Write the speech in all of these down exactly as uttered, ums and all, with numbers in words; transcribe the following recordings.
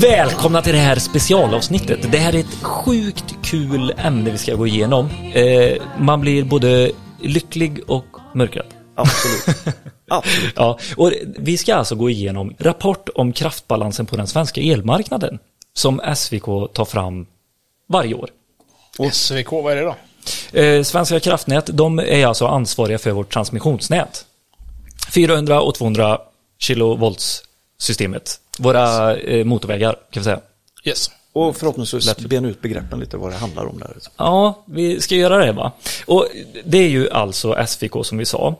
Välkomna till det här specialavsnittet. Det här är ett sjukt kul ämne vi ska gå igenom. eh, Man blir både lycklig och mörkrad. Absolut. Absolut. Ja, och vi ska alltså gå igenom rapport om kraftbalansen på den svenska elmarknaden som S V K tar fram varje år. Och S V K, vad är det då? Eh, Svenska kraftnät, de är alltså ansvariga för vårt transmissionsnät. fyrahundra och tvåhundra kilovolts systemet. Våra eh, motorvägar kan vi säga. Yes. Och förhoppningsvis lätt ben ut begreppen lite vad det handlar om där. Ja, vi ska göra det, va? Och det är ju alltså S V K som vi sa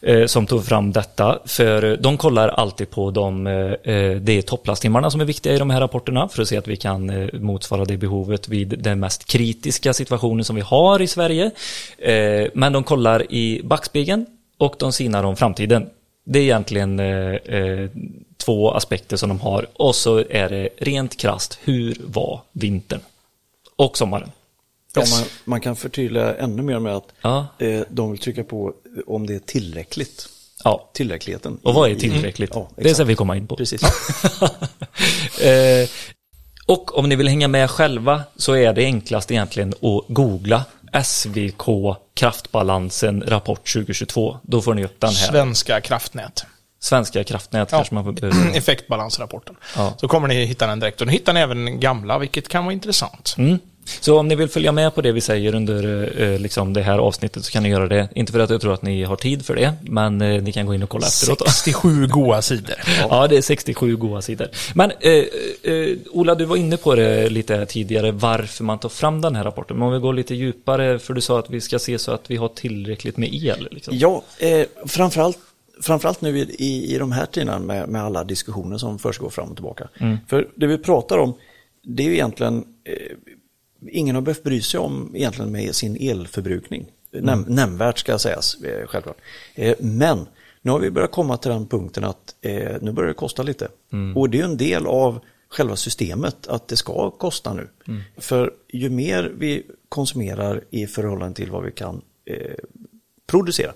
eh, som tog fram detta, för de kollar alltid på de eh, de topplasttimmarna som är viktiga i de här rapporterna för att se att vi kan eh, motsvara det behovet vid den mest kritiska situationen som vi har i Sverige. Eh, men de kollar i backspegeln och de synar om framtiden. Det är egentligen eh, eh, två aspekter som de har. Och så är det rent krasst, hur var vintern och sommaren? Yes. Ja, man, man kan förtydliga ännu mer med att ja. eh, de vill trycka på om det är tillräckligt. Ja. Tillräckligheten. Och vad är tillräckligt? Mm. Ja, det ska vi komma in på. Precis. eh, och om ni vill hänga med själva så är det enklast egentligen att googla S V K kraftbalansen rapport tjugohundratjugotvå. Då får ni upp den här. Svenska kraftnät. Svenska kraftnät, ja. Kanske man får... Effektbalansrapporten. Ja. Så kommer ni hitta den direkt. Och ni hittar ni även den gamla, vilket kan vara intressant. Mm. Så om ni vill följa med på det vi säger under liksom, det här avsnittet, så kan ni göra det. Inte för att jag tror att ni har tid för det, men ni kan gå in och kolla efteråt. sextiosju goa sidor. Ja, det är sextiosju goa sidor. Men eh, eh, Ola, du var inne på det lite tidigare, varför man tar fram den här rapporten. Men om vi går lite djupare, för du sa att vi ska se så att vi har tillräckligt med el. Liksom. Ja, eh, framförallt Framförallt nu i, i, i de här tiderna med, med alla diskussioner som försiggår fram och tillbaka. Mm. För det vi pratar om, det är ju egentligen, eh, ingen har behövt bry sig om egentligen med sin elförbrukning. Mm. Näm, nämnvärt ska sägas, eh, självklart. Eh, men nu har vi börjat komma till den punkten att eh, nu börjar det kosta lite. Mm. Och det är en del av själva systemet att det ska kosta nu. Mm. För ju mer vi konsumerar i förhållande till vad vi kan eh, producera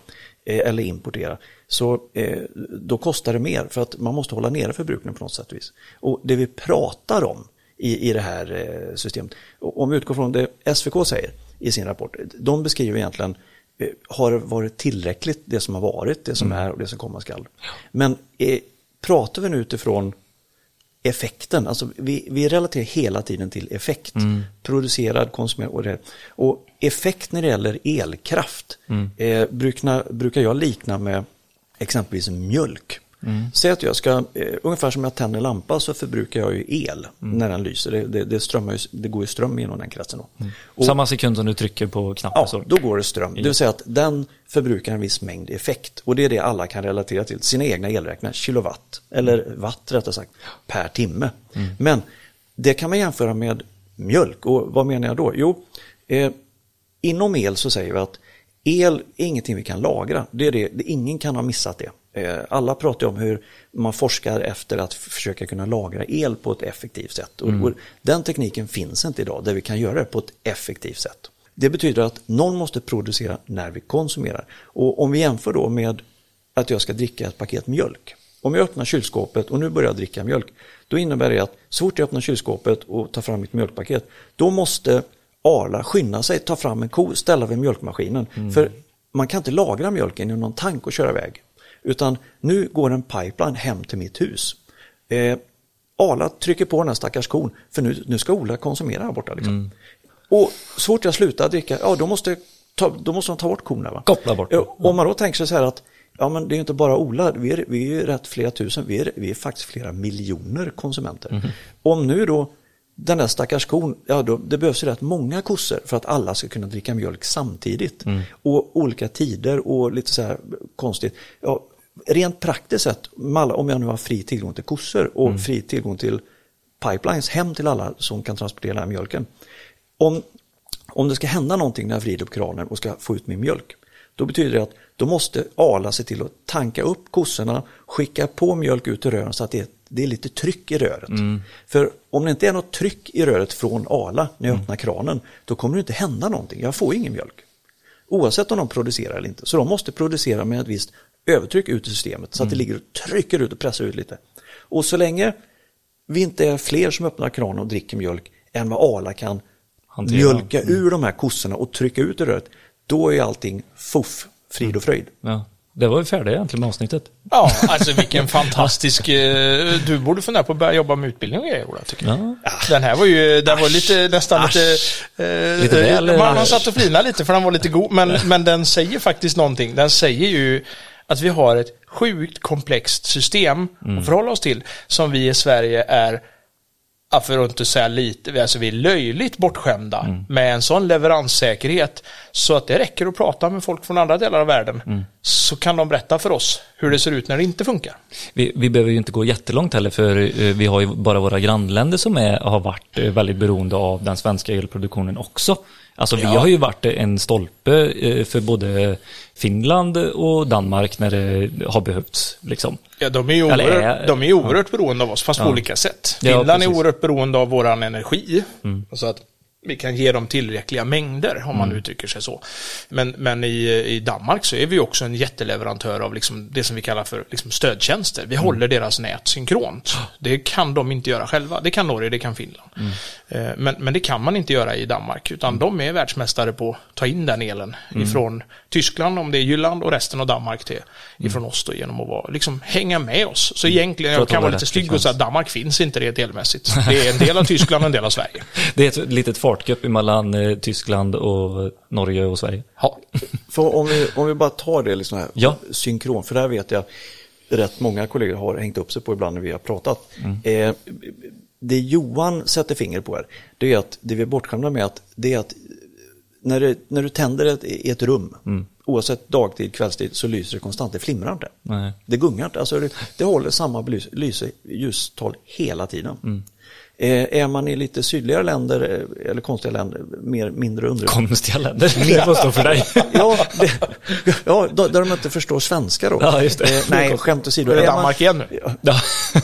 eh, eller importera, så eh, då kostar det mer för att man måste hålla nere förbrukningen på något sätt vis. Och det vi pratar om i, i det här eh, systemet, och om vi utgår från det S V K säger i sin rapport, de beskriver egentligen eh, har det varit tillräckligt det som har varit, det som mm. är och det som komma skall. Men eh, pratar vi nu utifrån effekten, alltså vi, vi relaterar hela tiden till effekt, mm. producerad, konsumerad och det. Och effekt när det gäller elkraft mm. eh, brukar, brukar jag likna med exempelvis mjölk. Mm. Säg att jag ska, eh, ungefär som jag tänder lampa så förbrukar jag ju el mm. när den lyser. Det, det, det, strömmar ju, det går ju ström genom den kretsen då. Mm. Och, samma sekund som du trycker på knappen. Ja, så. Då går det ström. Mm. Det vill säga att den förbrukar en viss mängd effekt. Och det är det alla kan relatera till. Sina egna elräkningar, kilowatt eller watt rättare sagt, per timme. Mm. Men det kan man jämföra med mjölk. Och vad menar jag då? Jo, eh, inom el så säger vi att el är ingenting vi kan lagra. Det är det. Ingen kan ha missat det. Alla pratar om hur man forskar efter att försöka kunna lagra el på ett effektivt sätt. Mm. Och den tekniken finns inte idag där vi kan göra det på ett effektivt sätt. Det betyder att någon måste producera när vi konsumerar. Och om vi jämför då med att jag ska dricka ett paket mjölk. Om jag öppnar kylskåpet och nu börjar jag dricka mjölk, då innebär det att så fort jag öppnar kylskåpet och tar fram mitt mjölkpaket, då måste Arla skynda sig, ta fram en ko, ställa vid mjölkmaskinen. Mm. För man kan inte lagra mjölken i någon tank och köra iväg. Utan nu går en pipeline hem till mitt hus. Eh, Arla trycker på den här stackars kon, för nu, nu ska Ola konsumera här borta. Liksom. Mm. Och så fort jag slutar dricka, ja, då, måste ta, då måste man ta bort korna. Va? Koppla bort. Eh, om man då tänker sig så här att ja, men det är ju inte bara Ola, vi är, vi är ju rätt flera tusen, vi är, vi är faktiskt flera miljoner konsumenter. Mm. Om nu då den där stackars kon, ja, då, det behövs ju rätt många kossor för att alla ska kunna dricka mjölk samtidigt. Mm. Och olika tider och lite så här konstigt. Ja, rent praktiskt sett, om jag nu har fri tillgång till kossor och mm. fri tillgång till pipelines hem till alla som kan transportera den här mjölken. Om, om det ska hända någonting när jag vrider upp kranen och ska få ut min mjölk, då betyder det att då måste Arla se till att tanka upp kossorna, skicka på mjölk ut i rören så att det är Det är lite tryck i röret. Mm. För om det inte är något tryck i röret från Arla när jag mm. öppnar kranen, då kommer det inte hända någonting. Jag får ingen mjölk. Oavsett om de producerar eller inte. Så de måste producera med ett visst övertryck ut i systemet så att mm. det ligger och trycker ut och pressar ut lite. Och så länge vi inte är fler som öppnar kranen och dricker mjölk än vad Arla kan hantera. Mjölka mm. ur de här kossorna och trycka ut i röret, då är allting fuff, frid och fröjd. Ja. Det var ju färdigt egentligen med avsnittet. Ja, alltså vilken fantastisk... Eh, du borde fundera på att börja jobba med utbildning och grejer, tycker jag. Ja. Den här var ju... Den var lite, nästan Asch. lite... Eh, lite väl, man har satt och flina lite för den var lite god. Men, men den säger faktiskt någonting. Den säger ju att vi har ett sjukt komplext system mm. att förhålla oss till, som vi i Sverige är... för att inte säga lite, alltså vi är löjligt bortskämda mm. med en sån leveranssäkerhet så att det räcker att prata med folk från andra delar av världen mm. så kan de berätta för oss hur det ser ut när det inte funkar. Vi, vi behöver ju inte gå jättelångt heller, för vi har ju bara våra grannländer som är, har varit väldigt beroende av den svenska elproduktionen också. Alltså ja. Vi har ju varit en stolpe för både Finland och Danmark när det har behövts. Liksom. Ja, de är ju oerhört, de är oerhört ja. beroende av oss, fast ja. på olika sätt. Finland ja, är oerhört beroende av våran energi. Mm. Så att vi kan ge dem tillräckliga mängder, om man mm. uttrycker sig så. Men, men i, i Danmark så är vi också en jätteleverantör av liksom det som vi kallar för liksom stödtjänster. Vi mm. håller deras nät synkront. Det kan de inte göra själva. Det kan Norge, det kan Finland. Mm. Men, men det kan man inte göra i Danmark, utan mm. de är världsmästare på att ta in den elen mm. ifrån Tyskland, om det är Jylland, och resten av Danmark till, mm. ifrån oss då, genom att vara, liksom, hänga med oss. Så egentligen, jag, jag kan vara lite stygg och säga att Danmark finns inte rent elmässigt. Det är en del av Tyskland och en del av Sverige. Det är ett litet fart upp mellan eh, Tyskland och Norge och Sverige. Ja. För om, vi, om vi bara tar det liksom här ja. synkron, för där vet jag rätt många kollegor har hängt upp sig på ibland när vi har pratat. Mm. Eh, det Johan sätter finger på här, det är att det vi är bortskämda med, att det är att när, det, när du tänder ett, ett rum, mm. oavsett dagtid, kvällstid, så lyser det konstant. Det flimrar inte. Nej. Det gungar inte. Alltså det, det håller samma belys, lyse, ljustal hela tiden. Mm. Eh, är man i lite sydligare länder eller konstiga länder, mer, mindre under konstiga länder, mer måste för dig. ja, det, ja då, där de inte förstår svenska då. Ja, just det. Eh, nej, skämt åsido. Är det Danmark igen nu? Ja,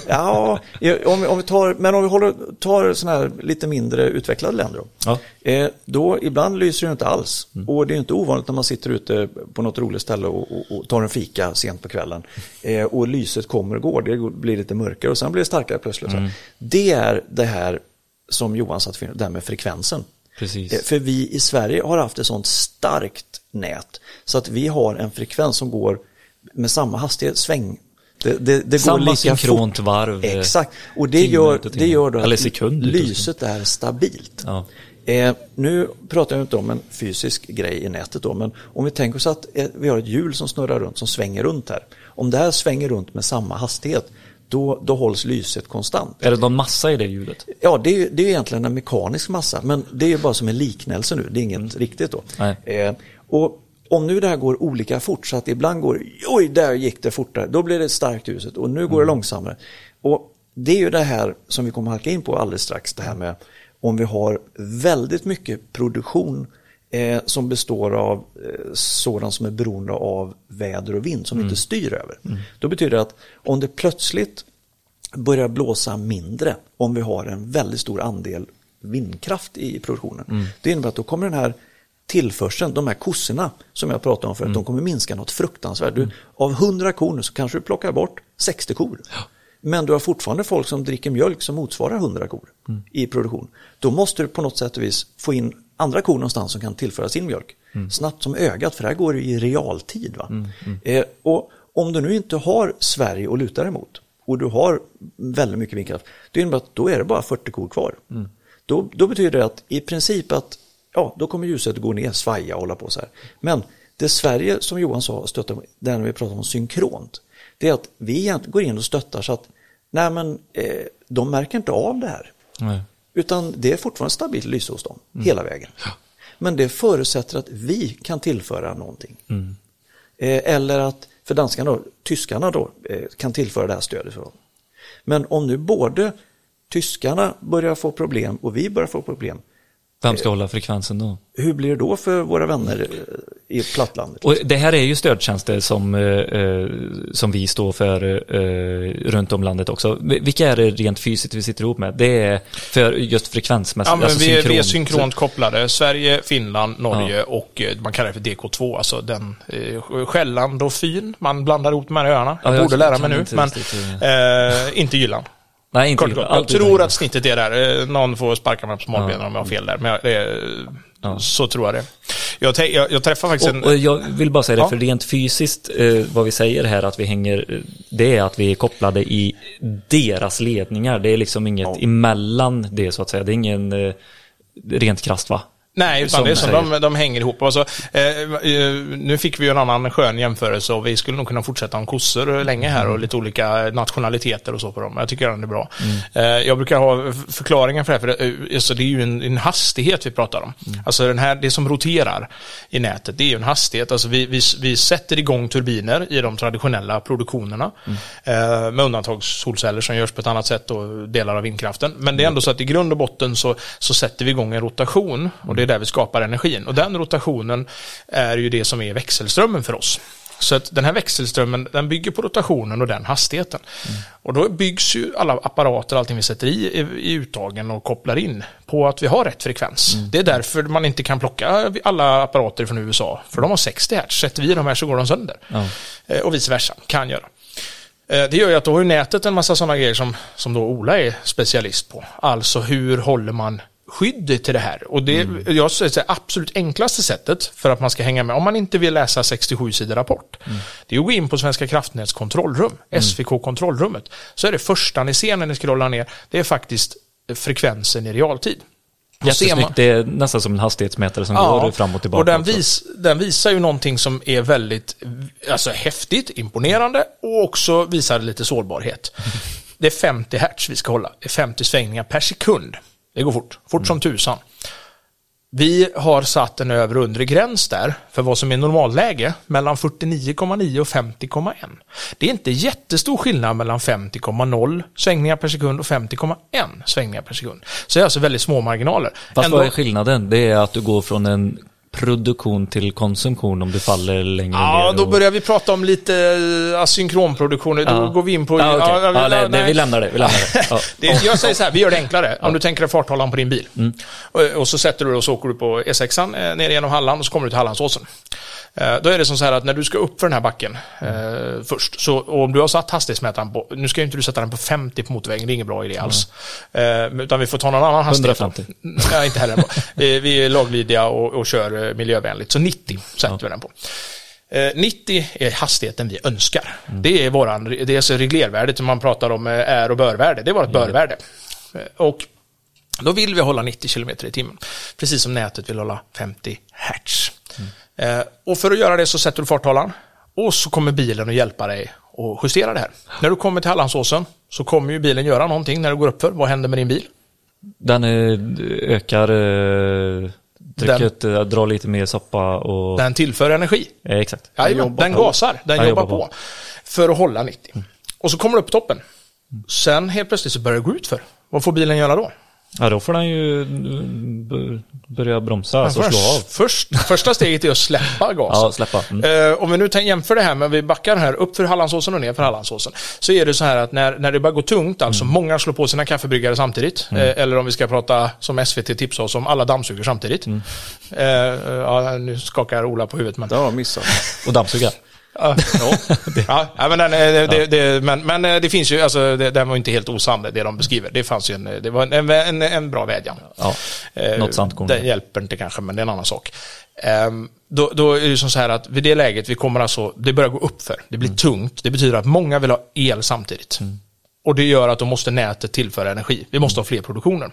ja om, om vi tar, men om vi håller, tar såna här lite mindre utvecklade länder då, ja. eh, då ibland lyser det inte alls. Mm. Och det är inte ovanligt när man sitter ute på något roligt ställe och, och, och tar en fika sent på kvällen eh, och lyset kommer och går, det blir lite mörkare och sen blir det starkare plötsligt. Mm. Det är det här som Johan satt för, det här med frekvensen. Precis. För vi i Sverige har haft ett sånt starkt nät så att vi har en frekvens som går med samma hastighet, sväng. Det, det, det samma går lika synkront fort. Varv. Exakt. Och det gör, det gör då att lyset är stabilt. Ja. Eh, nu pratar jag inte om en fysisk grej i nätet då, men om vi tänker oss att eh, vi har ett hjul som snurrar runt, som svänger runt här. Om det här svänger runt med samma hastighet, Då, då hålls lyset konstant. Är det någon massa i det hjulet? Ja, det är, det är egentligen en mekanisk massa. Men det är ju bara som en liknelse nu. Det är inget mm. riktigt då. Eh, och om nu det här går olika fort, så att ibland går, oj, där gick det fortare. Då blir det starkt ljuset. Och nu mm. går det långsammare. Och det är ju det här som vi kommer halka in på alldeles strax. Det här med om vi har väldigt mycket produktion eh, som består av eh, sådant som är beroende av väder och vind som mm. vi inte styr över. Mm. Då betyder det att om det plötsligt börjar blåsa mindre, om vi har en väldigt stor andel vindkraft i produktionen. Mm. Det innebär att då kommer den här tillförseln, de här kossorna som jag pratade om förut, mm. de kommer minska något fruktansvärt. Mm. Du, av hundra kor nu så kanske du plockar bort sextio kor. Ja. Men du har fortfarande folk som dricker mjölk som motsvarar hundra kor mm. i produktion. Då måste du på något sätt och vis få in andra kor någonstans som kan tillföra sin mjölk. Mm. Snabbt som ögat, för det här går ju i realtid. Va? Mm. Mm. Eh, och om du nu inte har Sverige att luta emot, och du har väldigt mycket vindkraft, det innebär att då är det bara fyrtio kor kvar. Mm. Då, då betyder det att i princip att ja, då kommer ljuset att gå ner, svaja och hålla på så här. Men det Sverige, som Johan sa, stöttar, där vi pratar om synkront, det är att vi går in och stöttar så att nej men, eh, de märker inte av det här. Nej. Utan det är fortfarande stabilt lys hos dem, mm. hela vägen. Ja. Men det förutsätter att vi kan tillföra någonting. Mm. Eh, eller att för danskarna och tyskarna då kan tillföra det här stödet för dem. Men om nu både tyskarna börjar få problem och vi börjar få problem, vem ska hålla frekvensen då? Hur blir det då för våra vänner i plattlandet? Och det här är ju stödtjänster som, eh, som vi står för eh, runt om landet också. Vilka är det rent fysiskt vi sitter ihop med? Det är för just frekvensmässigt. Ja, alltså vi, synkron. vi är synkront kopplade. Sverige, Finland, Norge ja. och man kallar det för D K två. Alltså den eh, Själland och Fyn. Man blandar ihop de här öarna. Jag ja, borde jag lära mig nu, men eh, inte Jylland. Nej, inte kort, kort. Jag tror att snittet är där. Någon får sparka mig på smalbenen ja. Om jag har fel där. Men jag, det, ja. Så tror jag det. Jag, te- jag, jag träffar faktiskt och, en... och jag vill bara säga ja. Det, för rent fysiskt eh, vad vi säger här att vi hänger, det är att vi är kopplade i deras ledningar. Det är liksom inget ja. Emellan det så att säga. Det är ingen eh, rent krasst va? Nej, utan som det är som de, de hänger ihop. Alltså, eh, nu fick vi ju en annan skön jämförelse och vi skulle nog kunna fortsätta om kossor länge här och lite olika nationaliteter och så på dem. Jag tycker att det är bra. Mm. Eh, jag brukar ha förklaringar för det här, för det, alltså, det är ju en, en hastighet vi pratar om. Mm. Alltså den här, det som roterar i nätet, det är ju en hastighet. Alltså, vi, vi, vi sätter igång turbiner i de traditionella produktionerna mm. eh, med undantags solceller som görs på ett annat sätt och delar av vindkraften. Men det är ändå så att i grund och botten så, så sätter vi igång en rotation och det Det är där vi skapar energin. Och den rotationen är ju det som är växelströmmen för oss. Så att den här växelströmmen, den bygger på rotationen och den hastigheten. Mm. Och då byggs ju alla apparater, allting vi sätter i, i uttagen och kopplar in på att vi har rätt frekvens. Mm. Det är därför man inte kan plocka alla apparater från U S A. För de har sextio hertz. Sätter vi de här så går de sönder. Mm. Och vice versa. Kan göra. Det gör ju att då har ju nätet en massa sådana grejer som, som då Ola är specialist på. Alltså hur håller man skydd till det här. Och det mm. jag säger det absolut enklaste sättet för att man ska hänga med om man inte vill läsa sextiosju sidor rapport. Mm. Det är att gå in på Svenska kraftnäts kontrollrum, mm. S V K-kontrollrummet. Så är det första ni ser när ni scrollar ner, det är faktiskt frekvensen i realtid. Jättesnyggt, det är nästan som en hastighetsmätare som ja, går fram och tillbaka. Och den, vis, den visar ju någonting som är väldigt alltså, häftigt, imponerande och också visar lite sårbarhet. Det är femtio hertz vi ska hålla. Det är femtio svängningar per sekund. Det går fort. Fort mm. som tusan. Vi har satt en över- och undre gräns där för vad som är normalläge mellan fyrtionio komma nio och femtio komma ett. Det är inte jättestor skillnad mellan femtio komma noll svängningar per sekund och femtio komma ett svängningar per sekund. Så det är alltså väldigt små marginaler. Fast ändå... vad är skillnaden? Det är att du går från en produktion till konsumtion om du faller längre ja, ner. Ja, då börjar vi prata om lite asynkronproduktion. Då ja. går vi in på... Ja, okay. ja, vi, ja, nej, nej. vi lämnar det. Vi lämnar det. Ja. det är, jag säger så här, vi gör det enklare. Ja. Om du tänker dig farthållaren på din bil. Mm. Och, och så sätter du och så åker du på E sexan eh, ner genom Halland och så kommer du till Hallandsåsen. Eh, då är det som så här att när du ska upp för den här backen eh, först, så och om du har satt hastighetsmätaren på... Nu ska ju inte du sätta den på femtio på motorvägen. Det är ingen bra idé alls. Mm. Eh, utan vi får ta någon annan hastighet. hundrafemtio. Nej, inte heller bra. Vi, vi är laglydiga och, och kör miljövänligt. Så nittio sätter ja. vi den på. Eh, nittio är hastigheten vi önskar. Mm. Det är våran, det är så reglervärdet som man pratar om är och börvärde. Det är vårt mm. börvärde. Och då vill vi hålla nittio kilometer i timmen. Precis som nätet vill hålla femtio hertz. Mm. Eh, och för att göra det så sätter du farthållaren och så kommer bilen att hjälpa dig att justera det här. När du kommer till Hallandsåsen så kommer ju bilen göra någonting när du går upp för. Vad händer med din bil? Den ökar... Trycket, den, dra lite mer soppa och... Den tillför energi. Ja, exakt. Den, den, jobbar, den gasar, den jobbar, jobbar på. på. För att hålla nittio. Mm. Och så kommer du upp på toppen. Mm. Sen helt plötsligt så börjar det gå ut för. Vad får bilen göra då? Ja, då får den ju börja bromsa och slå av. Först, första steget är att släppa gasen. Ja, släppa. Mm. Uh, om vi nu jämför det här, men vi backar här upp för Hallandsåsen och ner för Hallandsåsen, så är det så här att när, när det bara går tungt, alltså mm. många slår på sina kaffebryggare samtidigt, mm. uh, eller om vi ska prata som S V T tipsar oss om, alla dammsuger samtidigt. Mm. Uh, uh, ja, nu skakar Ola på huvudet. Men... Ja, missar. Och dammsuger. Ja, ja, men, det, det, det, men, men det finns ju, alltså, det, den var inte helt osann det de beskriver. Det fanns ju en, det var en, en, en bra vädjan. Ja, eh, något sant kommer. Den hjälper inte kanske, men det är en annan sak. Eh, då, då är det som så här att vid det läget vi kommer alltså, det börjar gå upp för. Det blir mm. tungt. Det betyder att många vill ha el samtidigt. Mm. Och det gör att då måste nätet tillföra energi. Vi måste mm. ha fler produktioner.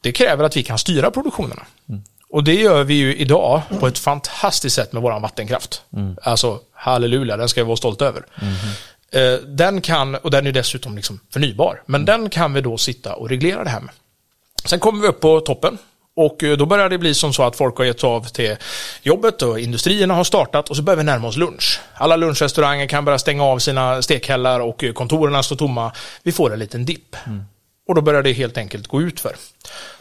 Det kräver att vi kan styra produktionerna. Mm. Och det gör vi ju idag på ett fantastiskt sätt med våran vattenkraft. Mm. Alltså, halleluja, den ska vi vara stolta över. Mm. Den kan, och den är dessutom liksom förnybar, men mm. den kan vi då sitta och reglera det här med. Sen kommer vi upp på toppen och då börjar det bli som så att folk har gett av till jobbet och industrierna har startat och så börjar vi närma oss lunch. Alla lunchrestauranger kan börja stänga av sina stekhällar och kontorerna står tomma. Vi får en liten dipp. Mm. Och då börjar det helt enkelt gå ut för.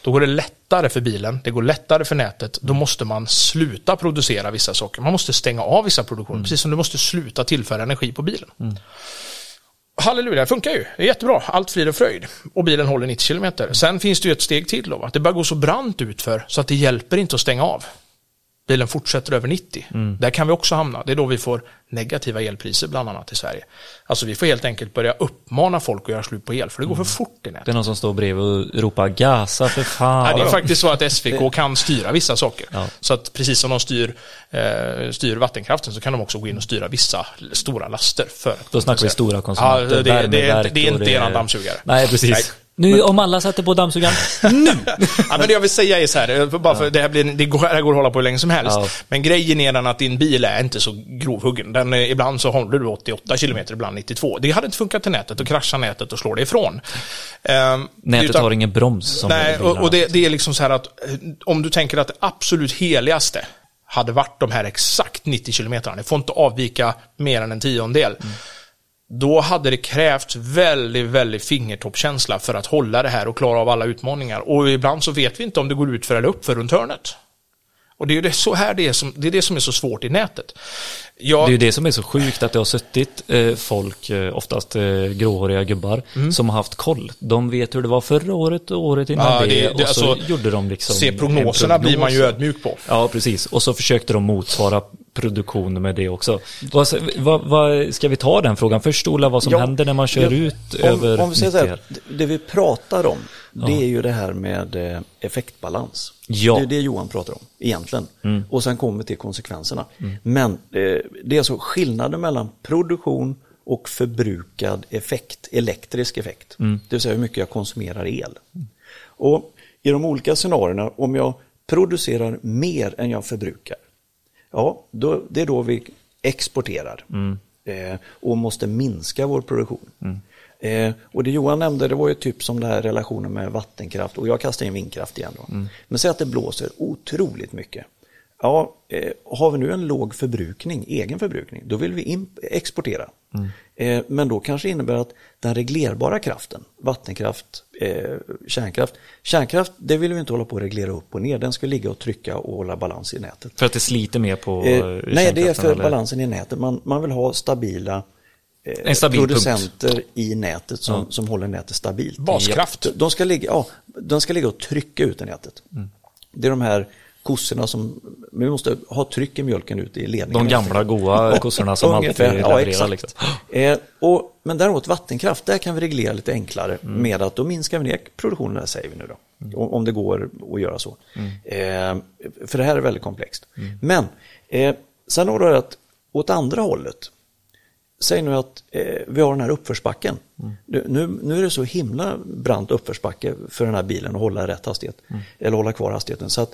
Då går det lättare för bilen, det går lättare för nätet. Då måste man sluta producera vissa saker. Man måste stänga av vissa produktioner. Mm. Precis som du måste sluta tillföra energi på bilen. Mm. Halleluja, det funkar ju. Det är jättebra. Allt frid och fröjd. Och bilen håller nittio kilometer. Sen finns det ju ett steg till. Då, va? Det bara går så brant ut för så att det hjälper inte att stänga av. bilen fortsätter över nittio. Mm. Där kan vi också hamna. Det är då vi får negativa elpriser bland annat i Sverige. Alltså vi får helt enkelt börja uppmana folk att göra slut på el, för det går mm. för fort i nätet. Det är någon som står bredvid och ropar gasa för fan. Nej, det är faktiskt så att S V K kan styra vissa saker. Ja. Så att precis som de styr, eh, styr vattenkraften, så kan de också gå in och styra vissa stora laster. För då snackar vi stora konsumenter. Ja, det, det, det, är, det är inte det är... en dammsugare. Nej, precis. Nej. Nu men, om alla sätter på dammsugaren nu. Ja, men det jag vill säga är så här, bara för ja. det här blir det går, det här går att hålla på hur länge som helst. Ja. Men grejen är den att din bil är inte så grovhuggen. Den är, ibland så håller du åttioåtta kilometer, ibland nittiotvå. Det hade inte funkat till nätet och krascha nätet och slår det ifrån. Um, nätet utan, har ingen broms som nej, och, och det, det är liksom så här att om du tänker att det absolut heligaste hade varit de här exakt nittio kilometer. Det får inte avvika mer än en tiondel. Mm. Då hade det krävt väldigt, väldigt fingertoppkänsla för att hålla det här och klara av alla utmaningar. Och ibland så vet vi inte om det går ut för eller upp för runt hörnet. Och det är ju det, så här det, är som, det är det som är så svårt i nätet. Jag... Det är ju det som är så sjukt, att det har suttit eh, folk, oftast eh, gråhåriga gubbar, mm. som har haft koll. De vet hur det var förra året och året innan ja, det, det, och det, så alltså, gjorde de liksom... Se, prognoserna prognos. Blir man ju ödmjuk på. Ja, precis. Och så försökte de motsvara produktion med det också. Vad, vad, vad, ska vi ta den frågan? Först, Ola, vad som ja, händer när man kör ja, ut om, över... Om vi säger så här, det vi pratar om, ja. det är ju det här med effektbalans. Ja. Det är det Johan pratar om, egentligen. Mm. Och sen kommer vi till konsekvenserna. Mm. Men eh, det är så skillnaden mellan produktion och förbrukad effekt, elektrisk effekt. Mm. Det vill säga hur mycket jag konsumerar el. Mm. Och i de olika scenarierna, om jag producerar mer än jag förbrukar, ja, då, det är då vi exporterar mm. eh, och måste minska vår produktion. Mm. Eh, och det Johan nämnde, det var ju typ som den här relationen med vattenkraft, och jag kastar in vindkraft igen då. Mm. Men säg att det blåser otroligt mycket. Ja, eh, har vi nu en låg förbrukning, egen förbrukning, då vill vi imp- exportera. Mm. Eh, men då kanske innebär att den reglerbara kraften, vattenkraft, eh, kärnkraft, kärnkraft, det vill vi inte hålla på att reglera upp och ner. Den ska ligga och trycka och hålla balans i nätet. För att det sliter mer på eh, nej, det är för eller? Balansen i nätet. Man, man vill ha stabila eh, stabil producenter punkt. I nätet som, mm. som håller nätet stabilt. Baskraft. De ska ligga, ja, de ska ligga och trycka ut i nätet. Mm. Det är de här kossorna som, men vi måste ha tryck i mjölken ut i ledningen. De gamla goa kossorna som ungefär, alltid ja, levererar. Liksom. Eh, och, men däremot vattenkraft, där kan vi reglera lite enklare mm. med att då minskar vi ner produktionen, säger vi nu då. Mm. Om, om det går att göra så. Mm. Eh, för det här är väldigt komplext. Mm. Men eh, sen har du att åt andra hållet, säg nu att eh, vi har den här uppförsbacken. Mm. Nu, nu är det så himla brant uppförsbacke för den här bilen att hålla rätt hastighet. Mm. Eller hålla kvar hastigheten. Så att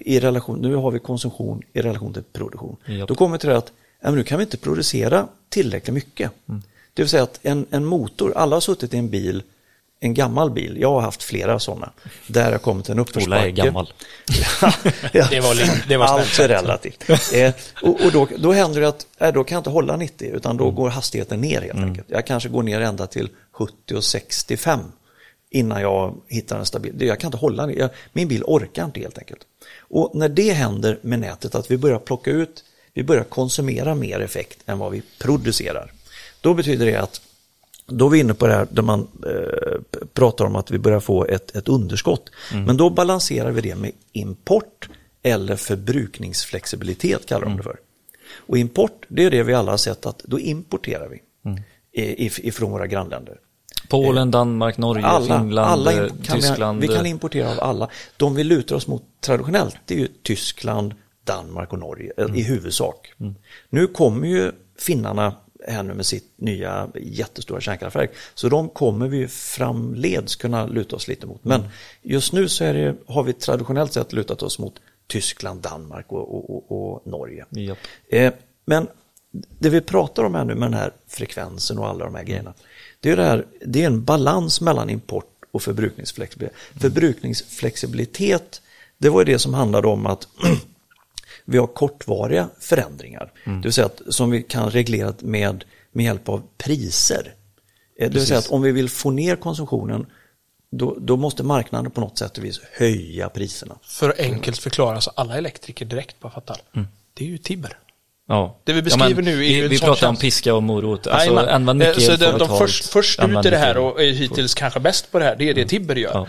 i relation, nu har vi konsumtion i relation till produktion. Japp. Då kommer till det att ja, men nu kan vi inte producera tillräckligt mycket. Mm. Det vill säga att en, en motor, alla har suttit i en bil, en gammal bil, jag har haft flera sådana, där har kommit en uppförsbacke. Ola är gammal. ja, ja. Det var, li- det var allt är relativt. eh, och och då, då händer det att eh, då kan jag inte hålla nittio, utan då mm. går hastigheten ner helt mm. enkelt. Jag kanske går ner ända till sjuttio och sextiofem innan jag hittar en stabil. Jag kan inte hålla jag, min bil orkar inte helt enkelt. Och när det händer med nätet, att vi börjar plocka ut, vi börjar konsumera mer effekt än vad vi producerar, då betyder det att då är vi inne på det här där man eh, pratar om att vi börjar få ett, ett underskott. Mm. Men då balanserar vi det med import eller förbrukningsflexibilitet, kallar de det för. Och import, det är det vi alla har sett, att då importerar vi mm. ifrån våra grannländer. Polen, Danmark, Norge, alla, Finland, alla imp- Tyskland. Vi, vi kan importera av alla. De vi lutar oss mot traditionellt, det är ju Tyskland, Danmark och Norge mm. i huvudsak. Mm. Nu kommer ju finnarna här nu med sitt nya jättestora kärnkraftverk, så de kommer vi framleds kunna luta oss lite mot. Men just nu så är det, har vi traditionellt sett lutat oss mot Tyskland, Danmark och, och, och, och Norge. Yep. Eh, men det vi pratar om här nu med den här frekvensen och alla de här grejerna, det är, det, här, det är en balans mellan import och förbrukningsflexibilitet. Mm. Förbrukningsflexibilitet, det var ju det som handlade om att vi har kortvariga förändringar. Mm. Det vill säga att, som vi kan reglera med, med hjälp av priser. Precis. Det vill säga att om vi vill få ner konsumtionen, då, då måste marknaden på något sätt och vis höja priserna. För enkelt förklaras alla elektriker direkt på fattar. Mm. Det är ju Tibber. Ja. Det vi beskriver ja, nu är ju vi, vi pratar om piska och morot. Alltså, nej, använd mycket så de, de först, först ut i det här och är hittills kanske bäst på det här. Det är det Tibber gör. Ja.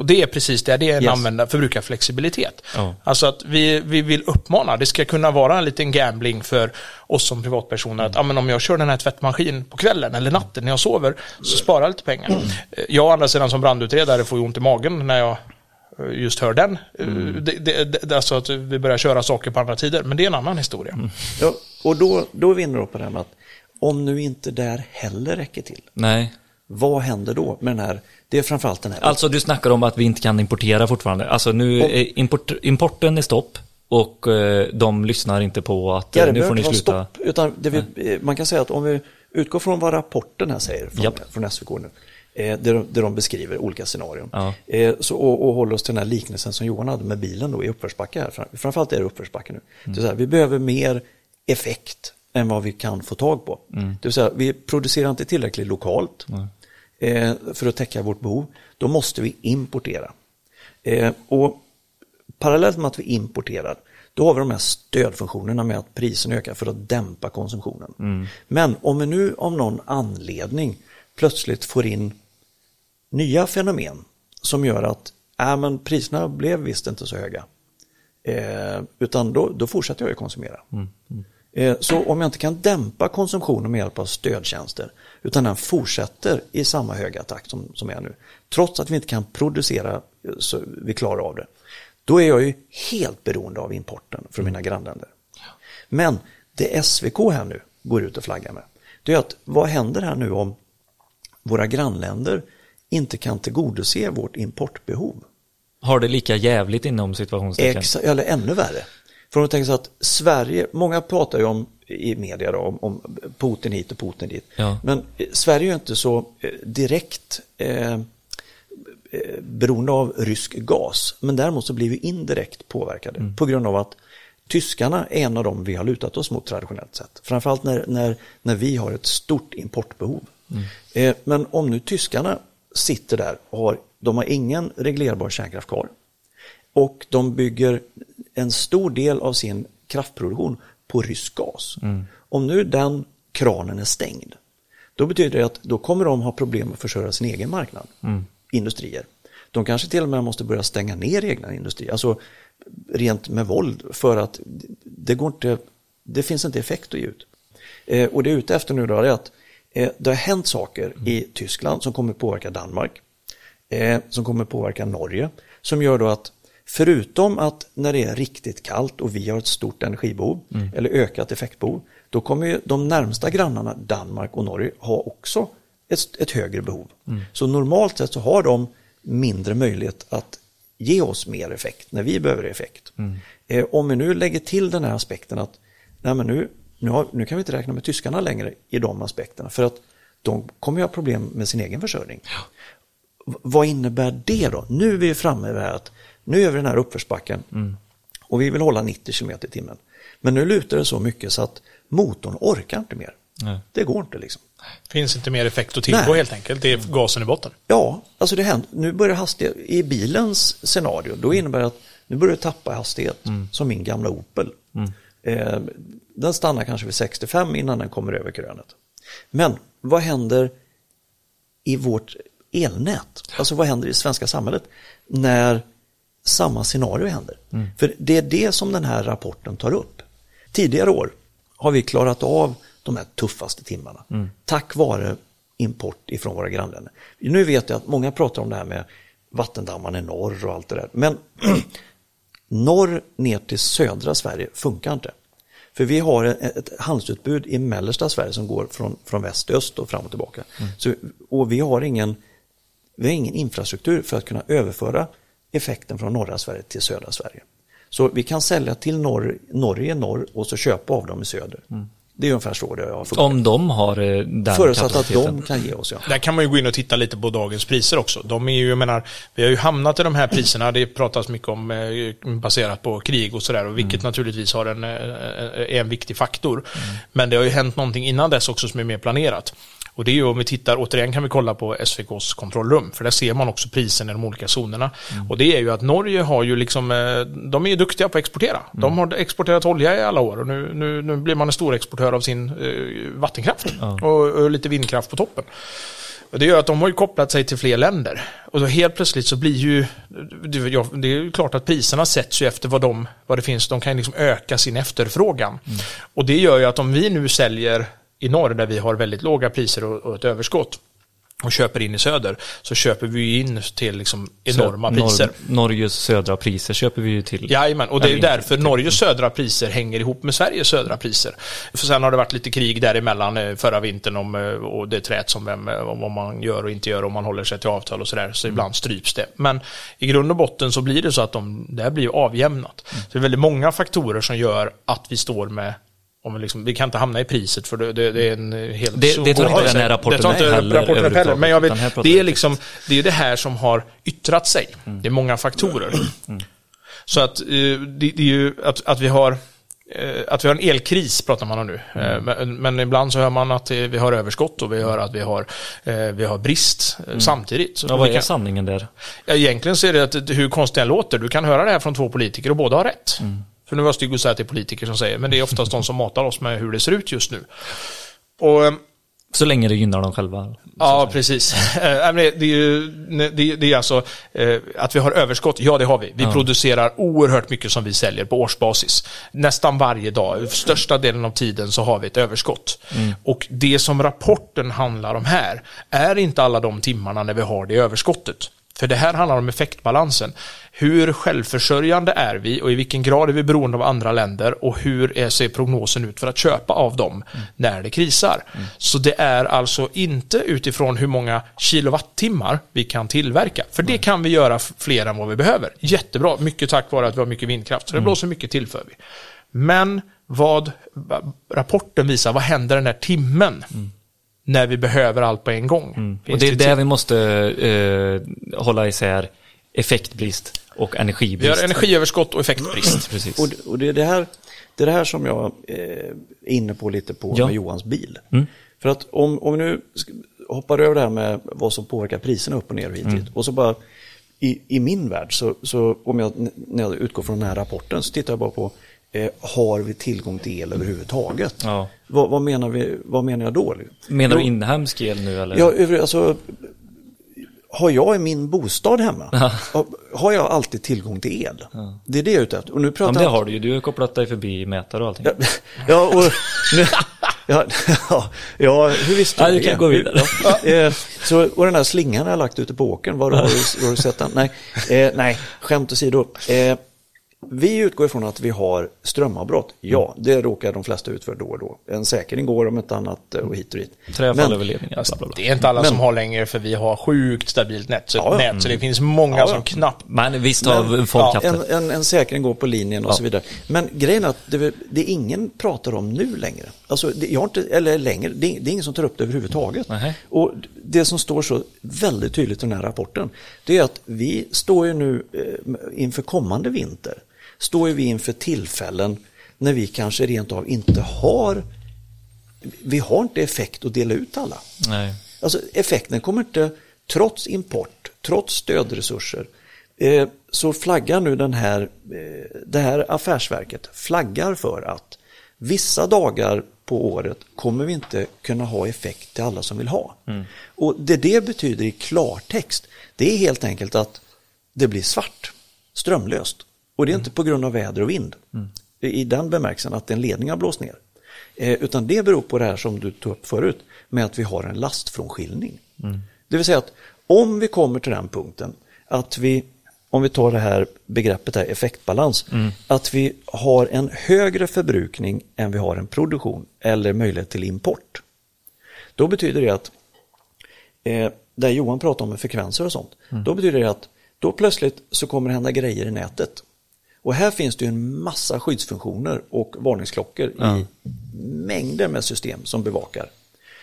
Och det är precis det, det är en yes. använda förbrukarflexibilitet. Oh. Alltså att vi, vi vill uppmana, det ska kunna vara en liten gambling för oss som privatpersoner. Mm. Att ah, men om jag kör den här tvättmaskinen på kvällen eller natten när jag sover så sparar jag lite pengar. Mm. Jag å andra sidan som brandutredare får ju ont i magen när jag just hör den. Mm. Det, det, det, alltså att vi börjar köra saker på andra tider. Men det är en annan historia. Mm. Ja, och då, då är vi inne då på det här med att om nu inte där heller räcker till. Nej. Vad händer då med den här? Det är framförallt den här. Alltså du snackar om att vi inte kan importera fortfarande. Alltså nu är import, importen är stopp och eh, de lyssnar inte på att ja, nu får ni sluta. Stopp, utan det vi, man kan säga att om vi utgår från vad rapporten här säger från, yep. från S V K nu, eh, där, de, där de beskriver olika scenarion. Ja. Eh, så, och, och håller oss till den här liknelsen som Johan hade med bilen då i uppförsbacke här. Framförallt är det uppförsbacke nu. Mm. Det är så här, vi behöver mer effekt än vad vi kan få tag på. Mm. Det vill säga vi producerar inte tillräckligt lokalt. Mm. För att täcka vårt behov, då måste vi importera. Och parallellt med att vi importerar, då har vi de här stödfunktionerna med att prisen ökar för att dämpa konsumtionen. Mm. Men om vi nu av någon anledning plötsligt får in nya fenomen som gör att äh, men priserna blev visst inte så höga. Eh, utan då, då fortsätter jag att konsumera. Mm. Mm. Så om jag inte kan dämpa konsumtionen med hjälp av stödtjänster utan den fortsätter i samma höga takt som, som är nu, trots att vi inte kan producera så vi klarar av det, då är jag ju helt beroende av importen från mina grannländer. Men det S V K här nu går ut och flaggar med, det är att vad händer här nu om våra grannländer inte kan tillgodose vårt importbehov? Har det lika jävligt inom situationstecken? Exa- eller ännu värre. För att tänka så att Sverige, många pratar ju om i media då, om, om Putin hit och Putin dit. Ja. Men Sverige är ju inte så direkt eh, beroende av rysk gas. Men däremot så blir vi indirekt påverkade mm. på grund av att tyskarna är en av dem vi har lutat oss mot traditionellt sett. Framförallt när, när, när vi har ett stort importbehov. Mm. Eh, men om nu tyskarna sitter där och har, de har ingen reglerbar kärnkraft kvar. Och de bygger en stor del av sin kraftproduktion på rysk gas. Mm. Om nu den kranen är stängd, då betyder det att då kommer de ha problem att försörja sin egen marknad. Mm. Industrier. De kanske till och med måste börja stänga ner egna industrier. Alltså rent med våld för att det går inte, det finns inte effekt att ge ut. Eh, och det är ute efter nu då är att eh, det har hänt saker mm. i Tyskland som kommer påverka Danmark. Eh, som kommer påverka Norge. Som gör då att förutom att när det är riktigt kallt och vi har ett stort energibehov mm. eller ökat effektbehov, då kommer ju de närmsta grannarna, Danmark och Norge, ha också ett, ett högre behov. Mm. Så normalt sett så har de mindre möjlighet att ge oss mer effekt när vi behöver effekt. Mm. Eh, om vi nu lägger till den här aspekten att nej men nu, nu, har, nu kan vi inte räkna med tyskarna längre i de aspekterna för att de kommer ju ha problem med sin egen försörjning. Ja. V- vad innebär det då? Nu är vi framme i det här att nu är vi den här uppförsbacken mm. och vi vill hålla nittio kilometer i timmen. Men nu lutar det så mycket så att motorn orkar inte mer. Nej. Det går inte liksom. Finns inte mer effekt att tillgå helt enkelt. Det är gasen i botten. Ja, alltså det händer. Nu börjar hastighet. I bilens scenario, då innebär det att nu börjar jag tappa hastighet mm. som min gamla Opel. Mm. Eh, den stannar kanske vid sextiofem innan den kommer över krönet. Men vad händer i vårt elnät? Alltså vad händer i det svenska samhället när samma scenario händer. Mm. För det är det som den här rapporten tar upp. Tidigare år har vi klarat av de här tuffaste timmarna mm. tack vare import ifrån våra grannländer. Nu vet jag att många pratar om det här med vattendammarna i norr och allt det där. Men norr ner till södra Sverige funkar inte. För vi har ett handelsutbud i mellersta Sverige som går från, från väst till öst och fram och tillbaka. Mm. Så, och vi har, ingen, vi har ingen infrastruktur för att kunna överföra effekten från norra Sverige till södra Sverige. Så vi kan sälja till norr, Norge norr och så köpa av dem i söder. Mm. Det är ungefär så det har fungerat. Om de har den förutsatt att de kan ge oss, ja. Där kan man ju gå in och titta lite på dagens priser också. De är ju, jag menar, vi har ju hamnat i de här priserna. Det pratas mycket om baserat på krig och sådär. Vilket mm. naturligtvis har en, är en viktig faktor. Mm. Men det har ju hänt någonting innan dess också som är mer planerat. Och det är ju om vi tittar, återigen kan vi kolla på S V K:s kontrollrum. För där ser man också priserna i de olika zonerna. Mm. Och det är ju att Norge har ju liksom, de är ju duktiga på att exportera. Mm. De har exporterat olja i alla år och nu, nu, nu blir man en stor exportör av sin eh, vattenkraft. Mm. Och, och lite vindkraft på toppen. Och det gör att de har ju kopplat sig till fler länder. Och då helt plötsligt så blir ju... Det är ju klart att priserna sätts ju efter vad, de, vad det finns. De kan ju liksom öka sin efterfrågan. Mm. Och det gör ju att om vi nu säljer i norr där vi har väldigt låga priser och ett överskott och köper in i söder, så köper vi in till liksom enorma Sö- priser. Nor- Norges södra priser köper vi ju till. Jajamän, och det är ju därför Norges södra priser hänger ihop med Sveriges södra priser. För sen har det varit lite krig däremellan förra vintern om, och det trät som vem, om vad man gör och inte gör, om man håller sig till avtal och sådär, så mm. ibland stryps det. Men i grund och botten så blir det så att de, det här blir ju avjämnat. Mm. Så det är väldigt många faktorer som gör att vi står med. Om vi, liksom, vi kan inte hamna i priset, för det, det, det är en helt... Det, det tar inte den här rapporten upp heller, heller. Men jag vet, det är liksom, det är det här som har yttrat sig. Mm. Det är många faktorer. Mm. Så att det, det är ju att, att vi har... Att vi har en elkris pratar man om nu. Mm. Men, men ibland så hör man att vi har överskott och vi hör att vi har, vi har brist mm. samtidigt. Ja, vad är kan... sanningen där? Ja, egentligen så är det att, hur konstigt det låter. Du kan höra det här från två politiker och båda har rätt. Mm. För nu var jag stygg att säga att det är politiker som säger, men det är oftast de som matar oss med hur det ser ut just nu. Och så länge det gynnar dem själva. Ja, precis. Det är ju, det är alltså att vi har överskott. Ja, det har vi. Vi ja. producerar oerhört mycket som vi säljer på årsbasis. Nästan varje dag, största delen av tiden så har vi ett överskott. Mm. Och det som rapporten handlar om här är inte alla de timmarna när vi har det överskottet. För det här handlar om effektbalansen. Hur självförsörjande är vi och i vilken grad är vi beroende av andra länder och hur ser prognosen ut för att köpa av dem mm. när det krisar. Mm. Så det är alltså inte utifrån hur många kilowattimmar vi kan tillverka. För det kan vi göra fler än vad vi behöver. Jättebra, mycket tack vare att vi har mycket vindkraft. Så det blåser mycket till för vi. Men vad rapporten visar, vad händer den här timmen? Mm. När vi behöver allt på en gång. Mm. Och det är där vi måste eh, hålla isär effektbrist och energibrist. Vi har energiöverskott och effektbrist. Precis. Och, och det, är det, här, det är det här som jag är inne på lite på ja. med Johans bil. Mm. För att om, om vi nu hoppar över det här med vad som påverkar priserna upp och ner och hit, mm. hit och så bara i, i min värld så, så om jag, när jag utgår från den här rapporten så tittar jag bara på Eh, har vi tillgång till el överhuvudtaget? Ja. Va, vad, menar vi, vad menar jag då? Menar du inhemsk el nu? Eller? Ja, alltså, har jag i min bostad hemma? Har jag alltid tillgång till el? Ja. Det är det jag är ute efter. Och nu pratar ja, men det har du ju. Du har kopplat dig förbi mätare och allting. Ja, ja, och, nu, ja, ja, ja hur visste du ja, det? Kan gå vidare. Ja, så, och den här slingan jag har lagt ute på åkern, var har du, var du sett den? Nej, eh, nej skämt åsido. Eh, Vi utgår ifrån att vi har strömavbrott. Ja, det råkar de flesta ut för då och då. En säkring går om ett annat och hit och dit. Träfallöverledningar. Alltså, det är inte alla men, som har längre för vi har sjukt stabilt nät. Så, ja, nät, mm. så det finns många ja, som knappt... Men visst har folk ja, en, en, en säkring går på linjen och ja. så vidare. Men grejen är att det, det är ingen pratar om nu längre. Alltså, det, jag har inte, eller längre. Det, det är ingen som tar upp det överhuvudtaget. Mm. Och det som står så väldigt tydligt i den här rapporten det är att vi står ju nu eh, inför kommande vinter. Står vi inför tillfällen när vi kanske rent av inte har vi har inte effekt att dela ut alla. Nej. Alltså effekten kommer inte trots import, trots stödresurser. Eh, så flaggar nu den här eh, det här affärsverket flaggar för att vissa dagar på året kommer vi inte kunna ha effekt till alla som vill ha. Mm. Och det det betyder i klartext, det är helt enkelt att det blir svart, strömlöst. Och det är inte på grund av väder och vind. Mm. I den bemärkelsen att en ledning har blåst ner. Eh, utan det beror på det här som du tog upp förut. Med att vi har en lastfrånskiljning. Mm. Det vill säga att om vi kommer till den punkten. Att vi, om vi tar det här begreppet här effektbalans. Mm. Att vi har en högre förbrukning än vi har en produktion. Eller möjlighet till import. Då betyder det att. Eh, där Johan pratade om frekvenser och sånt. Mm. Då betyder det att då plötsligt så kommer det hända grejer i nätet. Och här finns det ju en massa skyddsfunktioner och varningsklockor ja. i mängder med system som bevakar.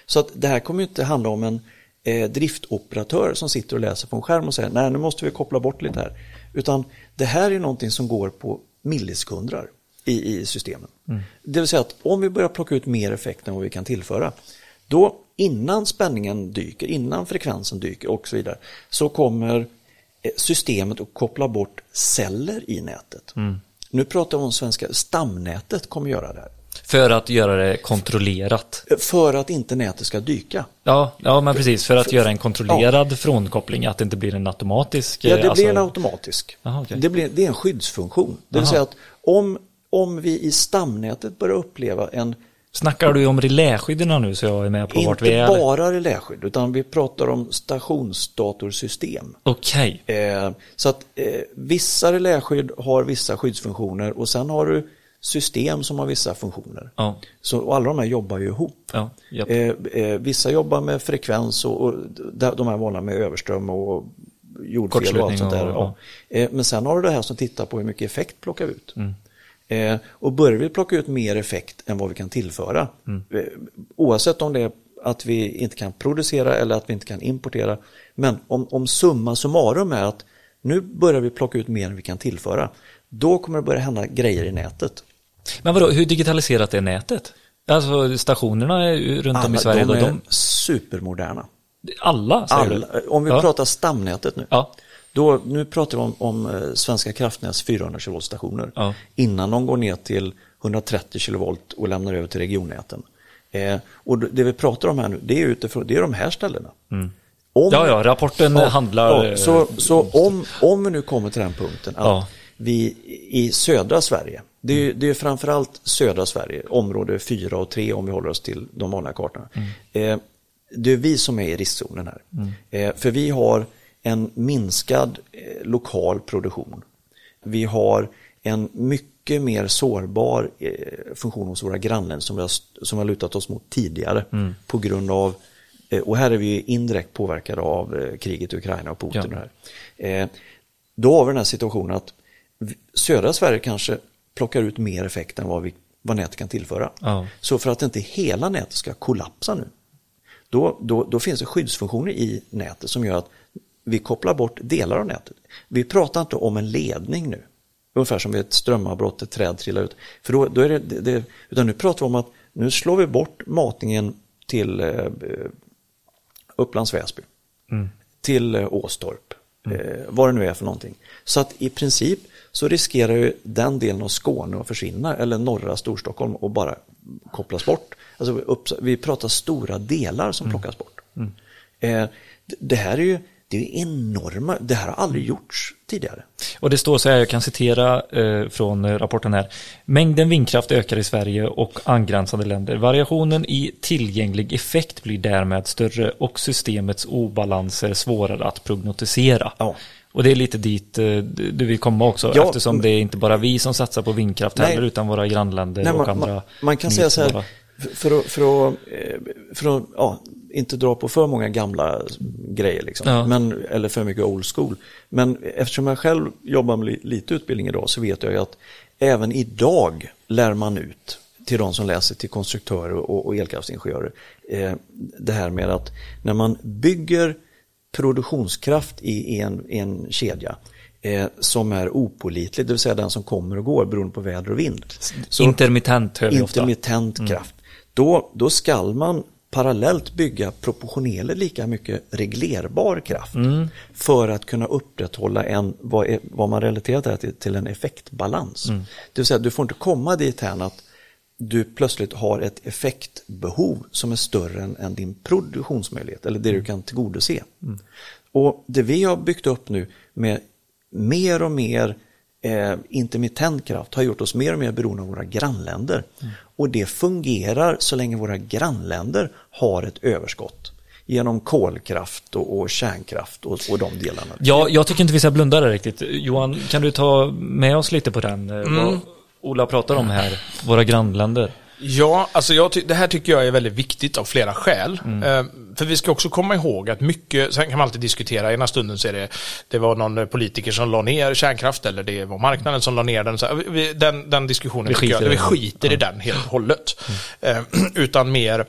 Så att det här kommer ju inte handla om en eh, driftoperatör som sitter och läser på en skärm och säger nej, nu måste vi koppla bort lite här. Utan det här är någonting som går på millisekunder i, i systemen. Mm. Det vill säga att om vi börjar plocka ut mer effekt än vad vi kan tillföra, då innan spänningen dyker, innan frekvensen dyker och så vidare, så kommer systemet och koppla bort celler i nätet. Mm. Nu pratar vi om svenska stamnätet kommer göra det här. För att göra det kontrollerat. För att inte nätet ska dyka. Ja, ja men precis. För att för, göra en kontrollerad ja. frånkoppling. Att det inte blir en automatisk... Ja, det alltså... blir en automatisk. Aha, okay. det, blir, det är en skyddsfunktion. Det vill Aha. säga att om, om vi i stamnätet börjar uppleva en... Snackar du om reläskydderna nu så jag är med på vart vi är? Inte bara reläskydd utan vi pratar om stationsdatorsystem. Okej. Okay. Eh, så att eh, vissa reläskydd har vissa skyddsfunktioner och sen har du system som har vissa funktioner. Ja. Så, och alla de här jobbar ju ihop. Ja, yep. eh, eh, vissa jobbar med frekvens och, och de här vanliga med överström och jordfel och allt sånt där. Och, ja. Ja. Eh, men sen har du det här som tittar på hur mycket effekt plockar vi ut. Mm. Eh, och börjar vi plocka ut mer effekt än vad vi kan tillföra mm. eh, oavsett om det är att vi inte kan producera eller att vi inte kan importera, men om, om summa summarum är att nu börjar vi plocka ut mer än vi kan tillföra, då kommer det börja hända grejer i nätet. Men vadå, hur digitaliserat är nätet? Alltså stationerna är runt alla, om i Sverige de är de... supermoderna. Alla, säger alla, du? Om vi ja. pratar stamnätet nu ja. Då, nu pratar vi om, om Svenska kraftnäts fyrahundra kilovolt stationer ja. innan de går ner till etthundratrettio kilovolt och lämnar över till regionnäten. Eh, och det vi pratar om här nu, det är utifrån, det är de här ställena. Mm. Om, ja, ja, rapporten ja, handlar... Ja, så så om, om vi nu kommer till den punkten att ja. vi i södra Sverige, det är ju det är framförallt södra Sverige, område fyra och tre om vi håller oss till de vanliga kartorna. Mm. Eh, det är vi som är i riskzonen här. Mm. Eh, för vi har en minskad eh, lokal produktion. Vi har en mycket mer sårbar eh, funktion hos våra grannländer som vi har, som har lutat oss mot tidigare mm. på grund av, eh, och här är vi indirekt påverkade av eh, kriget i Ukraina och Putin. Ja. Här. Eh, då har vi den här situationen att södra Sverige kanske plockar ut mer effekt än vad, vi, vad nätet kan tillföra. Ja. Så för att inte hela nätet ska kollapsa nu, då, då, då finns det skyddsfunktioner i nätet som gör att vi kopplar bort delar av nätet. Vi pratar inte om en ledning nu. Ungefär som vid ett strömavbrott, ett träd trillar ut. För då, då är det, det, det, utan nu pratar vi om att nu slår vi bort matningen till eh, Upplands Väsby. Mm. Till eh, Åstorp. Mm. Eh, vad det nu är för någonting. Så att i princip så riskerar ju den delen av Skåne att försvinna. Eller norra Storstockholm och bara kopplas bort. Alltså, vi, upp, vi pratar stora delar som mm. plockas bort. Mm. Eh, det, det här är ju... Det är enorma, det här har aldrig gjorts tidigare. Och det står så här, jag kan citera eh, från rapporten här. Mängden vindkraft ökar i Sverige och angränsande länder. Variationen i tillgänglig effekt blir därmed större och systemets obalanser svårare att prognostisera. Ja. Och det är lite dit eh, du vill komma också ja, eftersom det är inte bara vi som satsar på vindkraft nej, heller utan våra grannländer nej, och man, andra. Man, man kan säga så här, för att... För att, för att ja, inte dra på för många gamla grejer liksom. Ja. Men, eller för mycket old school. Men eftersom jag själv jobbar med lite utbildning idag så vet jag ju att även idag lär man ut till de som läser till konstruktörer och, och elkraftsingenjörer eh, det här med att när man bygger produktionskraft i en, en kedja eh, som är opålitlig, det vill säga den som kommer och går beroende på väder och vind. Så, intermittent hör vi ofta. Intermittent kraft. Mm. Då, då skall man parallellt bygga proportionellt lika mycket reglerbar kraft mm. för att kunna upprätthålla en, vad, är, vad man relaterar det här till, till en effektbalans. Mm. Det vill säga du får inte komma dit här att du plötsligt har ett effektbehov som är större än, än din produktionsmöjlighet eller det du kan tillgodose. Mm. Och det vi har byggt upp nu med mer och mer eh, intermittent kraft har gjort oss mer och mer beroende av våra grannländer. Mm. Och det fungerar så länge våra grannländer har ett överskott genom kolkraft och, och kärnkraft och, och de delarna. Ja, jag tycker inte vi ska blunda där riktigt. Johan, kan du ta med oss lite på den? Mm. Vad Ola pratar om här, våra grannländer. Ja, alltså jag ty- det här tycker jag är väldigt viktigt av flera skäl. Mm. Ehm, för vi ska också komma ihåg att mycket, sen kan man alltid diskutera, ena stunden så är det, det var någon politiker som la ner kärnkraft eller det var marknaden som la ner den. Så, vi, den, den diskussionen vi skiter, jag, i, vi skiter i den helt och hållet. Mm. Ehm, utan mer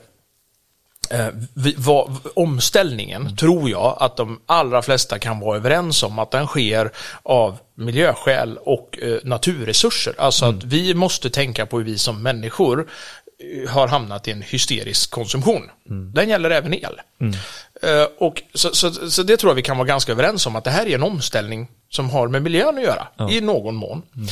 eh, vi, va, omställningen mm. tror jag att de allra flesta kan vara överens om att den sker av miljöskäl och eh, naturresurser. Alltså mm. att vi måste tänka på hur vi som människor eh, har hamnat i en hysterisk konsumtion. Mm. Den gäller även el. Mm. Eh, och så, så, så det tror jag vi kan vara ganska överens om att det här är en omställning som har med miljön att göra ja. i någon mån. Mm.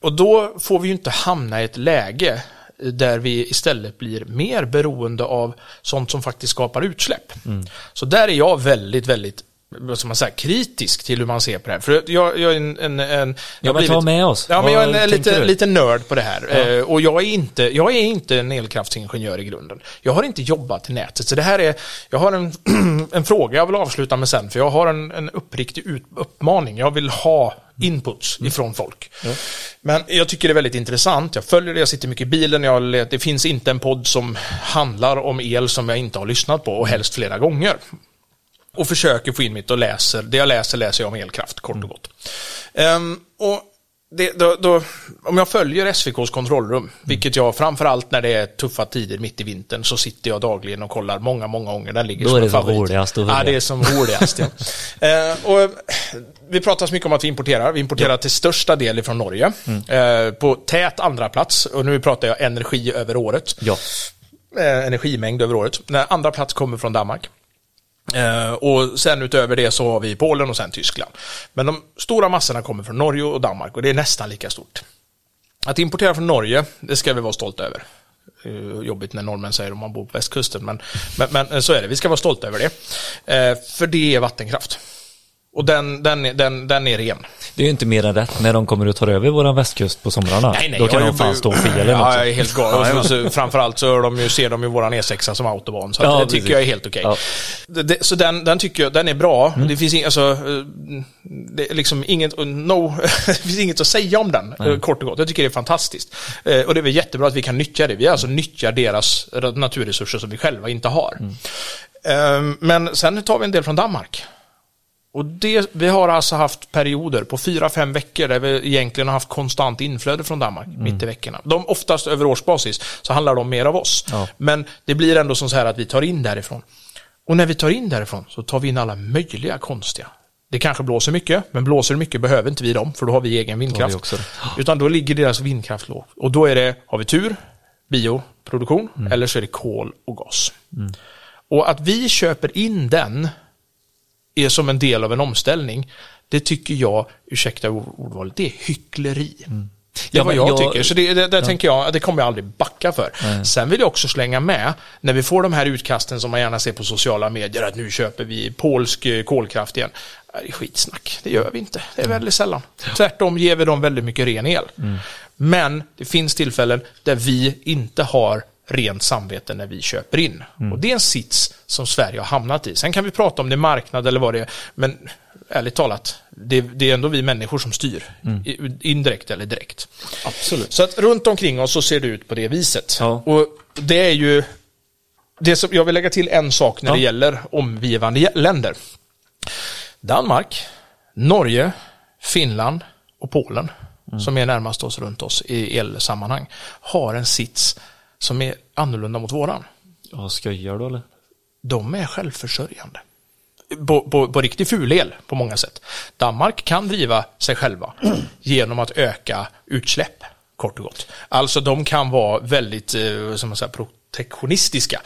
Och då får vi ju inte hamna i ett läge där vi istället blir mer beroende av sånt som faktiskt skapar utsläpp. Mm. Så där är jag väldigt, väldigt som man säger, kritisk till hur man ser på det här. För jag, jag är en... en, en jag har ta med oss. Ja, men jag är en lite, lite nörd på det här. Ja. Eh, och jag är, inte, jag är inte en elkraftsingenjör i grunden. Jag har inte jobbat i nätet. Så det här är... Jag har en, en fråga jag vill avsluta med sen. För jag har en, en uppriktig ut, uppmaning. Jag vill ha inputs mm. ifrån folk. Mm. Men jag tycker det är väldigt intressant. Jag följer det, jag sitter mycket i bilen. Jag, det finns inte en podd som handlar om el som jag inte har lyssnat på. Och helst flera gånger. Och försöker få in mitt och läser. Det jag läser, läser jag om elkraft, kort och gott. Um, och det, då, då, om jag följer S V K:s kontrollrum, vilket jag framförallt när det är tuffa tider mitt i vintern, så sitter jag dagligen och kollar många, många gånger. Den ligger då som är det som hårdast. Ja, det är som hårdast. Ja. uh, och vi pratar så mycket om att vi importerar. Vi importerar ja. till största del från Norge. Mm. Uh, på tät andra plats. Och nu pratar jag energi över året. Ja. Uh, energimängd över året. När andra plats kommer från Danmark. Uh, och sen utöver det så har vi Polen och sen Tyskland. Men de stora massorna kommer från Norge och Danmark, och det är nästan lika stort. Att importera från Norge, det ska vi vara stolta över. Uh, jobbigt när norrmän säger om man bor på västkusten, men, men, men så är det. Vi ska vara stolta över det. Uh, för det är vattenkraft. Och den, den, den, den är ren. Det är ju inte mer än rätt när de kommer att ta över våran västkust på somrarna. Nej, nej, då kan de fan ju... stå fel eller något. Ja, jag är helt galen. Framförallt så är de ju, ser de ju våran E sex som autobahn. Så ja, det precis. Tycker jag är helt okej. Okay. Ja. Så den, den tycker jag, den är bra. Mm. Det finns in, alltså, det är liksom inget, no, det finns inget att säga om den, mm. kort och gott. Jag tycker det är fantastiskt. Och det är väl jättebra att vi kan nyttja det. Vi alltså nyttjar deras naturresurser som vi själva inte har. Mm. Men sen tar vi en del från Danmark. Och det, vi har alltså haft perioder på fyra fem veckor där vi egentligen har haft konstant inflöde från Danmark mm. mitt i veckorna. De oftast över årsbasis så handlar de mer av oss. Ja. Men det blir ändå som så här att vi tar in därifrån. Och när vi tar in därifrån så tar vi in alla möjliga konstiga. Det kanske blåser mycket, men blåser mycket behöver inte vi dem, för då har vi egen vindkraft. Ja, vi utan då ligger deras vindkraft låg. Och då är det, har vi tur, bioproduktion mm. eller så är det kol och gas. Mm. Och att vi köper in den är som en del av en omställning, det tycker jag, ursäkta ordvalet, det är hyckleri. Mm. Det är ja, vad jag, jag tycker. Så det, det, det ja. tänker jag, det kommer jag aldrig backa för. Nej. Sen vill jag också slänga med, när vi får de här utkasten som man gärna ser på sociala medier, att nu köper vi polsk kolkraft igen. Det är skitsnack. Det gör vi inte. Det är mm. väldigt sällan. Tvärtom ger vi dem väldigt mycket ren el. Mm. Men det finns tillfällen där vi inte har rent samvete när vi köper in. Mm. Och det är en sits som Sverige har hamnat i. Sen kan vi prata om det är marknad eller vad det är, men ärligt talat, det, det är ändå vi människor som styr. Mm. Indirekt eller direkt. Absolut. Så att runt omkring oss så ser det ut på det viset. Ja. Och det är ju det som jag vill lägga till en sak när ja. det gäller omgivande länder. Danmark, Norge, Finland och Polen mm. som är närmast oss runt oss i elsammanhang har en sits som är annorlunda mot våran. Ja, skojar då eller? De är självförsörjande. På, på, på riktig fulel på många sätt. Danmark kan driva sig själva mm. genom att öka utsläpp, kort och gott. Alltså de kan vara väldigt, som man säger, protektionistiska.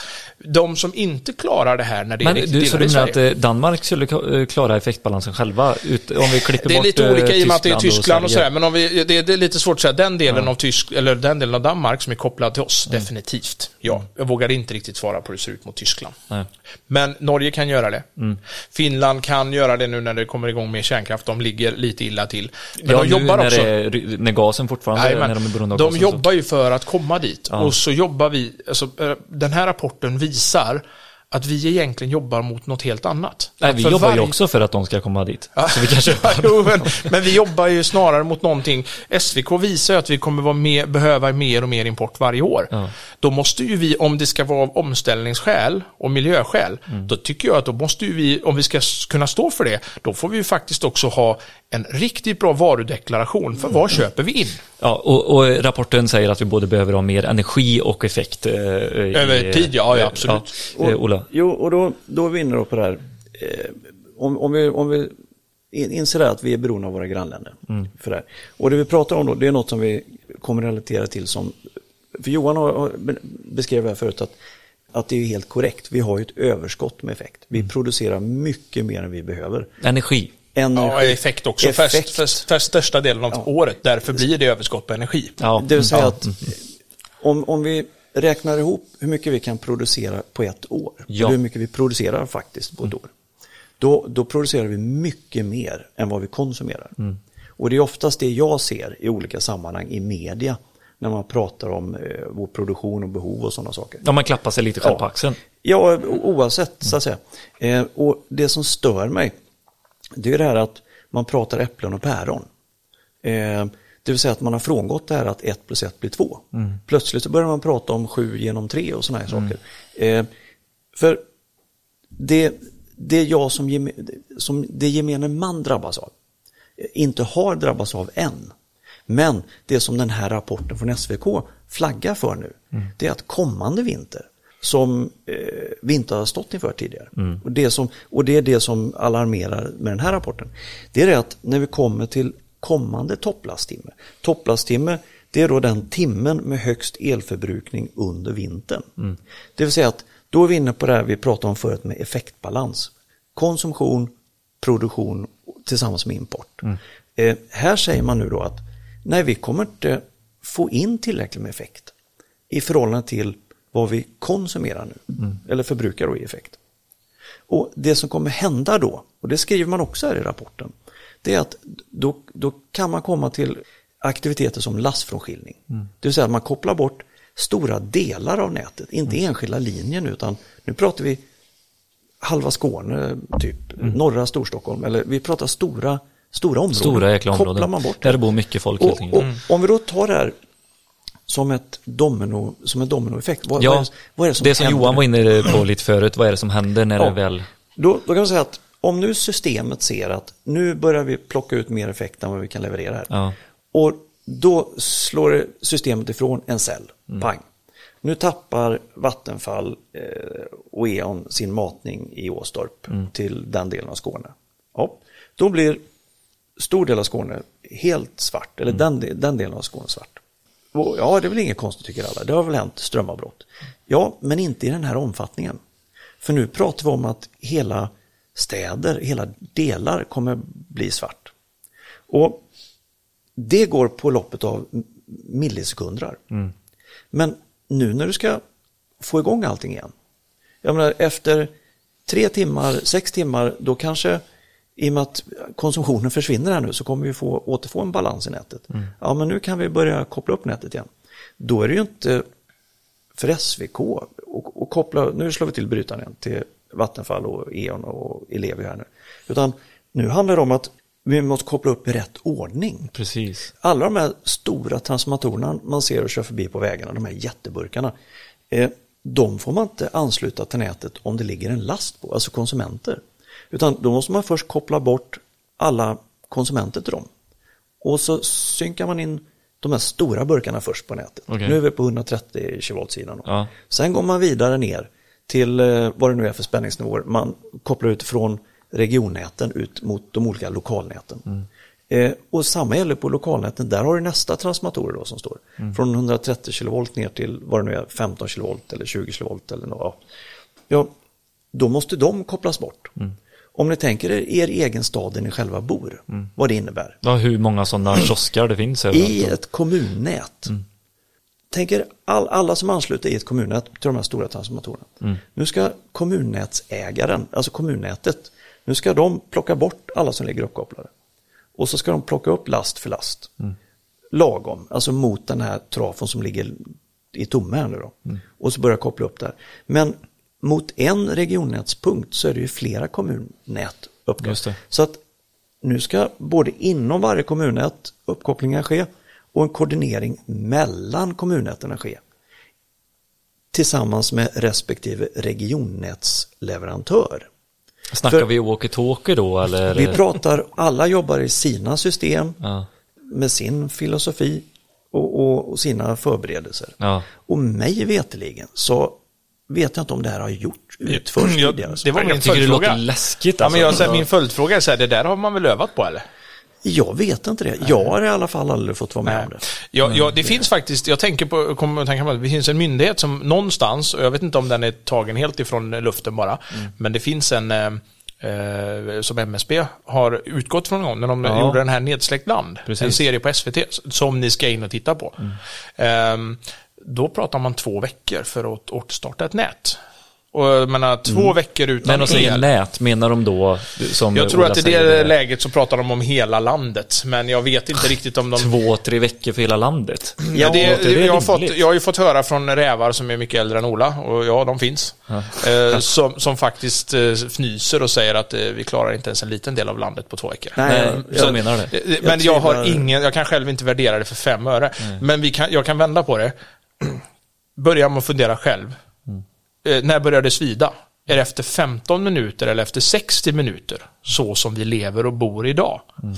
De som inte klarar det här när det men är riktigt. Men du, så du menar att Danmark skulle klara effektbalansen själva? Ut, om vi klipper det är bort lite olika Tyskland i och med att det är Tyskland och, och sådär. Men om vi, det, är, det är lite svårt att säga. Den delen, ja. av Tysk, eller den delen av Danmark som är kopplad till oss, mm. definitivt. Ja, jag vågar inte riktigt svara på hur det ser ut mot Tyskland. Nej. Men Norge kan göra det. Mm. Finland kan göra det nu när det kommer igång med kärnkraft. De ligger lite illa till. Men ja, de jobbar när också. Är, när gasen fortfarande nej, men, när de är beroende av de gasen. De jobbar ju för att komma dit. Ja. Och så jobbar vi... Alltså, den här rapporten visar att vi egentligen jobbar mot något helt annat. Nej, vi jobbar varje... ju också för att de ska komma dit. Så vi kanske... jo, men, men vi jobbar ju snarare mot någonting. S V K visar ju att vi kommer vara med, behöva mer och mer import varje år. Ja. Då måste ju vi, om det ska vara av omställningsskäl och miljöskäl, mm. då tycker jag att då måste ju vi, om vi ska kunna stå för det, då får vi ju faktiskt också ha en riktigt bra varudeklaration för vad köper vi in. Ja, och, och rapporten säger att vi både behöver ha mer energi och effekt. Eh, Över tid, ja, ja absolut. Ja. Och, Ola? Jo, och då, då är vi inne på det här. Eh, om, om, vi, om vi inser att vi är beroende av våra grannländer. Mm. För det här. Och det vi pratar om då, det är något som vi kommer relatera till som... För Johan har, har beskrev här förut att, att det är helt korrekt. Vi har ju ett överskott med effekt. Vi mm. producerar mycket mer än vi behöver. Energi. Energi. Ja, effekt också. Effekt. För, för, för största delen av ja. året. Därför blir det överskott på energi. Ja. Det vill säga att Om, om vi räknar ihop hur mycket vi kan producera på ett år, ja. hur mycket vi producerar faktiskt på ett mm. år, då, då producerar vi mycket mer än vad vi konsumerar. Mm. Och det är oftast det jag ser i olika sammanhang i media när man pratar om eh, vår produktion och behov och sådana saker. Ja, man klappar sig lite själv på axeln. Ja, oavsett mm. så att säga. Eh, och det som stör mig, det är det här att man pratar äpplen och päron. Eh, det vill säga att man har frångått det här att ett plus ett blir två. Mm. Plötsligt så börjar man prata om sju genom tre och sådana här mm. saker. Eh, för det, det jag som, geme, som det gemene man drabbas av, inte har drabbats av än. Men det som den här rapporten från S V K flaggar för nu, mm. det är att kommande vinter som eh, vi inte har stått inför tidigare. Mm. Och, det som, och det är det som alarmerar med den här rapporten. Det är det att när vi kommer till kommande topplasttimme. Topplasttimme, det är då den timmen med högst elförbrukning under vintern. Mm. Det vill säga att då är vi inne på det här vi pratade om förut med effektbalans. Konsumtion, produktion tillsammans med import. Mm. Eh, här säger man nu då att nej, vi kommer inte få in tillräckligt med effekt i förhållande till vad vi konsumerar nu. Mm. Eller förbrukar då i effekt. Och det som kommer hända då, och det skriver man också här i rapporten, det är att då, då kan man komma till aktiviteter som lastfrånskiljning. Mm. Det vill säga att man kopplar bort stora delar av nätet, inte mm. enskilda linjen, utan nu pratar vi halva Skåne, typ mm. norra Storstockholm, eller vi pratar stora stora områden, stora jäkla områden. Kopplar man bort där det bor mycket folk och, helt enkelt. Mm. Om vi då tar det här som ett domino, som en dominoeffekt, vad, ja, vad, är, vad är det som det som händer? Johan var inne på lite förut, vad är det som händer när ja, det väl då, då kan man säga att om nu systemet ser att nu börjar vi plocka ut mer effekt än vad vi kan leverera här, ja. och då slår systemet ifrån en cell, mm. pang. Nu tappar Vattenfall och Eon sin matning i Åstorp mm. till den delen av Skåne. Ja, då blir stor del av Skåne helt svart, eller mm. den, den delen av Skåne svart. Och ja, det är väl inget konstigt tycker alla. Det har väl hänt strömavbrott. Ja, men inte i den här omfattningen. För nu pratar vi om att hela städer, hela delar kommer bli svart. Och det går på loppet av millisekunder. Mm. Men nu när du ska få igång allting igen. Jag menar, efter tre timmar, sex timmar, då kanske, i och med att konsumtionen försvinner här nu, så kommer vi få återfå en balans i nätet. Mm. Ja, men nu kan vi börja koppla upp nätet igen. Då är det ju inte för S V K och, och koppla, nu slår vi till brytaren till Vattenfall och Eon och Elevi här nu. Utan nu handlar det om att vi måste koppla upp i rätt ordning. Precis. Alla de här stora transformatorerna man ser och kör förbi på vägarna, de här jätteburkarna, eh, de får man inte ansluta till nätet om det ligger en last på, alltså konsumenter. Utan då måste man först koppla bort alla konsumenter till dem. Och så synkar man in de här stora burkarna först på nätet. Okay. Nu är vi på hundratrettio kilovolt-sidan. Ja. Sen går man vidare ner till vad det nu är för spänningsnivåer. Man kopplar ut från regionnäten ut mot de olika lokalnäten. Mm. Eh, och samma gäller på lokalnäten. Där har du nästa transformatorer då som står. Mm. Från hundratrettio kilovolt ner till vad det nu är, femton kilovolt eller tjugo kilovolt eller något. Ja, då måste de kopplas bort. Mm. Om ni tänker er, er egen stad där ni själva bor, mm. vad det innebär. Ja, hur många sådana kiosker det finns. I ett kommunnät. Mm. Tänker all, alla som ansluter i ett kommunnät till de här stora transformatorerna. Mm. Nu ska kommunnätsägaren, alltså kommunnätet, nu ska de plocka bort alla som ligger uppkopplade. Och så ska de plocka upp last för last. Mm. Lagom, alltså mot den här trafen som ligger i tomme här nu då. Mm. Och så börja koppla upp där. Men mot en regionnätspunkt så är det ju flera kommunnät uppkopplade. Så att nu ska både inom varje kommunnät uppkopplingar ske och en koordinering mellan kommunnäten ske. Tillsammans med respektive regionnätsleverantör. Snackar För vi walkie-talkie då? Eller? Vi pratar, alla jobbar i sina system, ja. med sin filosofi och, och, och sina förberedelser. Ja. Och mig veteligen så vet jag inte om det här har gjort utförs jag, tidigare. Det var jag min tycker det låter läskigt. Alltså. Ja, men jag, min följdfråga är så här, det där har man väl övat på eller? Jag vet inte det. Jag har i alla fall aldrig fått vara med Nej. om det. Ja, ja, det finns faktiskt, jag tänker på, kommer att tänka på, det finns en myndighet som någonstans, och jag vet inte om den är tagen helt ifrån luften bara, mm. men det finns en, eh, som M S B har utgått från någon, när de ja. gjorde den här Nedsläckt land, en serie på S V T som ni ska in och titta på. Mm. Eh, då pratar man två veckor för att återstarta ett nät. Och jag menar, två mm. veckor utan Men de säger el. nät, menar de då? Som jag tror Ola att i det är... läget så pratar de om hela landet. Men jag vet inte riktigt om de... Två, tre veckor för hela landet? Mm. Ja, det, det jag, har fått, jag har ju fått höra från rävar som är mycket äldre än Ola. Och ja, de finns. Ja. Eh, som, som faktiskt eh, fnyser och säger att eh, vi klarar inte ens en liten del av landet på två veckor. Nej, men, jag så, menar det. Men jag, jag, har ingen, jag kan själv inte värdera det för fem öre. Mm. Men vi kan, jag kan vända på det. Börja med att fundera själv. När börjar det svida? Är det efter femton minuter eller efter sextio minuter? Så som vi lever och bor idag. Mm.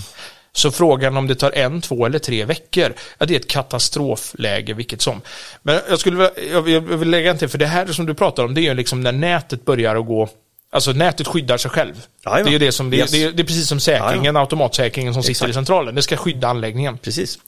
Så frågan om det tar en, två eller tre veckor, ja, det är ett katastrofläge vilket som. Men jag skulle jag vill lägga en till, för det här som du pratar om, det är ju liksom när nätet börjar att gå, alltså nätet skyddar sig själv. Jajamän. Det är ju det som det, yes. det, är, det är precis som säkringen, Jajamän. automatsäkringen som sitter Exakt. i centralen. Det ska skydda anläggningen. Precis.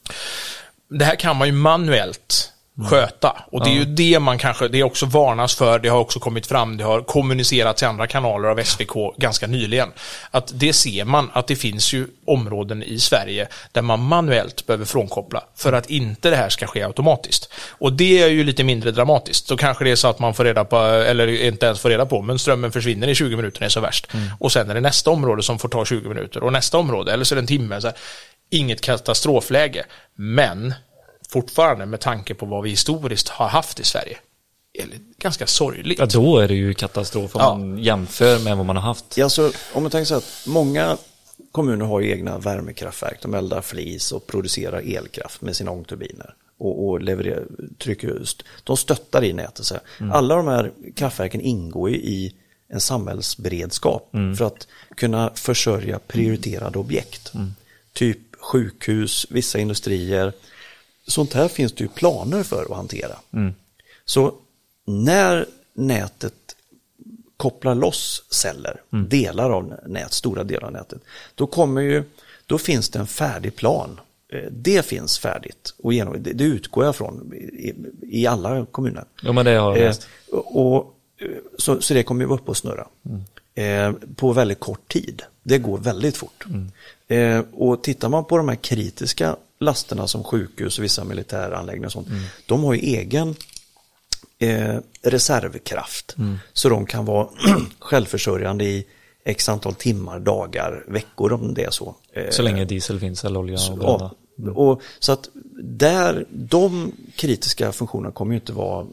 Det här kan man ju manuellt sköta. Och det är ju det man kanske, det är också varnas för, det har också kommit fram, det har kommunicerats i andra kanaler av S V K ganska nyligen. Att det ser man, att det finns ju områden i Sverige där man manuellt behöver frånkoppla för att inte det här ska ske automatiskt. Och det är ju lite mindre dramatiskt. Så kanske det är så att man får reda på, eller inte ens får reda på, men strömmen försvinner i tjugo minuter, är så värst. Mm. Och sen är det nästa område som får ta tjugo minuter och nästa område, eller så är det en timme. Så här. Inget katastrofläge. Men fortfarande med tanke på vad vi historiskt har haft i Sverige. Ganska sorgligt. Ja, då är det ju katastrof om ja. man jämför med vad man har haft. Ja, så om man tänker så att många kommuner har ju egna värmekraftverk. De eldar flis och producerar elkraft med sina ångturbiner. Och, och levererar tryckhus. De stöttar i nätet. Så här. Mm. Alla de här kraftverken ingår ju i en samhällsberedskap. Mm. För att kunna försörja prioriterade objekt. Mm. Typ sjukhus, vissa industrier. Sånt här finns det ju planer för att hantera. Mm. Så när nätet kopplar loss celler, mm. delar av nät, stora delar av nätet, då kommer ju, då finns det en färdig plan. Det finns färdigt. Och genom, det utgår jag från i, i alla kommuner. Ja, men det har jag läst. Och så, så det kommer ju upp och snurra. Mm. Eh, på väldigt kort tid. Det går väldigt fort. Mm. Eh, och tittar man på de här kritiska lasterna som sjukhus och vissa militäranläggningar och sånt, mm. de har ju egen eh, reservkraft, mm. så de kan vara självförsörjande i x antal timmar, dagar, veckor om det är så. Eh, så länge diesel finns eller olja så, och blanda. Mm. Och så att där, de kritiska funktionerna kommer ju inte vara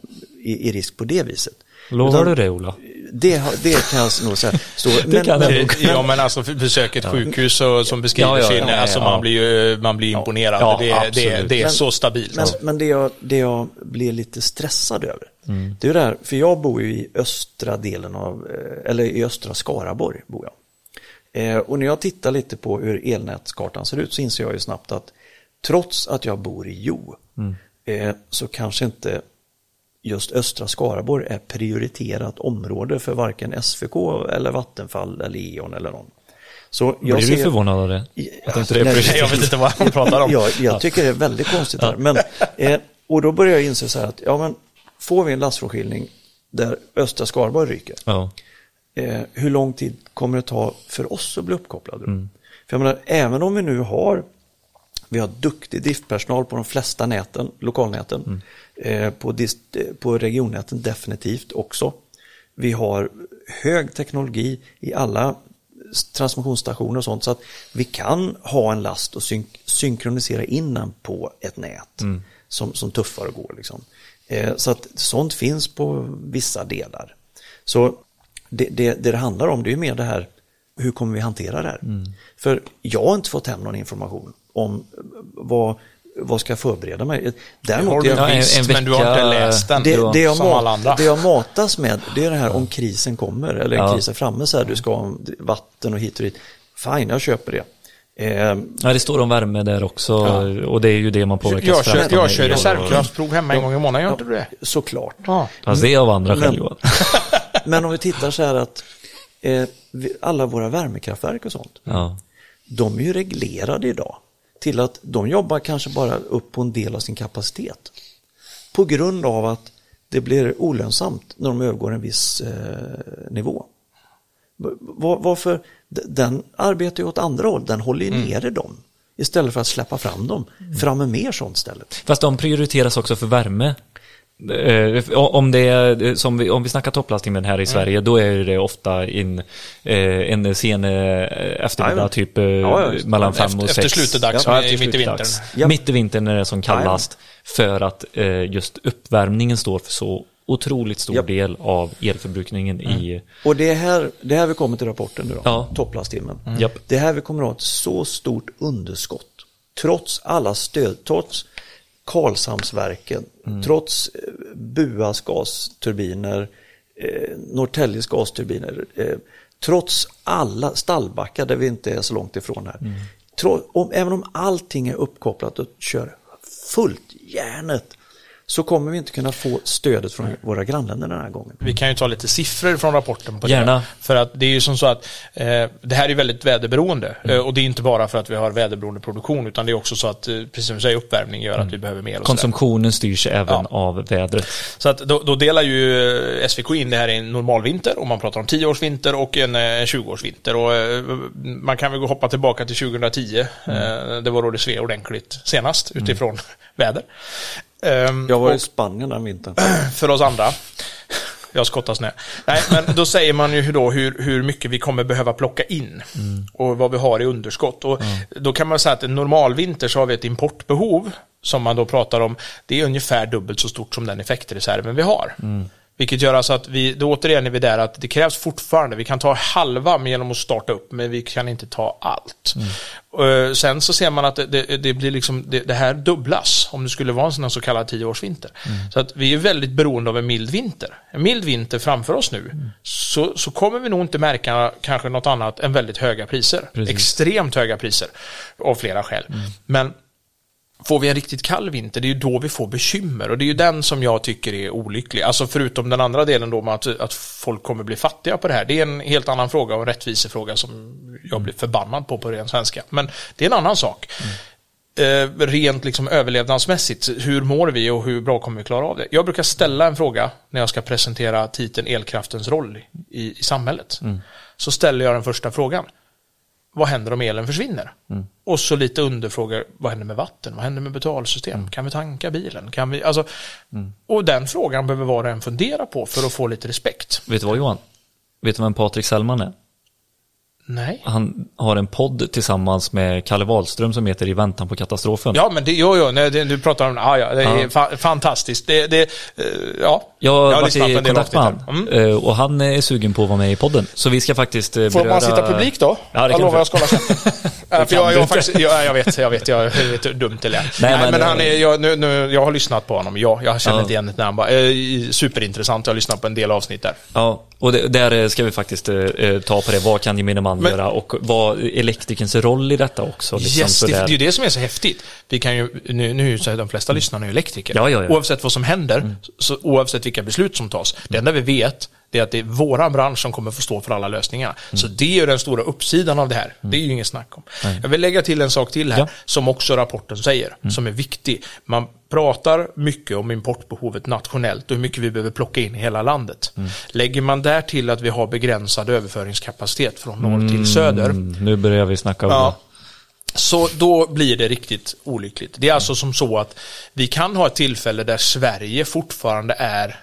i, i risk på det viset. Lovar du det, Ola? Det, det kan jag nog säga. Så, men, kan men, ja, men alltså besök ett ja. sjukhus och, som beskriver ja, ja, sin, ja, ja, alltså ja. man blir ju man blir imponerad. Ja, ja, det, det, det är men, så stabilt. Men, men det, jag, det jag blir lite stressad över, mm. det är det här, för jag bor ju i östra delen av, eller i Östra Skaraborg bor jag. Eh, och när jag tittar lite på hur elnätskartan ser ut så inser jag ju snabbt att trots att jag bor i Jo, mm. eh, så kanske inte just Östra Skaraborg är prioriterat område för varken S V K eller Vattenfall eller Eon eller någon. Så jag blir ser... du förvånad av det? Att ja, inte det nej, är jag vet inte vad han pratar om. jag, jag tycker det är väldigt konstigt här. Men, eh, och då börjar jag inse så här att ja, men, får vi en lastförskilning där Östra Skaraborg ryker, ja. eh, hur lång tid kommer det ta för oss att bli uppkopplade? Mm. För jag menar, även om vi nu har Vi har duktig driftpersonal på de flesta näten, lokalnäten, mm. eh, på, dist, på regionnäten definitivt också. Vi har hög teknologi i alla transmissionsstationer och sånt, så att vi kan ha en last och synk- synkronisera innan på ett nät mm. som, som tuffar och går. Liksom. Eh, så att sånt finns på vissa delar. Så det det, det, det handlar om, det är ju mer det här, hur kommer vi hantera det här? Mm. För jag har inte fått hem någon information om vad, vad ska jag förbereda mig. Däremot jag har visst, en, en vecka, men du har inte läst den. Det, det, jag mat, det jag matas med, det är det här om krisen kommer, eller ja. krisen framme, så här, du ska ha vatten och hit och dit. Fine, jag köper det. Eh, ja, det står om värme där också, ja. och det är ju det man påverkas. Jag kör, jag kör reservkraftsprov hemma en gång i månaden, gör inte du det? Såklart. Ja. Fast det är av andra skäl. Men, men om vi tittar så här att eh, vi, alla våra värmekraftverk och sånt, ja. de är ju reglerade idag till att de jobbar kanske bara upp på en del av sin kapacitet på grund av att det blir olönsamt när de övergår en viss eh, nivå. Var, varför? Den arbetar ju åt andra håll, den håller ju mm. nere dem istället för att släppa fram dem. Mm. Fram med mer sånt stället. Fast de prioriteras också för värme. Eh, om, det är, som vi, om vi snackar topplastningen här i mm. Sverige, då är det ofta in, eh, en sen eh, eftermiddag, typ eh, ja, ja, mellan fem efter, och sex. Efter slutet dags, ja, efter mitt i vintern. Yep. Mitt i vintern är det som kallast, för att eh, just uppvärmningen står för så otroligt stor yep. del av elförbrukningen mm. i... Och det är här, det här vi kommer till rapporten nu då, ja. Topplastningen. Mm. Yep. Det här vi kommer att ha ett så stort underskott, trots alla stöd, trots Karlshamnsverken, mm. trots Buas gasturbiner, eh, Norrtäljes gasturbiner, eh, trots alla Stallbackar där vi inte är så långt ifrån här. Mm. Tro, om, även om allting är uppkopplat och kör fullt järnet, så kommer vi inte kunna få stödet från våra grannländer den här gången. Vi kan ju ta lite siffror från rapporten på gärna. Det. För att det är ju som så att eh, det här är väldigt väderberoende. Mm. Eh, och det är inte bara för att vi har väderberoende produktion, utan det är också så att, eh, precis som du säger, uppvärmning gör mm. att vi behöver mer. Och konsumtionen styrs även ja. Av vädret. Så att då, då delar ju S V K in det här i en normal vinter, och man pratar om tio års vinter och en eh, tjugo års vinter. Och eh, man kan väl gå hoppa tillbaka till tjugohundratio. Mm. Eh, det var då det sved ordentligt senast utifrån mm. väder. Jag var i Spanien den vintern. För oss andra. Jag skottas ner. Nej, men då säger man ju då hur, hur mycket vi kommer behöva plocka in mm. och vad vi har i underskott. Och mm. då kan man säga att en normal vinter så har vi ett importbehov som man då pratar om. Det är ungefär dubbelt så stort som den effektreserven vi har. Mm. Vilket gör alltså att vi, då återigen är vi där att det krävs fortfarande. Vi kan ta halva genom att starta upp, men vi kan inte ta allt. Mm. Sen så ser man att det, det, det blir liksom, det, det här dubblas om det skulle vara en sån så kallad tioårsvinter. Mm. Så att vi är väldigt beroende av en mild vinter. En mild vinter framför oss nu, mm. så, så kommer vi nog inte märka kanske något annat än väldigt höga priser. Precis. Extremt höga priser av flera skäl. Mm. Men får vi en riktigt kall vinter, det är ju då vi får bekymmer. Och det är ju den som jag tycker är olycklig. Alltså förutom den andra delen då med att, att folk kommer bli fattiga på det här. Det är en helt annan fråga och en rättvisefråga som jag blir förbannad på på ren svenska. Men det är en annan sak. Mm. Eh, rent liksom överlevnadsmässigt, hur mår vi och hur bra kommer vi klara av det? Jag brukar ställa en fråga när jag ska presentera titeln elkraftens roll i, i samhället. Mm. Så ställer jag den första frågan. Vad händer om elen försvinner? Mm. Och så lite underfrågor, vad händer med vatten? Vad händer med betalsystem? Mm. Kan vi tanka bilen? Kan vi, alltså, mm. Och den frågan behöver vara en fundera på för att få lite respekt. Vet du vad, Johan? Vet du vem Patrik Sellman är? Nej. Han har en podd tillsammans med Kalle Wahlström som heter I väntan på katastrofen. Ja, men det gör jag. När du pratar om ah, ja, det är ja. fa- fantastiskt. Det, det, ja. Jag, jag har varit i kontakt med han. Mm. Och han är sugen på att vara med i podden. Så vi ska faktiskt beröra... Får man sitta publik då? Ja, det kan jag skola jag, jag, faktiskt, jag, jag vet, jag vet, jag vet hur dumt det är. Nej, Nej, men, men han är, jag, nu, nu, jag har lyssnat på honom. Ja, jag känner ja. inte igen ett namn. Eh, superintressant. Jag har lyssnat på en del avsnitt där. Ja, och det, där ska vi faktiskt eh, ta på det. Vad kan gemene man Men, göra och vad elektrikens roll i detta också. Liksom, yes, det, det är ju det som är så häftigt. Vi kan ju, nu, nu så är de flesta mm. lyssnarna elektriker. Ja, ja, ja. Oavsett vad som händer, mm. så, oavsett vilka beslut som tas. Mm. Det enda vi vet det är att det är våran bransch som kommer få stå för alla lösningar. Mm. Så det är ju den stora uppsidan av det här. Mm. Det är ju inget snack om. Nej. Jag vill lägga till en sak till här ja. som också rapporten säger, mm. som är viktig. Man pratar mycket om importbehovet nationellt och hur mycket vi behöver plocka in i hela landet. Mm. Lägger man där till att vi har begränsad överföringskapacitet från norr mm. till söder. Nu börjar vi snacka om ja. det. Så då blir det riktigt olyckligt. Det är alltså som så att vi kan ha ett tillfälle där Sverige fortfarande är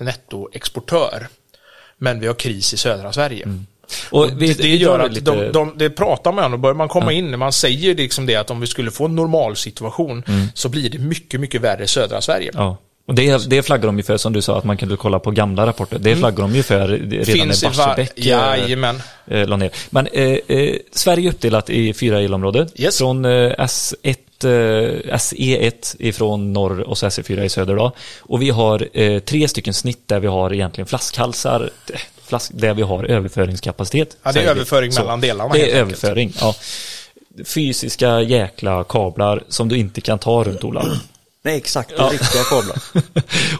nettoexportör, men vi har kris i södra Sverige. Mm. Och vi, det, det gör att lite... de, de, det pratar man och börjar man komma ja. in när man säger liksom det att om vi skulle få en normal situation mm. så blir det mycket mycket värre i södra Sverige. Ja. Och det, det flaggar de ju för, som du sa, att man kunde kolla på gamla rapporter. Det flaggar mm. de ju för redan när Barsebäck eh, la ner. Men eh, eh, Sverige är uppdelat i fyra elområden. Yes. Från eh, S ett, S E ett ifrån norr och så S E fyra i söder då. Och vi har eh, tre stycken snitt där vi har egentligen flaskhalsar, flask, där vi har överföringskapacitet. Ja, det är överföring så, mellan delarna. Det är överföring, ja. Fysiska jäkla kablar som du inte kan ta runt, Ola. Nej, exakt, ja. riktiga kablar.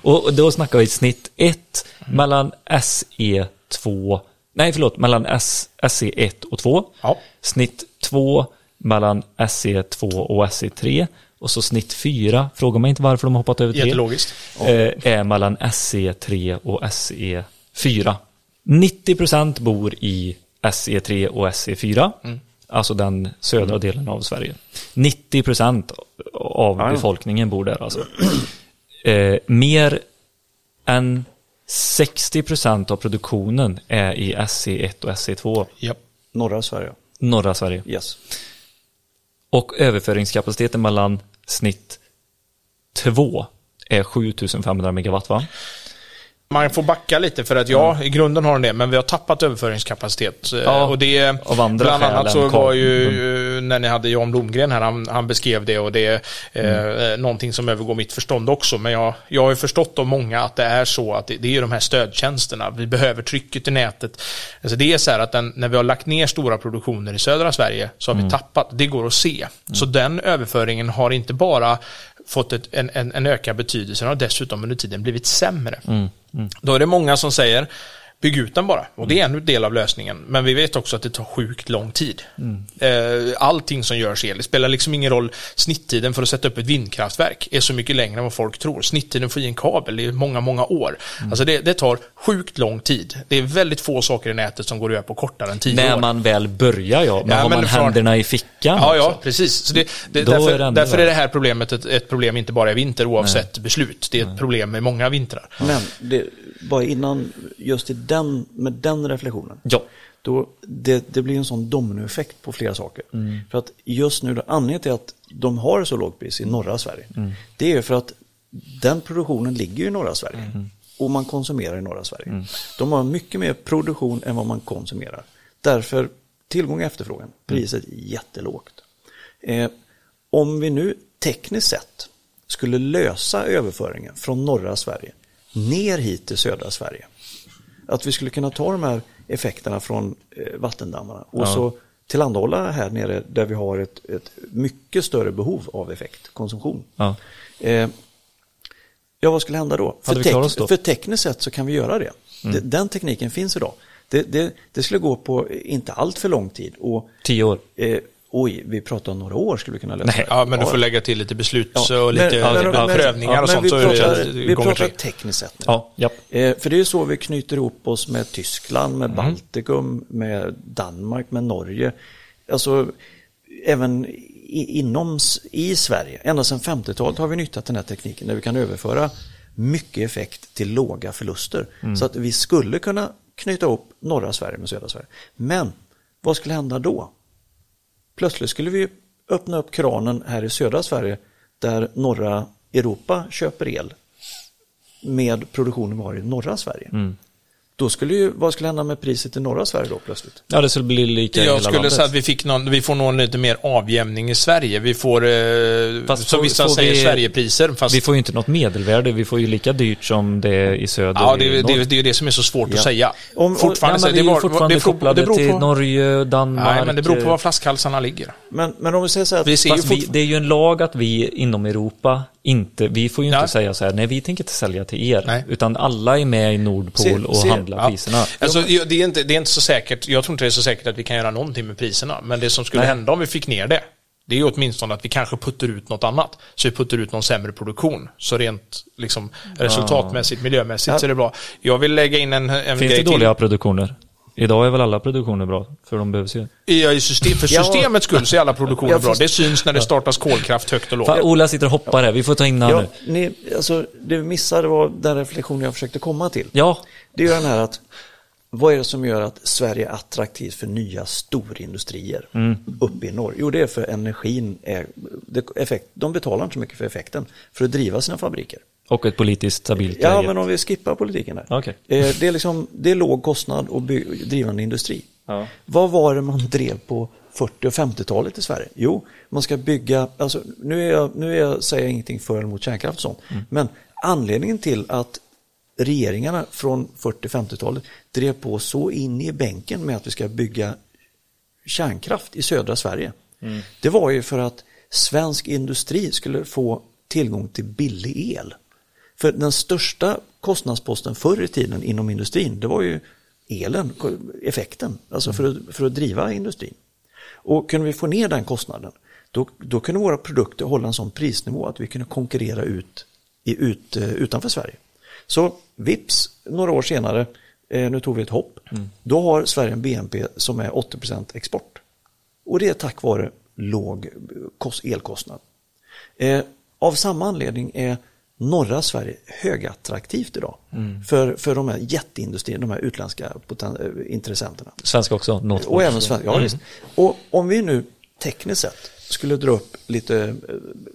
Och då snackar vi snitt ett mm. mellan S E två, nej förlåt, mellan S E ett och två. Ja. Snitt två mellan S E två och S E tre, och så snitt fyra, frågar mig inte varför de har hoppat över tre, jättelogiskt, är mellan S E tre och S E fyra. nittio procent bor i S E tre och S E fyra, mm. alltså den södra delen av Sverige. nittio procent av befolkningen bor där alltså. eh, mer än sextio procent av produktionen är i S E ett och S E två. Ja, norra Sverige. Norra Sverige. Yes. Och överföringskapaciteten mellan snitt två är sju tusen femhundra megawatt, va? Man får backa lite för att ja, i grunden har den det, men vi har tappat överföringskapacitet. Ja, och det, och bland annat så var ju när ni hade Jan Blomgren här, han, han beskrev det, och det är mm. eh, någonting som övergår mitt förstånd också. Men jag, jag har ju förstått av många att det är så att det, det är de här stödtjänsterna. Vi behöver trycket i nätet. Alltså det är så här att den, när vi har lagt ner stora produktioner i södra Sverige så har mm. vi tappat, det går att se. Mm. Så den överföringen har inte bara fått ett, en, en, en ökad betydelse, och har dessutom under tiden blivit sämre. Mm. Mm. Då är det många som säger bygg ut den bara, och det är en del av lösningen, men vi vet också att det tar sjukt lång tid. Mm. Allting som görs el, det spelar liksom ingen roll, snitttiden för att sätta upp ett vindkraftverk är så mycket längre än vad folk tror. Snitttiden för en kabel är många, många år. Mm. Alltså det, det tar sjukt lång tid. Det är väldigt få saker i nätet som går att göra på kortare än tio år. När man väl börjar, ja, men ja, har men man från... händerna i fickan. Ja, ja, precis. Så det, det, därför, är, det därför är det här problemet ett, ett problem inte bara i vinter oavsett Nej. beslut. Det är ett Nej. problem med många vintrar. Men det, bara innan just i den, med den reflektionen, ja. då det, det blir en sån dominoeffekt på flera saker. Mm. För att just nu, anledningen till att de har så låg pris i norra Sverige, mm. det är för att den produktionen ligger i norra Sverige mm. och man konsumerar i norra Sverige. Mm. De har mycket mer produktion än vad man konsumerar. Därför tillgång och efterfrågan, priset är jättelågt. Eh, om vi nu tekniskt sett skulle lösa överföringen från norra Sverige ner hit till södra Sverige, att vi skulle kunna ta de här effekterna från eh, vattendammarna och ja. så tillhandahålla här nere där vi har ett, ett mycket större behov av effektkonsumtion. Ja. Eh, ja, vad skulle hända då? För, tek- då? för tekniskt sett så kan vi göra det. Mm. Den tekniken finns idag. Det, det, det skulle gå på inte allt för lång tid. Och, tio år. Eh, oj, vi pratar om några år skulle vi kunna lösa. Nej, ja, men du får lägga till lite beslut ja. och lite men, men, men, prövningar ja, och sånt. Vi så pratar, det, vi pratar tekniskt sett nu. Ja, ja. Eh, för det är ju så vi knyter ihop oss med Tyskland, med mm. Baltikum, med Danmark, med Norge. Alltså, även i, inom, i Sverige, ända sedan femtiotalet har vi nyttjat den här tekniken där vi kan överföra mycket effekt till låga förluster. Mm. Så att vi skulle kunna knyta upp norra Sverige med södra Sverige. Men vad skulle hända då? Plötsligt skulle vi öppna upp kranen här i södra Sverige där norra Europa köper el med produktionen var i norra Sverige. Mm. Då skulle ju, vad skulle hända med priset i norra Sverige då plötsligt? Ja, det skulle bli lika. Jag skulle säga att vi fick någon, vi får någon lite mer avjämning i Sverige. Vi får, eh, som vissa säger, vi, Sverigepriser. Fast... Vi får ju inte något medelvärde, vi får ju lika dyrt som det är i söder. Ja, det, det, det är det som är så svårt ja. att säga. Om, fortfarande, ja, men vi är fortfarande det, det, kopplade det beror till på, Norge, Danmark. Nej, men det beror på var flaskhalsarna ligger. Men, men om vi säger så här, vi ser ju vi, det är ju en lag att vi inom Europa inte, vi får ju inte nej. säga så här, nej vi tänker inte sälja till er, nej. utan alla är med i Nordpol se, och se. handlar ja. priserna. Alltså, det, är inte, det är inte så säkert, jag tror inte det är så säkert att vi kan göra någonting med priserna, men det som skulle nej. hända om vi fick ner det, det är ju åtminstone att vi kanske puttar ut något annat, så vi puttar ut någon sämre produktion, så rent liksom, resultatmässigt, miljömässigt ja. så är det bra. Jag vill lägga in en, en Finns det dåliga till. produktioner? Idag är väl alla produktioner bra, för de behövs ju. Ja, i system, för systemets skull så är alla produktioner bra. Det syns när det startas kolkraft högt och lågt. Fan, Ola sitter och hoppar här, vi får ta in ja, nu. Ni, alltså, det vi missade var den reflektion jag försökte komma till. Ja. Det är ju den här att, vad är det som gör att Sverige är attraktivt för nya storindustrier mm. uppe i norr? Jo, det är för energin. Är, det, effekt, de betalar inte så mycket för effekten, för att driva sina fabriker. Och ett politiskt stabilt Ja, läget. Men om vi skippar politiken där. Okay. Det är liksom, det är låg kostnad och by- drivande industri. Ja. Vad var det man drev på fyrtio- och femtiotalet i Sverige? Jo, man ska bygga, alltså, nu, är jag, nu är jag, säger jag ingenting för eller mot kärnkraft och sånt. Mm. Men anledningen till att regeringarna från fyrtio- och femtiotalet drev på så in i bänken med att vi ska bygga kärnkraft i södra Sverige. Mm. Det var ju för att svensk industri skulle få tillgång till billig el. För den största kostnadsposten förr i tiden inom industrin, det var ju elen, effekten, alltså för att, för att driva industrin. Och kunde vi få ner den kostnaden, då, då kunde våra produkter hålla en sån prisnivå att vi kunde konkurrera ut, i, ut utanför Sverige. Så vips, några år senare, nu tog vi ett hopp, mm. då har Sverige en B N P som är åttio procent export. Och det är tack vare låg elkostnad. Eh, av samma anledning är norra Sverige högattraktivt idag mm. för, för de här jätteindustrierna, de här utländska poten- intressenterna. Svenska också. Något och även svenska, ja, mm. Och om vi nu tekniskt sett skulle dra upp lite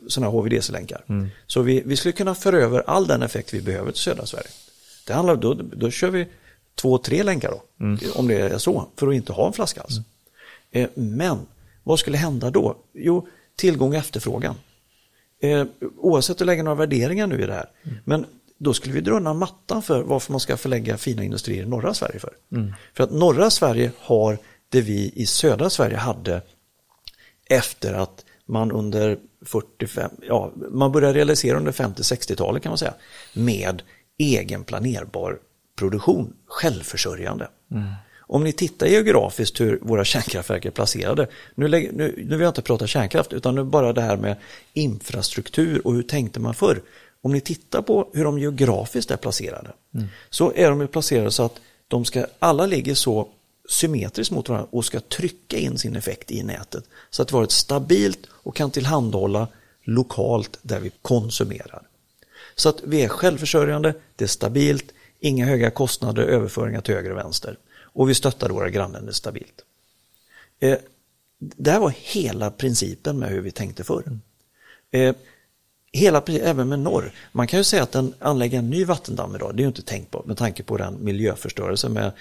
sådana här H V D C-länkar mm. så vi, vi skulle kunna föra över all den effekt vi behöver till södra Sverige. Det handlar, då, då kör vi två, tre länkar då, mm. om det är så, för att inte ha en flaskhals. Mm. Eh, men vad skulle hända då? Jo, tillgång och efterfrågan. Eh, oavsett att lägga några värderingar nu i det här. Mm. Men då skulle vi dra undan mattan för varför man ska förlägga fina industrier i norra Sverige för. Mm. För att norra Sverige har det vi i södra Sverige hade efter att man under fyrtiofem, ja, man började realisera under femtio-sextiotalet kan man säga, med egen planerbar produktion, självförsörjande. Mm. Om ni tittar geografiskt hur våra kärnkraftverk är placerade, nu, lägger, nu, nu vill jag inte prata kärnkraft utan nu bara det här med infrastruktur och hur tänkte man förr. Om ni tittar på hur de geografiskt är placerade mm. så är de ju placerade så att de ska, alla ligger så symmetriskt mot varandra och ska trycka in sin effekt i nätet så att det varit stabilt och kan tillhandahålla lokalt där vi konsumerar. Så att vi är självförsörjande, det är stabilt, inga höga kostnader, överföringar till höger och vänster. Och vi stöttar våra grannländer stabilt. Eh, det här var hela principen med hur vi tänkte förr. Eh, hela, även med norr. Man kan ju säga att en, anlägga en ny vattendamm idag, det är ju inte tänkbart med tanke på den miljöförstörelsen med,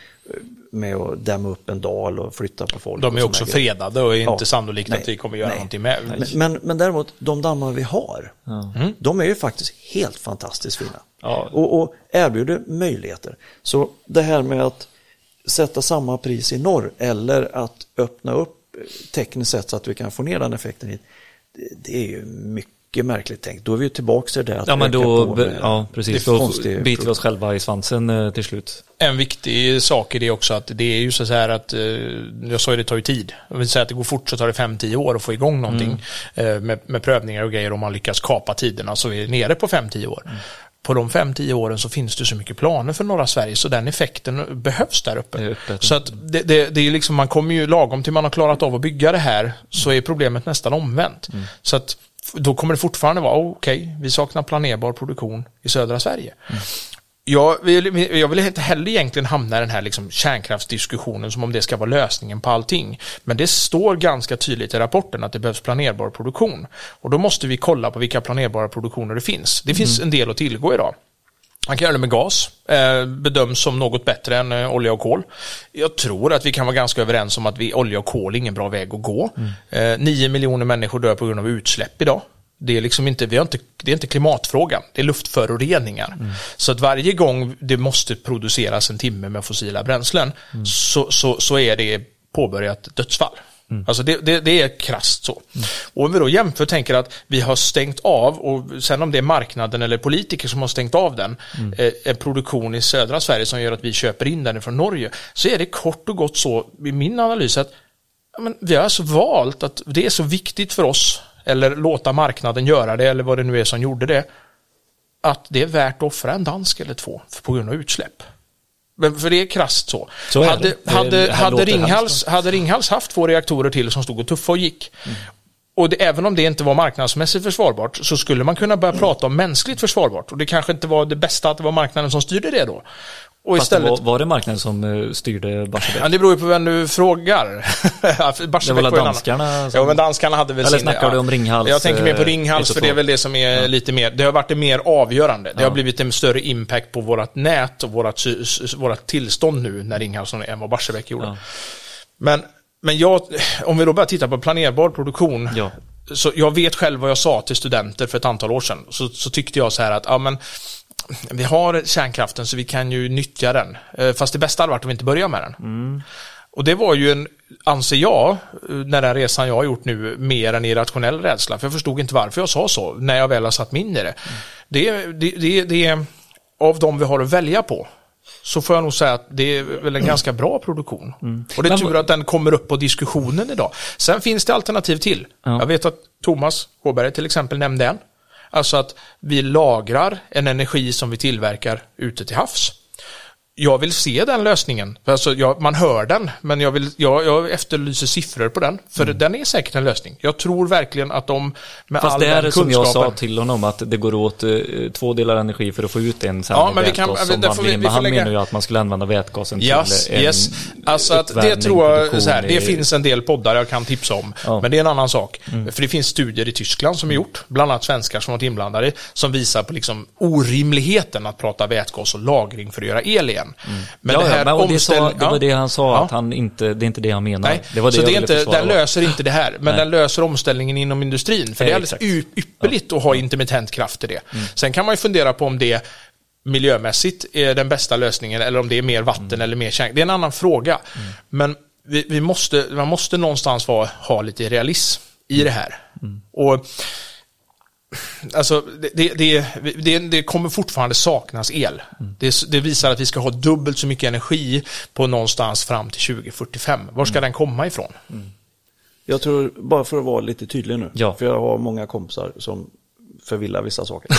med att dämma upp en dal och flytta på folk. De är också fredade och är inte ja, sannolikt nej, att vi kommer göra nej, någonting med. Nej. Men, men däremot, de dammar vi har, mm. de är ju faktiskt helt fantastiskt fina. Ja. Och, och erbjuder möjligheter. Så det här med att sätta samma pris i norr eller att öppna upp tekniskt sett så att vi kan få ner den effekten hit, det är ju mycket märkligt tänkt. Då är vi ju tillbaka till det att ja, men då, ja, precis. Då biter vi oss själva i svansen till slut. En viktig sak i det också att det är ju så här att jag sa ju det tar ju tid. Jag vill säga att det går fort så tar det fem till tio år att få igång någonting mm. med, med prövningar och grejer om man lyckas kapa tiderna så vi är nere på fem till tio år. Mm. På de fem till tio åren så finns det så mycket planer för norra Sverige så den effekten behövs där uppe. Det uppe. Så att det, det, det är liksom, man kommer ju lagom till man har klarat av att bygga det här så är problemet nästan omvänt. Mm. Så att då kommer det fortfarande vara okej, okay, vi saknar planerbar produktion i södra Sverige. Mm. Jag vill, jag vill inte heller egentligen hamna i den här liksom kärnkraftsdiskussionen som om det ska vara lösningen på allting. Men det står ganska tydligt i rapporten att det behövs planerbar produktion. Och då måste vi kolla på vilka planerbara produktioner det finns. Det finns mm. en del att tillgå idag. Man kan göra det med gas, bedöms som något bättre än olja och kol. Jag tror att vi kan vara ganska överens om att vi, olja och kol är ingen bra väg att gå. Mm. nio miljoner människor dör på grund av utsläpp idag. Det är liksom inte, vi har inte, det är inte klimatfrågan, det är luftföroreningar. Mm. Så att varje gång det måste produceras en timme med fossila bränslen mm. så, så, så är det påbörjat dödsfall. Mm. Alltså det, det, det är krasst så. Mm. Och om vi då jämför tänker att vi har stängt av, och sen om det är marknaden eller politiker som har stängt av den, mm. eh, en produktion i södra Sverige som gör att vi köper in den från Norge, så är det kort och gott så i min analys att ja, men vi har alltså valt att det är så viktigt för oss eller låta marknaden göra det eller vad det nu är som gjorde det, att det är värt att offra en dansk eller två på grund av utsläpp. Men för det är krasst så. så är hade, det. Hade, det hade, Ringhals, hade Ringhals haft två reaktorer till som stod och tuffa och gick mm. och det, även om det inte var marknadsmässigt försvarbart så skulle man kunna börja mm. prata om mänskligt försvarbart och det kanske inte var det bästa att det var marknaden som styrde det då. Och istället... Fast det var, var det marknaden som styrde Barsebäck? Ja, det beror ju på vem du frågar. Det var danskarna? Som... Ja, men danskarna hade väl Eller sin... snackar du om Ringhals? Jag tänker mer på Ringhals för det är väl det som är ja. lite mer... Det har varit det mer avgörande. Det ja. har blivit en större impact på vårat nät och vårat, vårat tillstånd nu när Ringhals än vad Barsebäck gjorde. Ja. Men, men jag, om vi då börjar titta på planerbar produktion... Ja. Så jag vet själv vad jag sa till studenter för ett antal år sedan. Så, så tyckte jag så här att... Ja, men, vi har kärnkraften så vi kan ju nyttja den. Fast det bästa hade varit om vi inte börjar med den. Mm. Och det var ju en, anser jag, när den resan jag har gjort nu, mer en irrationell rädsla. För jag förstod inte varför jag sa så när jag väl har satt mig in i det. Mm. Det, det, det, det av dem vi har att välja på så får jag nog säga att det är väl en ganska bra produktion. Mm. Och det är tur att den kommer upp på diskussionen idag. Sen finns det alternativ till. Ja. Jag vet att Thomas Håberg till exempel nämnde en. Alltså att vi lagrar en energi som vi tillverkar ute till havs. jag vill se den lösningen. Alltså, jag, man hör den, men jag, vill, jag, jag efterlyser siffror på den. För mm. den är säkert en lösning. Jag tror verkligen att de med Fast all den kunskapen... Fast det är som jag sa till honom, att det går åt eh, två delar energi för att få ut en ja, men vätgas vi kan, som vi, får vi, vi får han lägga... menar ju att man skulle använda vätgasen yes, till en yes. alltså att det tror jag, så här, det i... finns en del poddar jag kan tipsa om. Ja. Men det är en annan sak. Mm. För det finns studier i Tyskland som är gjort, bland annat svenskar som varit inblandade, som visar på liksom orimligheten att prata vätgas och lagring för att göra el igen. Mm. Men ja, det, här men omställ- det, sa, det var det han sa ja. Att han inte, det är inte det han menar. Nej. Det var det så det är inte, den löser inte det här, men Nej. Den löser omställningen inom industrin. För Nej, det är alldeles exakt. ypperligt ja. Att ha intermittent kraft i det. Mm. Sen kan man ju fundera på om det miljömässigt är den bästa lösningen eller om det är mer vatten mm. eller mer kärn. Det är en annan fråga. Mm. Men vi, vi måste, man måste någonstans vara, ha lite realism i det här. Mm. Och alltså det, det, det, det kommer fortfarande saknas el. Mm. Det, det visar att vi ska ha dubbelt så mycket energi på någonstans fram till tjugo fyrtiofem. Var ska mm. den komma ifrån? Mm. Jag tror, bara för att vara lite tydlig nu, ja. För jag har många kompisar som förvillar vissa saker.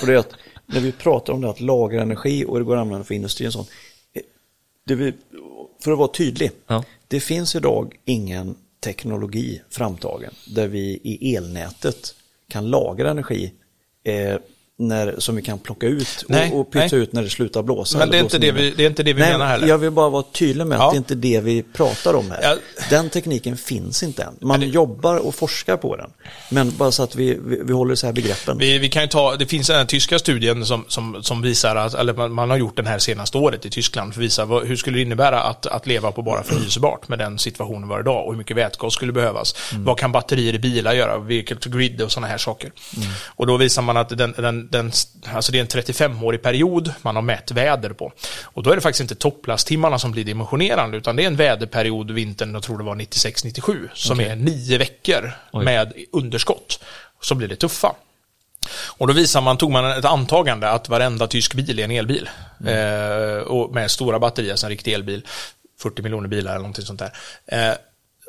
Och det är att när vi pratar om det att lagra energi och det går att använda för industrin och sånt, det, för att vara tydlig, ja. Det finns idag ingen teknologi framtagen där vi i elnätet kan lagra energi eh, när, som vi kan plocka ut och, nej, och pytsa nej. ut när det slutar blåsa. Men det är, inte det, vi, det är inte det vi nej, menar heller. Jag vill bara vara tydlig med ja. Att det är inte det vi pratar om här. Ja. Den tekniken finns inte än. Man det... jobbar och forskar på den. Men bara så att vi, vi, vi håller så här begreppen. Vi, vi kan ju ta, det finns en tyska studien som, som, som visar, att, eller man, man har gjort den här senaste året i Tyskland för att visa vad, hur skulle det innebära att, att leva på bara förnyelsebart med den situationen var idag och hur mycket vätgas skulle behövas. Mm. Vad kan batterier i bilar göra? Vilket grid och sådana här saker. Mm. Och då visar man att den, den Den, alltså det är en trettiofemårig period man har mätt väder på. Och då är det faktiskt inte topplastimmarna som blir dimensionerande utan det är en väderperiod vintern, jag tror det var nittiosex nittiosju, som okay. är nio veckor Oj. Med underskott. Så blir det tuffa. Och då visar man, tog man ett antagande att varenda tysk bil är en elbil. Mm. Eh, och med stora batterier som en riktig elbil. fyrtio miljoner bilar eller någonting sånt där. Eh,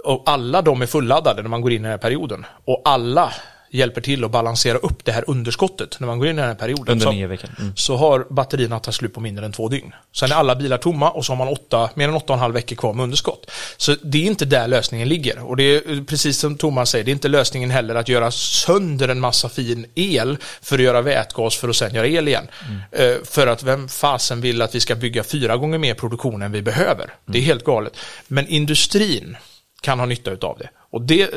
och alla de är fulladdade när man går in i den här perioden. Och alla hjälper till att balansera upp det här underskottet när man går in i den här perioden. Under nio veckor. Mm. Så har batterierna tagit slut på mindre än två dygn. Sen är alla bilar tomma och så har man åtta, mer än åtta och en halv veckor kvar med underskott. Så det är inte där lösningen ligger. Och det är precis som Thomas säger, det är inte lösningen heller att göra sönder en massa fin el för att göra vätgas för att sen göra el igen. Mm. För att vem fasen vill att vi ska bygga fyra gånger mer produktion än vi behöver. Mm. Det är helt galet. Men industrin kan ha nytta utav det. Och det,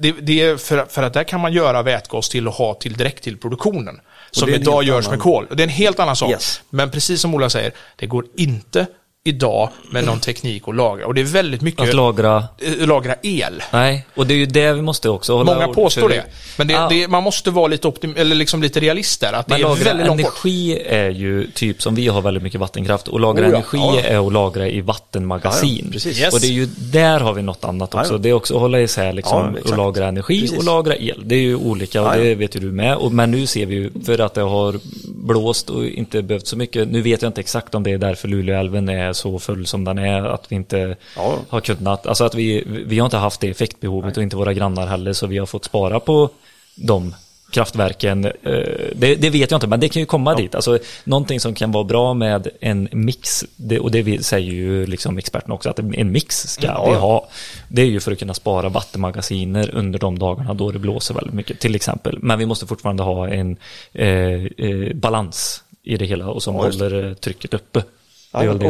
det, det är för, för att där kan man göra vätgas till och ha till direkt till produktionen. Som idag görs annan... med kol. Och det är en helt annan sak. Yes. Men precis som Ola säger, det går inte idag med någon teknik att lagra. Och det är väldigt mycket att lagra, lagra el. Nej, och det är ju det vi måste också hålla. Många påstår det. Men det, ah. det, man måste vara lite, optim- eller liksom lite realist där. Att det är väldigt långt energi bort. Är ju typ som vi har väldigt mycket vattenkraft. Och lagra oh, ja. energi ja. Är att lagra i vattenmagasin. Ja, ja. Yes. Och det är ju, där har vi något annat också. Ja. Det är också att hålla isär liksom, ja, att lagra energi precis. Och lagra el. Det är ju olika och ja, ja. Det vet ju du med. Och, men nu ser vi ju, för att det har blåst och inte behövt så mycket. Nu vet jag inte exakt om det är därför Luleälven är så full som den är, att vi inte ja. har kunnat, alltså att vi, vi har inte haft det effektbehovet Nej. Och inte våra grannar heller, så vi har fått spara på de kraftverken, det, det vet jag inte, men det kan ju komma ja. dit, alltså någonting som kan vara bra med en mix det, och det säger ju liksom experterna också, att en mix ska ja. vi ha, det är ju för att kunna spara vattenmagasiner under de dagarna då det blåser väldigt mycket till exempel, men vi måste fortfarande ha en eh, eh, balans i det hela och som ja, håller trycket uppe. Ja, och,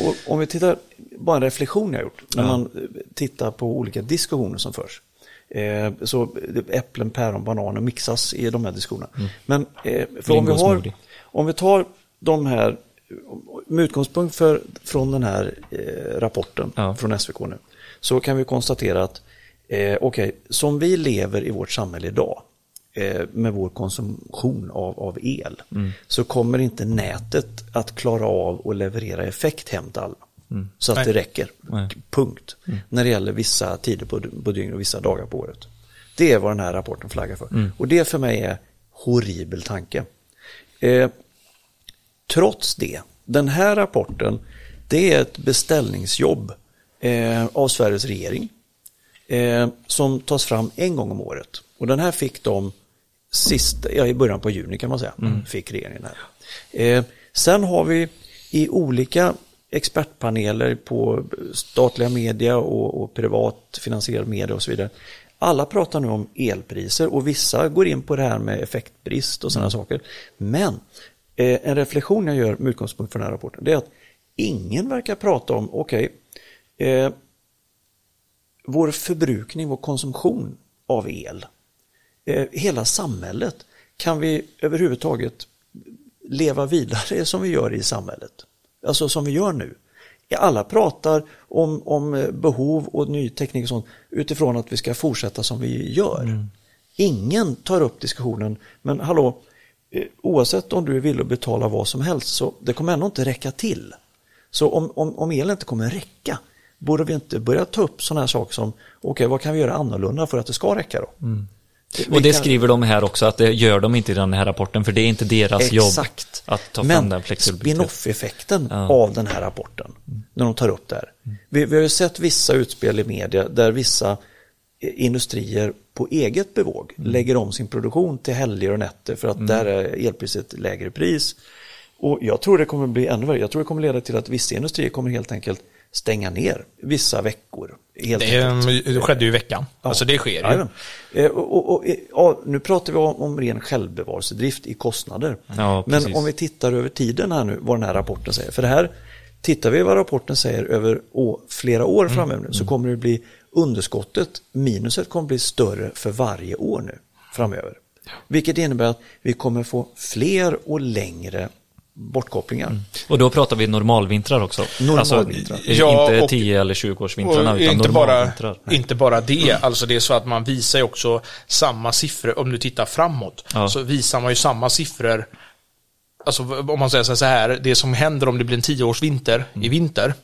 och om vi tittar, bara en reflektion jag har gjort, när ja. man tittar på olika diskussioner som förs. Eh, så äpplen, päron, bananer mixas i de här diskussionerna. Mm. Men eh, för om vi, har, om vi tar de här, med utgångspunkt för, från den här eh, rapporten ja. Från S V K nu, så kan vi konstatera att eh, okay, som vi lever i vårt samhälle idag, med vår konsumtion av, av el mm. så kommer inte nätet att klara av att leverera effekt hem till alla. Mm. Så att Nej. det räcker. Nej. Punkt. Mm. När det gäller vissa tider på, på dygn och vissa dagar på året. Det är vad den här rapporten flaggar för. Mm. Och det för mig är horribel tanke. Eh, trots det, den här rapporten, det är ett beställningsjobb eh, av Sveriges regering eh, som tas fram en gång om året. Och den här fick de sista, ja, i början på juni kan man säga, mm. fick regeringen här. Eh, sen har vi i olika expertpaneler på statliga media och, och privat finansierad media och så vidare. Alla pratar nu om elpriser och vissa går in på det här med effektbrist och sådana mm. saker. Men eh, en reflektion jag gör med utgångspunkt för den här rapporten, det är att ingen verkar prata om okej, okay, eh, vår förbrukning, vår konsumtion av el. Eh, hela samhället. Kan vi överhuvudtaget leva vidare som vi gör i samhället? Alltså som vi gör nu. Alla pratar om, om behov och ny teknik och sånt utifrån att vi ska fortsätta som vi gör. Mm. Ingen tar upp diskussionen, men hallå, oavsett om du är villig att betala vad som helst så det kommer ändå inte räcka till. Så om, om, om elen inte kommer räcka, borde vi inte börja ta upp sådana här saker som okej, okay, vad kan vi göra annorlunda för att det ska räcka då? Mm. Och det skriver de här också, att det gör de inte i den här rapporten, för det är inte deras Exakt. jobb att ta fram den flexibiliteten. Men spin-off-effekten ja. av den här rapporten, när de tar upp det här. Mm. Vi, vi har ju sett vissa utspel i media där vissa industrier på eget bevåg mm. lägger om sin produktion till helger och nätter för att mm. där är elpriset lägre pris. Och jag tror det kommer bli ännu värre. Jag tror det kommer leda till att vissa industrier kommer helt enkelt stänga ner vissa veckor. Helt det, det skedde ju i veckan. Ja. Alltså det sker ju. Och, och, och, ja, nu pratar vi om, om ren självbevarelsedrift i kostnader. Ja, men om vi tittar över tiden här nu, vad den här rapporten säger. För det här, tittar vi vad rapporten säger över å, flera år mm. framöver nu, så kommer det bli underskottet, minuset kommer bli större för varje år nu framöver. Vilket innebär att vi kommer få fler och längre bortkopplingar. Mm. Och då pratar vi normalvintrar också. Normalvintrar. Alltså, ja, inte tio eller tjugo års vintrarna utan inte bara, inte bara det. Mm. Alltså det är så att man visar ju också samma siffror. Om du tittar framåt ja. så visar man ju samma siffror. Alltså om man säger så här, det som händer om det blir en tio års vinter mm. i vinter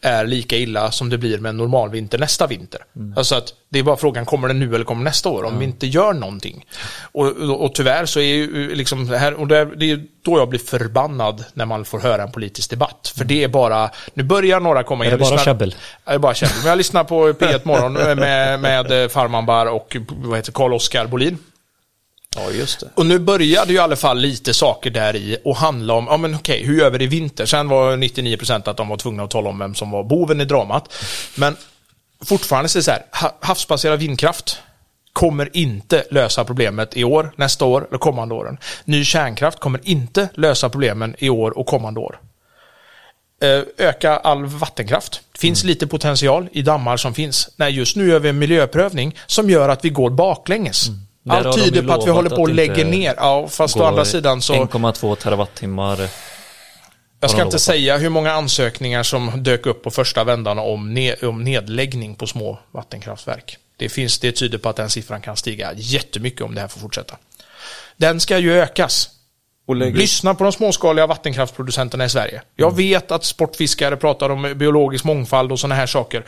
är lika illa som det blir med en normal vinter nästa vinter. Mm. Alltså att det är bara frågan, kommer den nu eller kommer nästa år om mm. vi inte gör någonting. Och, och, och tyvärr så är ju liksom det här, och det är, det är då jag blir förbannad när man får höra en politisk debatt. För det är bara, nu börjar några komma in. Är det bara käbbel? Det är bara käbbel. Men jag lyssnar på P ett Morgon med, med Farmanbar och vad heter Carl-Oskar Bolin. Ja, just det. Och nu började ju i alla fall lite saker där i och handla om, ja men okej, hur gör vi det i vinter? Sen var nittionio procent att de var tvungna att tala om vem som var boven i dramat. Men fortfarande så är det så här, havsbaserad vindkraft kommer inte lösa problemet i år, nästa år eller kommande åren. Ny kärnkraft kommer inte lösa problemen i år och kommande år. Öka all vattenkraft. Det finns mm. lite potential i dammar som finns. Nej, just nu gör vi en miljöprövning som gör att vi går baklänges. Mm. Allt tyder på att vi håller på att lägga ner. Ja, fast å andra sidan så en komma två terawattimmar. Jag ska inte säga hur många ansökningar som dök upp på första vändan om, ned, om nedläggning på små vattenkraftverk. Det finns, det tyder på att den siffran kan stiga jättemycket om det här får fortsätta. Den ska ju ökas. Och lyssna på de småskaliga vattenkraftproducenterna i Sverige. Jag mm. vet att sportfiskare pratar om biologisk mångfald och såna här saker.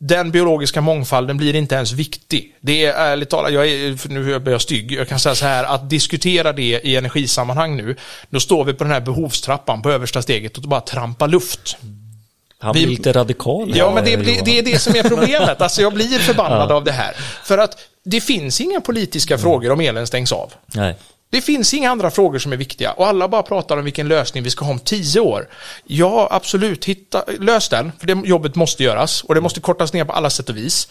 Den biologiska mångfalden blir inte ens viktig. Det är ärligt talat, jag är, nu blir jag stygg. Jag kan säga så här, att diskutera det i energisammanhang nu, då står vi på den här behovstrappan på översta steget och bara trampa luft. Han blir vi, lite radikal. Ja, men det, blir, det är det som är problemet. Alltså jag blir förbannad ja. av det här. För att det finns inga politiska mm. frågor om elen stängs av. Nej. Det finns inga andra frågor som är viktiga. Och alla bara pratar om vilken lösning vi ska ha om tio år. Ja, absolut. Hitta, lös den. För det jobbet måste göras. Och det måste kortas ner på alla sätt och vis.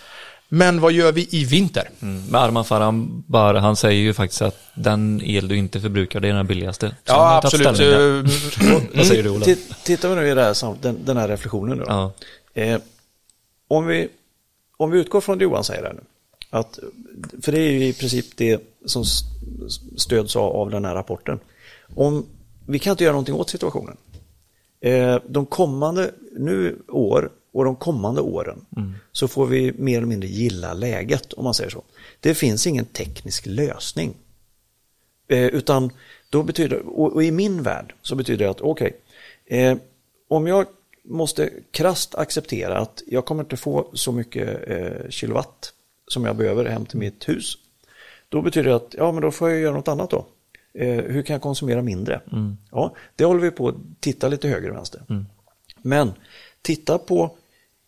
Men vad gör vi i vinter? Mm. Men Arman Farmanbar, han säger ju faktiskt att den el du inte förbrukar, det är den billigaste. Så ja, absolut. Vad säger du, Ola? T- tittar vi nu i det här, den, den här reflektionen. Då. Ja. Eh, om, vi, om vi utgår från det Johan säger här nu. Att, för det är ju i princip det som stöds av den här rapporten. Om, vi kan inte göra någonting åt situationen. Eh, de kommande nu år och de kommande åren mm. så får vi mer eller mindre gilla läget, om man säger så. Det finns ingen teknisk lösning. Eh, utan då betyder, och, och i min värld så betyder det att okej, okay, eh, om jag måste krasst acceptera att jag kommer inte få så mycket eh, kilowatt som jag behöver hem till mitt hus, då betyder det att ja, men då får jag göra något annat då. Eh, hur kan jag konsumera mindre? Mm. Ja, det håller vi på att titta lite höger och vänster. Mm. Men titta på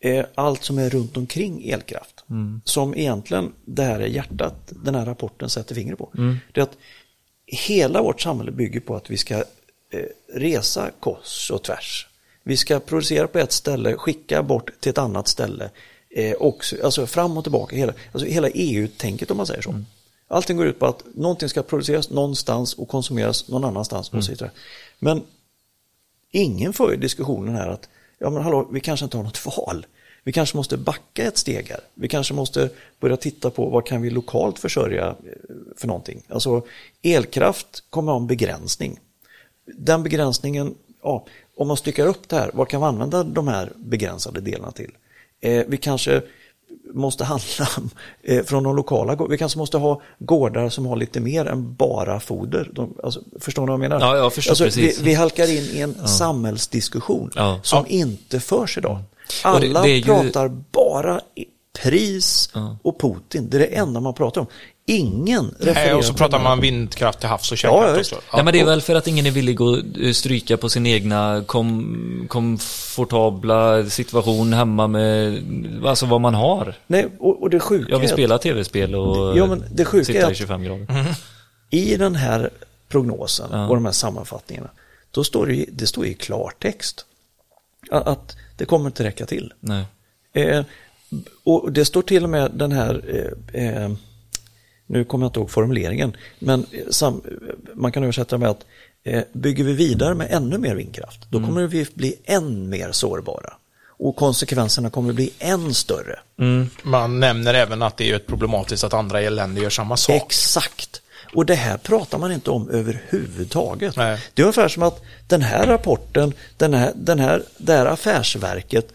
eh, allt som är runt omkring elkraft. Mm. Som egentligen det här är hjärtat, den här rapporten sätter fingret på. Mm. Det är att hela vårt samhälle bygger på att vi ska resa kors och tvärs. Vi ska producera på ett ställe, skicka bort till ett annat ställe. Eh, också, alltså fram och tillbaka. Hela, alltså hela E U-tänket, om man säger så. Mm. Allting går ut på att någonting ska produceras någonstans och konsumeras någon annanstans. Och mm. så vidare. Men ingen för diskussionen här att ja, men hallå, vi kanske inte har något val. Vi kanske måste backa ett steg här. Vi kanske måste börja titta på vad kan vi lokalt försörja för någonting. Alltså elkraft kommer ha en begränsning. Den begränsningen, ja, om man styckar upp det här, vad kan vi använda de här begränsade delarna till? Eh, vi kanske måste handla eh, från de lokala. Vi kanske måste ha gårdar som har lite mer än bara foder. De, alltså, förstår ni vad jag menar? Ja, jag förstår, alltså, precis. Vi, vi halkar in i en ja. samhällsdiskussion ja. som ja. inte förs idag. Alla det, det ju... pratar bara pris ja. och Putin. Det är det enda man pratar om. Ingen Nej, och så pratar man vindkraft till havs och kärnkraft ja, också. Ja. Nej, men det är väl för att ingen är villig att stryka på sin egna kom, komfortabla situation hemma med alltså vad man har. Nej, och, och det sjuka Jag vill spela tv-spel och ja, men det sjuka sitta i tjugofem grader. Mm. I den här prognosen ja. och de här sammanfattningarna, då står det, det står i klartext att, att det kommer inte räcka till. Nej. Eh, och det står till och med den här... Eh, eh, Nu kommer jag inte ihåg formuleringen, men sam, man kan översätta med att eh, bygger vi vidare med ännu mer vindkraft, då kommer mm. vi bli än mer sårbara. Och konsekvenserna kommer bli än större. Mm. Man nämner även att det är ett problematiskt att andra länder gör samma sak. Exakt. Och det här pratar man inte om överhuvudtaget. Nej. Det är ungefär som att den här rapporten, den här, den här, det här affärsverket,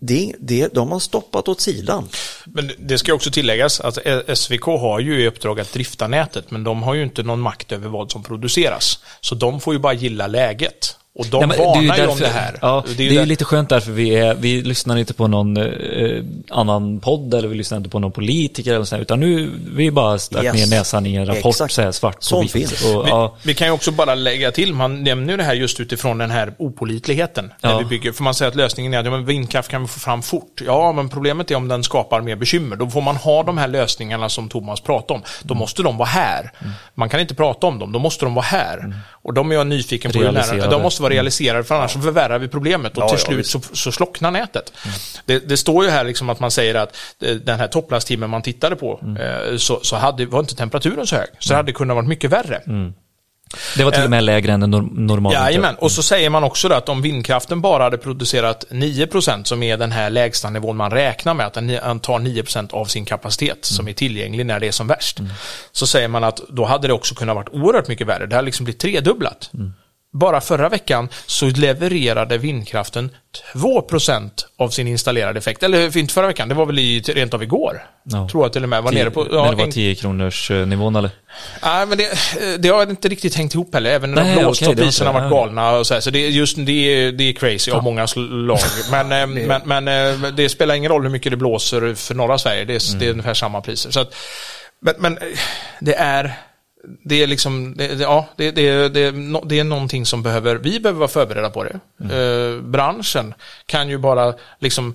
Det, det, de har stoppat åt sidan. Men det ska också tilläggas att S V K har ju i uppdrag att drifta nätet, men de har ju inte någon makt över vad som produceras. Så de får ju bara gilla läget. Och de Nej, men, varnar det är ju därför, om det här. Ja, det är ju, det är ju lite skönt därför vi, är, vi lyssnar inte på någon eh, annan podd eller vi lyssnar inte på någon politiker eller sådär, utan nu vi bara stack yes. ner näsan i en rapport så här, svart på vitt. Vi, ja. vi kan ju också bara lägga till, man nämner ju det här just utifrån den här opålitligheten när ja. vi bygger, för man säger att lösningen är att ja, men vindkraft kan vi få fram fort. Ja, men problemet är om den skapar mer bekymmer. Då får man ha de här lösningarna som Thomas pratar om. Då måste de vara här. Mm. Man kan inte prata om dem, då måste de vara här. Mm. Och de är jag nyfiken på. De måste vara realiserade, för annars ja. förvärrar vi problemet och ja, till slut ja, så, så slocknar nätet. Mm. Det, det står ju här liksom att man säger att den här topplasttimmen man tittade på mm. så, så hade, var inte temperaturen så hög, så mm. det hade kunnat vara mycket värre. Mm. Det var till och med lägre än normalt. Jajamän, och så säger man också att om vindkraften bara hade producerat nio procent, som är den här lägsta nivån man räknar med, att den tar nio procent av sin kapacitet mm. som är tillgänglig när det är som värst, mm. så säger man att då hade det också kunnat vara oerhört mycket värre. Det hade liksom blivit tredubblat. Mm. Bara förra veckan så levererade vindkraften två procent av sin installerade effekt. Eller inte förra veckan, det var väl i, rent av igår. No. Tror jag till och med var tio, nere på... Ja, men det var tio kronors nivån eller? Nej, men det, det har inte riktigt hängt ihop heller. Även när nej, de blåst okay, och priserna har varit galna. Och så här, så det, just, det, är, det är crazy ja. av många slag. Men, men, men det spelar ingen roll hur mycket det blåser för norra Sverige. Det är, mm. det är ungefär samma priser. Så att, men, men det är... Det är liksom, det, ja, det, det, det, det är någonting som behöver, vi behöver vara förberedda på det. Mm. Eh, branschen kan ju bara liksom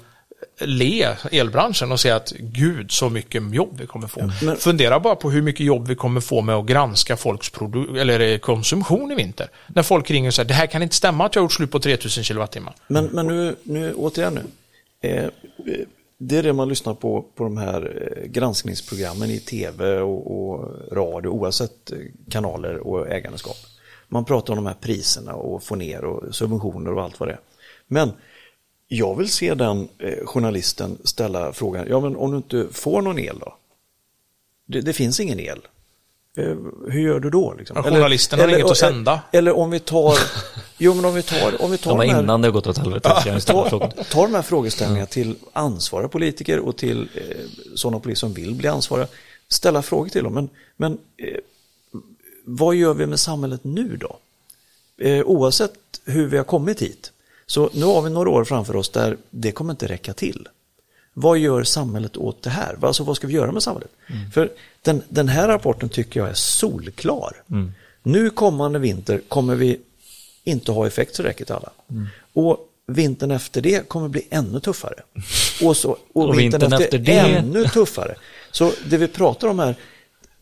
le, elbranschen, och säga att gud, så mycket jobb vi kommer få. Mm. Men, fundera bara på hur mycket jobb vi kommer få med att granska folks produ- eller konsumtion i vinter. När folk ringer och säger, det här kan inte stämma att jag har gjort slut på tretusen kilowattimmar. Men, men nu, nu, återigen nu. Eh, Det är det man lyssnar på på de här granskningsprogrammen i tv och, och radio, oavsett kanaler och ägandeskap. Man pratar om de här priserna och få ner och subventioner och allt vad det är. Men jag vill se den eh, journalisten ställa frågan, ja men om du inte får någon el då? Det, det finns ingen el. Eh, hur gör du då? Liksom? Ja, journalisten eller, har eller, inget att sända. Eller om vi tar... Jo, men om vi tar, om vi tar de, de här, innan det har gått åt helvete. Ta, ta de här frågeställningarna till ansvariga politiker och till eh, sådana politiker som vill bli ansvariga. Ställa frågor till dem. Men, men eh, vad gör vi med samhället nu då? Eh, oavsett hur vi har kommit hit. Så nu har vi några år framför oss där det kommer inte räcka till. Vad gör samhället åt det här? Alltså, vad ska vi göra med samhället? Mm. För den, den här rapporten tycker jag är solklar. Mm. Nu kommande vinter kommer vi inte ha effekt så räcker till alla. Mm. Och vintern efter det kommer bli ännu tuffare. Och, så, och, och vintern, vintern efter, efter det ännu tuffare. Så det vi pratar om här,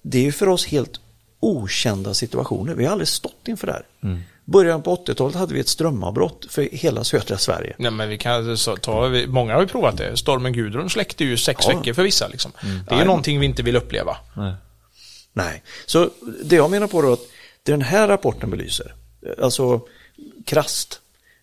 det är ju för oss helt okända situationer. Vi har aldrig stått inför det här. Mm. Början på åttiotalet hade vi ett strömavbrott för hela södra Sverige. Nej, men vi kan ta, vi, många har ju provat det. Stormen Gudrun släckte ju sex ja. veckor för vissa. Liksom. Mm. Det är ju någonting vi inte vill uppleva. Nej. Nej. Så det jag menar på då att den här rapporten belyser, alltså krasst,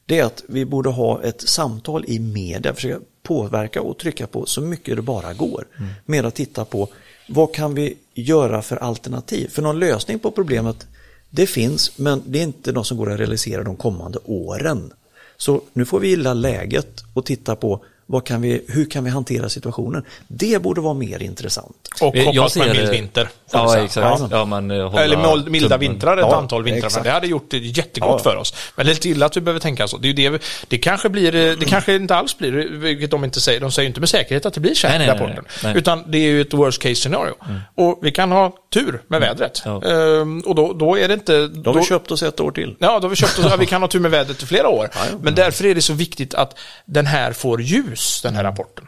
det är att vi borde ha ett samtal i media, försöka påverka och trycka på så mycket det bara går. Mm. Med att titta på vad kan vi göra för alternativ? För någon lösning på problemet, det finns, men det är inte något som går att realisera de kommande åren. Så nu får vi gilla läget och titta på vad kan vi, hur kan vi hantera situationen. Det borde vara mer intressant. Och hoppas på en mild vinter. Ja, exakt. Ja. Ja, man, eller milda vintrar, ett ja, antal vintrar. Exakt. Det hade gjort det jättegott ja. för oss. Men det är lite illa att vi behöver tänka så. Det, är ju det, det, kanske, blir, det kanske inte alls blir, vilket de inte säger. De säger inte med säkerhet att det blir kärn i rapporten. Utan det är ju ett worst case scenario. Mm. Och vi kan ha tur med vädret. Ja. Ehm, och då, då är det inte... Då har vi köpt oss ett år till. Ja, då har vi köpt oss... vi kan ha tur med vädret i flera år. Ja, ja. Men därför är det så viktigt att den här får ljus, den här rapporten.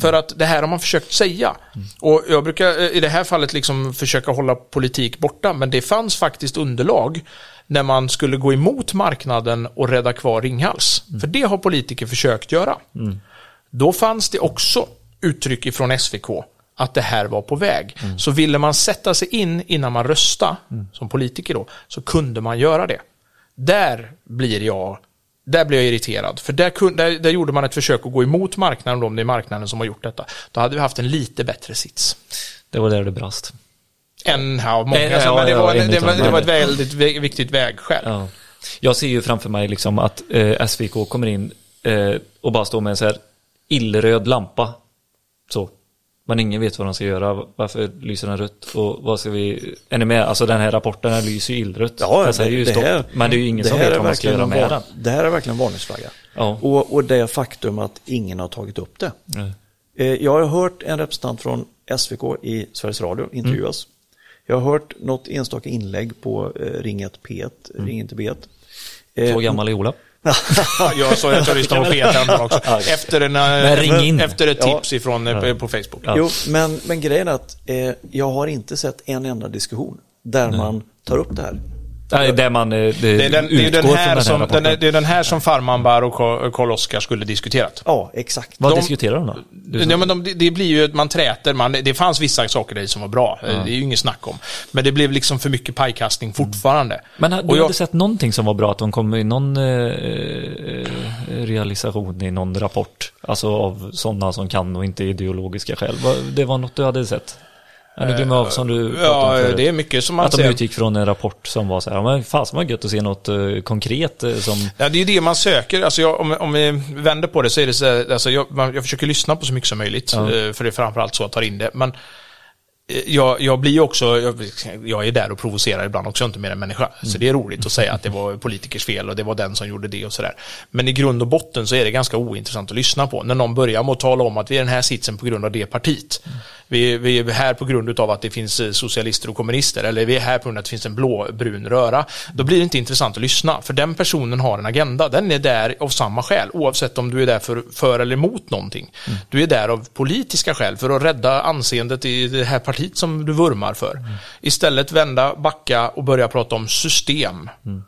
För att det här har man försökt säga. Mm. Och jag brukar i det här fallet liksom försöka hålla politik borta, men det fanns faktiskt underlag när man skulle gå emot marknaden och rädda kvar Ringhals. Mm. För det har politiker försökt göra. Mm. Då fanns det också uttryck ifrån S V K att det här var på väg. Mm. Så ville man sätta sig in innan man rösta mm. som politiker då, så kunde man göra det. Där blir jag Där blev jag irriterad. För där, kunde, där, där gjorde man ett försök att gå emot marknaden, om det är marknaden som har gjort detta. Då hade vi haft en lite bättre sits. Det var där det brast. En halv många. Nej, ja, men det, var, ja, en, det, var, det var ett väldigt viktigt vägskäl. Ja. Jag ser ju framför mig liksom att eh, S V K kommer in eh, och bara står med en så här illröd lampa. Så. Men ingen vet vad de ska göra. Varför lyser den rött? Och vad ska vi... Är ni med? Alltså den här rapporten här lyser ju illrött. Ja, det, ju det här, men det är ju ingen som vet vad man ska göra med den. Det här är verkligen en varningsflagga. Ja. Och, och det är faktum att ingen har tagit upp det. Mm. Jag har hört en representant från S V K i Sveriges Radio intervjuas. Mm. Jag har hört något enstaka inlägg på Ring ett P ett. Mm. Ring ett P ett. Så gammal är Ola. jag sa jag lyssnade på P ett också efter en men, efter ett tips ja. ifrån ja. på Facebook. Ja. Jo, men men grejen är att eh, jag har inte sett en enda diskussion där Nej. man tar upp det här. Nej, där man det, det är den, det är den här, här som den är, det är den här som Farmanbar och Karl Oskar skulle diskuterat. Ja, exakt. Vad de, diskuterar de då? Du, ja, men de, det blir ju att man träter, man det fanns vissa saker där som var bra. Ja. Det är ju inget snack om. Men det blev liksom för mycket pajkastning fortfarande. Mm. Men har du jag, inte sett någonting som var bra, att de kom i någon eh, realisation i någon rapport, alltså av sådana som kan och inte ideologiska skäl. Det var något du hade sett. Ja, av, som du ja det är mycket som man att de ser. Utgick från en rapport som var så här, men fan som var gött att se något uh, konkret uh, som... Ja, det är ju det man söker. Alltså jag, om, om vi vänder på det så är det så här, alltså jag, man, jag försöker lyssna på så mycket som möjligt ja. uh, för det är framförallt så jag tar in det. Men Jag, jag blir också, jag, jag är där och provocerar ibland också, inte mer än människa. Så det är roligt att säga att det var politikers fel och det var den som gjorde det och sådär. Men i grund och botten så är det ganska ointressant att lyssna på. När någon börjar med att tala om att vi är den här sitsen på grund av det partiet. Vi, vi är här på grund av att det finns socialister och kommunister. Eller vi är här på grund av att det finns en blå-brun röra. Då blir det inte intressant att lyssna. För den personen har en agenda. Den är där av samma skäl. Oavsett om du är där för, för eller emot någonting. Du är där av politiska skäl för att rädda anseendet i det här partiet som du vurmar för. Mm. Istället vända, backa och börja prata om system. Mm.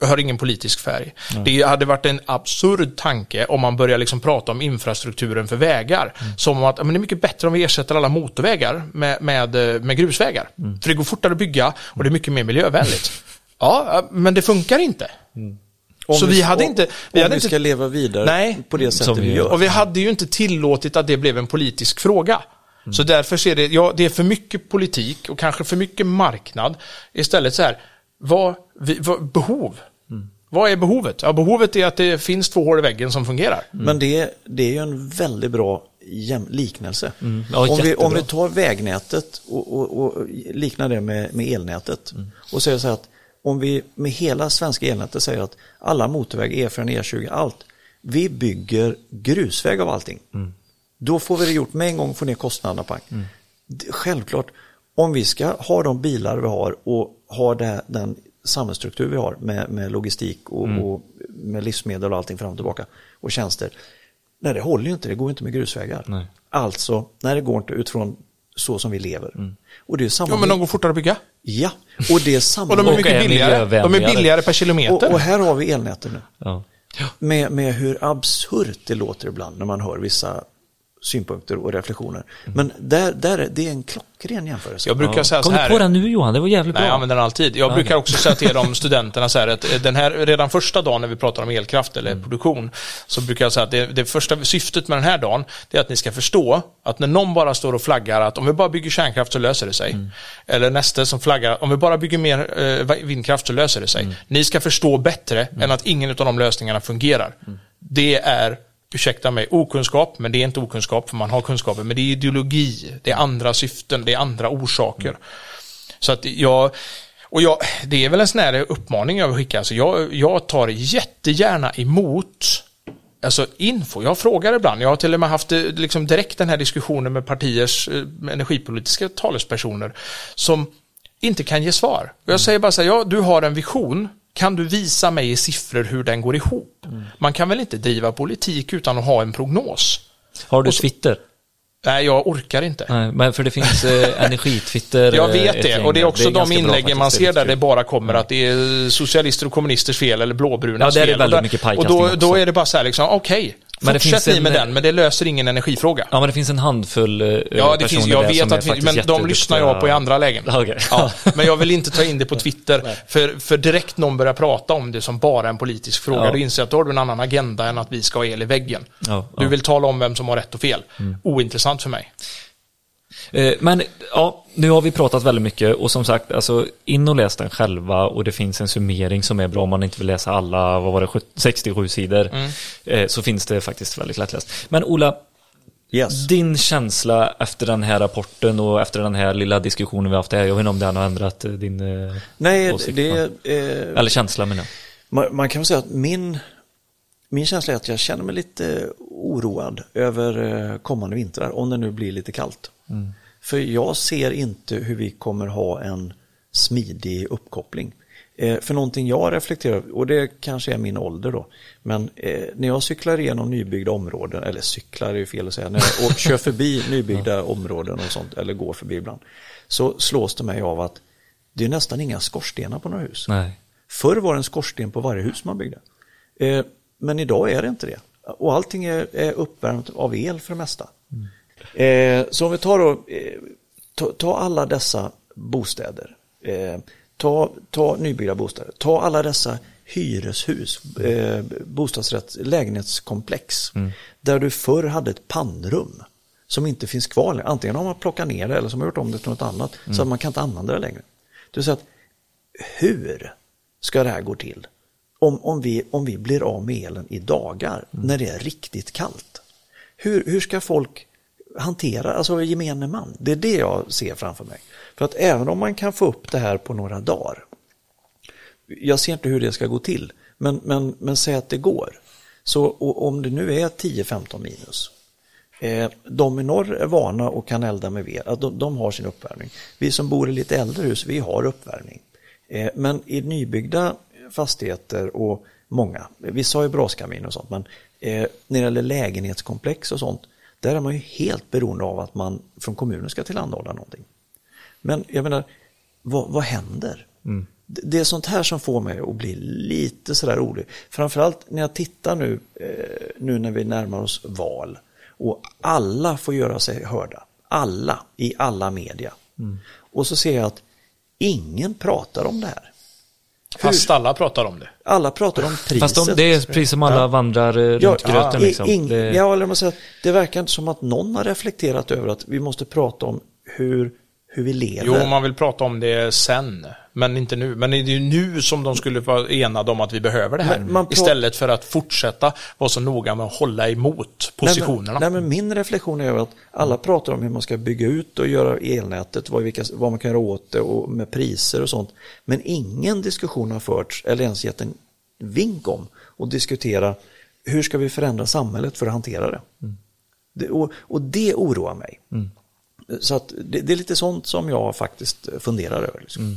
Jag har ingen politisk färg. Mm. Det hade varit en absurd tanke om man börjar liksom prata om infrastrukturen för vägar. Mm. Som att men det är mycket bättre om vi ersätter alla motorvägar med, med, med grusvägar. Mm. För det går fortare att bygga och det är mycket mer miljövänligt. Ja, men det funkar inte. Mm. Om så vi, vi hade inte... Vi, hade vi inte, ska leva vidare nej, på det sättet vi gör. Och vi hade ju inte tillåtit att det blev en politisk fråga. Mm. Så därför ser det, ja, det är för mycket politik och kanske för mycket marknad. Istället så här, vad, vi, vad behov? Mm. Vad är behovet? Ja, behovet är att det finns två hål i väggen som fungerar. Mm. Men det, det är ju en väldigt bra jäm, liknelse. Mm. Ja, om, vi, om vi tar vägnätet och, och, och liknar det med, med elnätet. Mm. Och säger så här att om vi med hela svenska elnätet säger att alla motorväg, E fyra, E tjugo, allt. Vi bygger grusväg av allting. Mm. Då får vi det gjort med en gång, få ner kostnaderna på. Mm. Självklart, om vi ska ha de bilar vi har och ha det, den samhällsstruktur vi har med, med logistik och, mm. och med livsmedel och allting fram och tillbaka och tjänster. Nej, det håller ju inte, det går inte med grusvägar. Nej. Alltså, när det går inte utifrån så som vi lever. Mm. Och det är samma. Ja, men de går fortare att bygga. Ja, och det är samma. Och de är mycket billigare. De är billigare per kilometer. Och, och här har vi elnätet nu. Ja. Med, med hur absurt det låter ibland när man hör vissa synpunkter och reflektioner. Mm. Men där, där, det är en klockren jämförelse. Jag brukar ja. säga så här. Kom på den nu, Johan, det var jävligt bra. Nej, jag använder den alltid. Jag ja. brukar också säga till de studenterna så här att den här, redan första dagen när vi pratar om elkraft eller mm. produktion, så brukar jag säga att det, det första syftet med den här dagen, det är att ni ska förstå att när någon bara står och flaggar att om vi bara bygger kärnkraft så löser det sig. Mm. Eller nästa som flaggar om vi bara bygger mer eh, vindkraft så löser det sig. Mm. Ni ska förstå bättre mm. än att ingen av de lösningarna fungerar. Mm. Det är, ursäkta mig, okunskap, men det är inte okunskap för man har kunskapen, men det är ideologi, det är andra syften, det är andra orsaker. Mm. Så att jag, och jag, det är väl en sån här uppmaning jag vill skicka. Alltså jag, jag tar jättegärna emot alltså info. Jag frågar ibland, jag har till och med haft liksom direkt den här diskussionen med partiers med energipolitiska talespersoner som inte kan ge svar. Och jag mm. säger bara så här, ja, du har en vision. Kan du visa mig i siffror hur den går ihop? Mm. Man kan väl inte driva politik utan att ha en prognos? Har du så, Twitter? Nej, jag orkar inte. Nej, men för det finns eh, energitwitter. Jag vet det. Och det är också det är de inläggen man ser där det bara kommer att det är socialister och kommunisters fel eller blåbruna ja, fel. Ja, det är väldigt mycket pajkastning. Och då, då är det bara så här liksom, okej. Okay, men det finns en, med den, men det löser ingen energifråga. Ja, men det finns en handfull ja, det finns, jag vet som att, är men de lyssnar jag på i andra lägen. Okay. Ja, men jag vill inte ta in det på Twitter för, för direkt någon börjar prata om det som bara en politisk fråga. Ja. Du inser att då har du en annan agenda än att vi ska ha el i väggen. Ja, ja. Du vill tala om vem som har rätt och fel. Mm. Ointressant för mig. Men ja, nu har vi pratat väldigt mycket och som sagt, alltså, in och läs den själva och det finns en summering som är bra om man inte vill läsa alla, vad var det, sextiosju sidor mm. så finns det faktiskt väldigt lättläst. Men Ola, yes. din känsla efter den här rapporten och efter den här lilla diskussionen vi haft här, jag vet inte om det har ändrat din Nej, åsikt, det, eh, eller känsla menar man, man kan väl säga att min Min känsla är att jag känner mig lite oroad över kommande vintrar om det nu blir lite kallt. Mm. För jag ser inte hur vi kommer ha en smidig uppkoppling. Eh, för någonting jag reflekterar, och det kanske är min ålder då, men eh, när jag cyklar igenom nybyggda områden, eller cyklar är ju fel att säga, när jag och kör förbi nybyggda områden och sånt, eller går förbi ibland, så slås det mig av att det är nästan inga skorstenar på några hus. Nej. Förr var det en skorsten på varje hus man byggde. Eh, Men idag är det inte det. Och allting är, är uppvärmt av el för det mesta. Mm. Eh, så om vi tar då, eh, ta, ta alla dessa bostäder. Eh, ta, ta nybyggda bostäder. Ta alla dessa hyreshus, eh, bostadsrätt, lägenhetskomplex. Mm. Där du förr hade ett pannrum som inte finns kvar. Antingen har man plockat ner det eller som har gjort om det till något annat. Mm. Så att man kan inte använda det längre. Det vill säga att hur ska det här gå till? Om, om, vi, om vi blir av med elen i dagar mm. när det är riktigt kallt. Hur, hur ska folk hantera, alltså gemene man? Det är det jag ser framför mig. För att även om man kan få upp det här på några dagar, jag ser inte hur det ska gå till, men, men, men säg att det går. Så och om det nu är tio femton minus, eh, de i norr är vana och kan elda med ved, att de, de har sin uppvärmning. Vi som bor i lite äldre hus, vi har uppvärmning. Eh, men i nybyggda fastigheter och många. Vissa har ju braskamin och sånt, men eh, när det gäller lägenhetskomplex och sånt, där är man ju helt beroende av att man från kommunen ska tillhandahålla någonting. Men jag menar, vad, vad händer? Mm. Det, det är sånt här som får mig att bli lite sådär orolig. Framförallt när jag tittar nu, eh, nu när vi närmar oss val och alla får göra sig hörda. Alla, i alla media. Mm. Och så ser jag att ingen pratar om det här. Fast hur? Alla pratar om det. Alla pratar om priset. Fast om det är precis som alla ja. vandrar runt ja, gröten. Ja, liksom. ing, det... ja eller man säger, det verkar inte som att någon har reflekterat över att vi måste prata om hur, hur vi lever. Jo, man vill prata om det sen. Men inte nu. Men det är ju nu som de skulle vara enade om att vi behöver det här. Men man pratar... Istället för att fortsätta vara så noga med att hålla emot positionerna. Nej, men, nej, men min reflektion är att alla pratar om hur man ska bygga ut och göra elnätet, vad, vilka, vad man kan göra åt det och med priser och sånt. Men ingen diskussion har förts eller ens gett en vink om och diskutera hur ska vi förändra samhället för att hantera det. Mm. det och, och det oroar mig. Mm. Så att det, det är lite sånt som jag faktiskt funderar över. Liksom. Mm.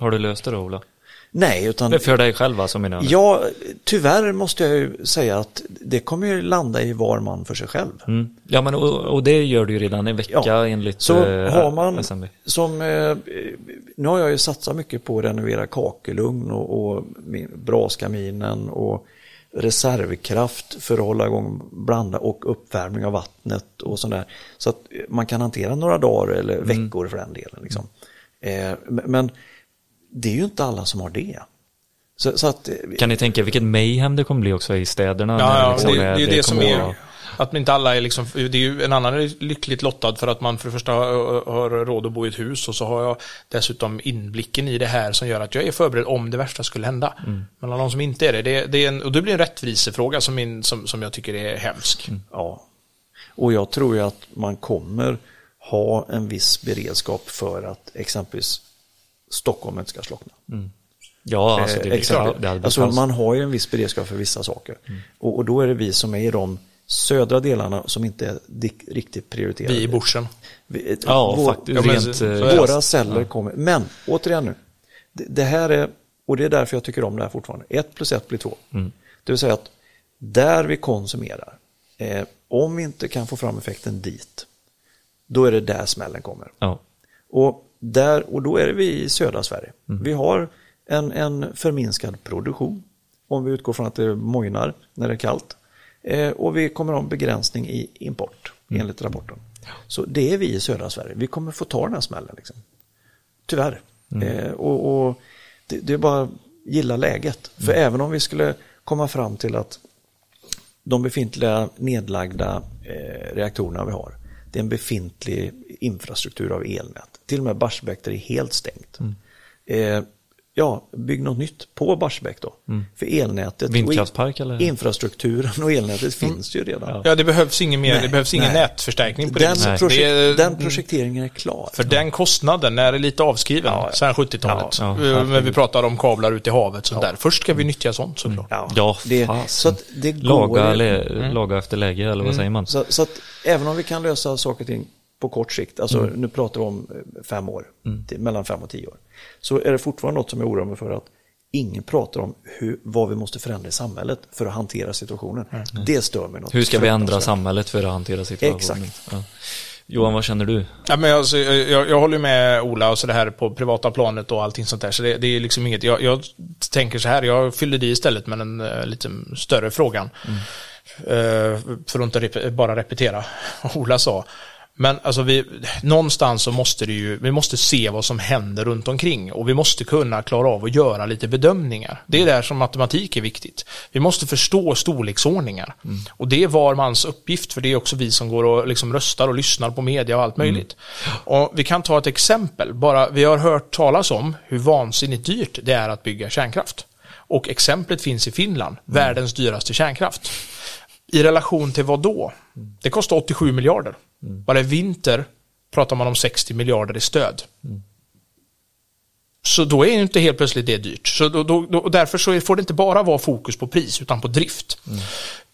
Har du löst det då, Ola? Nej, utan... För dig själv alltså, menar du? Ja, tyvärr måste jag ju säga att det kommer ju landa i var man för sig själv. Mm. Ja, men och, och det gör du ju redan en vecka ja. enligt så eh, har man S M B. Som, eh, nu har jag ju satsat mycket på att renovera kakelugn och, och braskaminen och reservkraft för att hålla igång blanda och uppvärmning av vattnet och sådär. Så att man kan hantera några dagar eller veckor mm. för den delen. Liksom. Eh, men det är ju inte alla som har det. Så, så att, kan ni tänka vilket mayhem det kommer bli också i städerna? Ja, ja liksom det, det är ju det, det som är... Vara... Att inte alla är liksom, det är ju en annan är lyckligt lottad för att man för det första har, har råd att bo i ett hus, och så har jag dessutom inblicken i det här som gör att jag är förberedd om det värsta skulle hända. Mm. Men någon som inte är det, det, det är en, och det blir en rättvisefråga som, in, som, som jag tycker är hemsk. Mm. Ja, och jag tror ju att man kommer ha en viss beredskap för att exempelvis Stockholm inte ska slockna. Mm. Ja, alltså, det är exakt. Det alltså, man har ju en viss beredskap för vissa saker. Mm. Och, och då är det vi som är i de södra delarna som inte är riktigt prioriterade. Vi i borsen. Vi, ja, vår, faktiskt. Rent, rent, våra celler ja. kommer. Men, återigen nu. Det, det här är, och det är därför jag tycker om det här fortfarande. Ett plus ett blir två. Mm. Det vill säga att där vi konsumerar, eh, om vi inte kan få fram effekten dit, då är det där smällen kommer. Ja. Och, där, och då är det vi i södra Sverige. Mm. Vi har en, en förminskad produktion, om vi utgår från att det mojnar när det är kallt. Och vi kommer ha en begränsning i import mm. enligt rapporten. Så det är vi i södra Sverige. Vi kommer få ta den här smällen. Liksom. Tyvärr. Mm. Eh, och och det, det är bara att gilla läget. Mm. För även om vi skulle komma fram till att de befintliga nedlagda eh, reaktorerna vi har, det är en befintlig infrastruktur av elnät. Till och med Barsebäck är helt stängt. Mm. Eh, Ja, bygg något nytt på Barsebäck då. Mm. För elnätet vindkraftpark, eller? Infrastrukturen och elnätet finns ju redan. Ja, det behövs ingen mer, nej, det behövs ingen nej. nätförstärkning på den, det. Projek- det är, den projekteringen är klar. För den kostnaden är lite avskriven ja, ja. sedan sjuttiotalet. Ja, ja. Men vi pratar om kablar ute i havet så ja. där. Först ska vi nyttja sånt såklart. Ja, ja det, så att det går laga, le, laga efter läge eller mm. vad säger man? Så, så att även om vi kan lösa saker och ting på kort sikt, alltså mm. nu pratar vi om fem år, mm. till, mellan fem och tio år, så är det fortfarande något som jag oroar mig för, att ingen pratar om hur, vad vi måste förändra i samhället för att hantera situationen. Mm. Det stör mig något. Hur ska vi ändra samhället för att hantera situationen? Exakt. Ja. Johan, vad känner du? Ja, men alltså, jag, jag håller med Ola och så det här på privata planet och allting sånt där. Så det, det är liksom inget, jag, jag tänker så här, jag fyller det istället med en uh, lite större frågan. Mm. Uh, för att inte rep- bara repetera vad Ola sa. Men alltså vi, någonstans så måste det ju, vi måste se vad som händer runt omkring, och vi måste kunna klara av att göra lite bedömningar. Det är där som matematik är viktigt. Vi måste förstå storleksordningar. Mm. Och det är var mans uppgift, för det är också vi som går och liksom röstar och lyssnar på media och allt möjligt. Mm. Och vi kan ta ett exempel. Bara, vi har hört talas om hur vansinnigt dyrt det är att bygga kärnkraft. Och exemplet finns i Finland, mm. världens dyraste kärnkraft. I relation till vad då? Det kostar åttiosju miljarder. Mm. Bara i vinter pratar man om sextio miljarder i stöd. Mm. Så då är ju inte helt plötsligt det dyrt. Så då, då, då, och därför så får det inte bara vara fokus på pris utan på drift. Mm.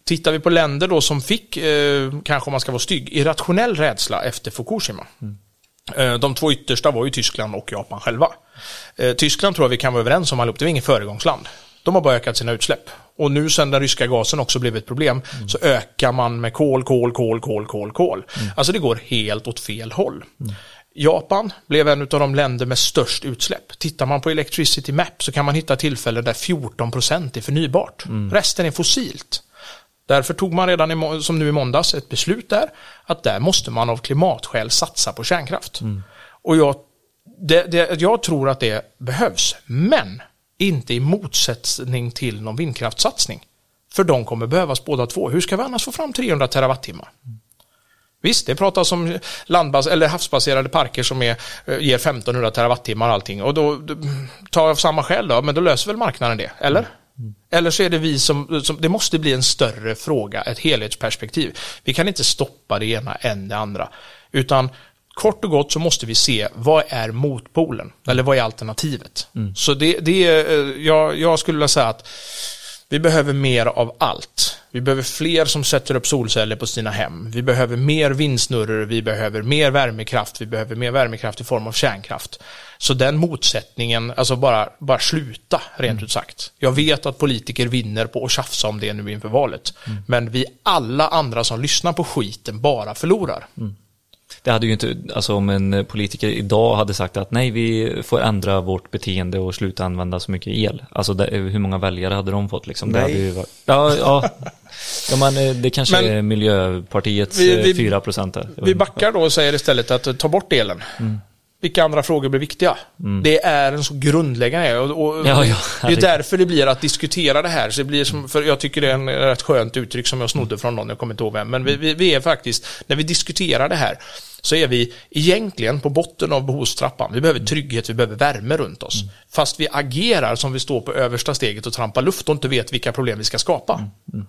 Tittar vi på länder då som fick, eh, kanske om man ska vara stygg, irrationell rädsla efter Fukushima. Mm. Eh, de två yttersta var ju Tyskland och Japan själva. Eh, Tyskland tror jag vi kan vara överens om allihop. Det var inget föregångsland. De har bara ökat sina utsläpp. Och nu sen den ryska gasen också blev ett problem mm. så ökar man med kol, kol, kol, kol, kol, kol. Mm. Alltså det går helt åt fel håll. Mm. Japan blev en av de länder med störst utsläpp. Tittar man på Electricity map så kan man hitta tillfällen där fjorton procent är förnybart. Mm. Resten är fossilt. Därför tog man redan, som nu i måndags, ett beslut där att där måste man av klimatskäl satsa på kärnkraft. Mm. Och jag, det, det, jag tror att det behövs. Men inte i motsättning till någon vindkraftsatsning. För de kommer behövas båda två. Hur ska vi annars få fram trehundra terawattimmar? Mm. Visst, det pratas om landbas- eller havsbaserade parker som är, ger femtonhundra terawattimmar och allting. Och då tar jag samma skäl då, men då löser väl marknaden det, eller? Mm. Mm. Eller så är det vi som, som, det måste bli en större fråga, ett helhetsperspektiv. Vi kan inte stoppa det ena än det andra. Utan kort och gott så måste vi se vad är motpolen eller vad är alternativet. Mm. Så det, det är, jag, jag skulle vilja säga att vi behöver mer av allt. Vi behöver fler som sätter upp solceller på sina hem. Vi behöver mer vindsnurror, vi behöver mer värmekraft, vi behöver mer värmekraft i form av kärnkraft. Så den motsättningen, alltså bara, bara sluta rent mm. ut sagt. Jag vet att politiker vinner på att tjafsa om det nu inför valet. Mm. Men vi alla andra som lyssnar på skiten bara förlorar. Mm. Det hade ju inte, alltså om en politiker idag hade sagt att nej, vi får ändra vårt beteende och sluta använda så mycket el. Alltså det, hur många väljare hade de fått liksom? Nej. Det hade ju varit, ja, ja. ja men det kanske men, är Miljöpartiets vi, vi, fyra procent där. Vi backar då och säger istället att ta bort elen. Mm. Vilka andra frågor blir viktiga? Mm. Det är en så grundläggande och, och ja, ja, det är därför det blir att diskutera det här. Så det blir som, för jag tycker det är en rätt skönt uttryck som jag snodde från någon, jag kommer inte ihåg vem. Men vi, vi, vi är faktiskt, när vi diskuterar det här så är vi egentligen på botten av behovstrappan. Vi behöver trygghet, vi behöver värme runt oss. Mm. Fast vi agerar som vi står på översta steget och trampar luft och inte vet vilka problem vi ska skapa. Mm. Mm.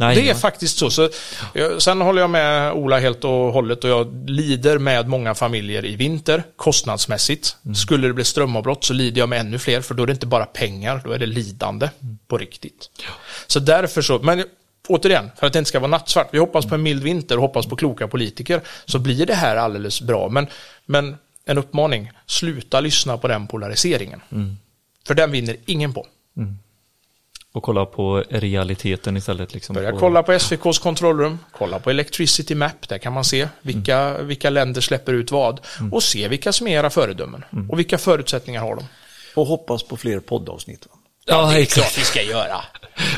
Nej, det är nej. faktiskt så. så jag, sen håller jag med Ola helt och hållet, och jag lider med många familjer i vinter kostnadsmässigt. Mm. Skulle det bli strömavbrott så lider jag med ännu fler, för då är det inte bara pengar, då är det lidande mm. på riktigt. Ja. Så därför så, men återigen, för att det inte ska vara nattsvart, vi hoppas på en mild vinter och hoppas på kloka politiker, så blir det här alldeles bra. Men, men en uppmaning, sluta lyssna på den polariseringen. Mm. För den vinner ingen på. Mm. Och kolla på realiteten istället. Liksom. Börja kolla på S V K:s kontrollrum. Kolla på Electricity map. Där kan man se vilka, mm. vilka länder släpper ut vad. Mm. Och se vilka som är era föredömen. Mm. Och vilka förutsättningar har de. Och hoppas på fler poddavsnitt. Va? Ja, det är klart vi ska göra.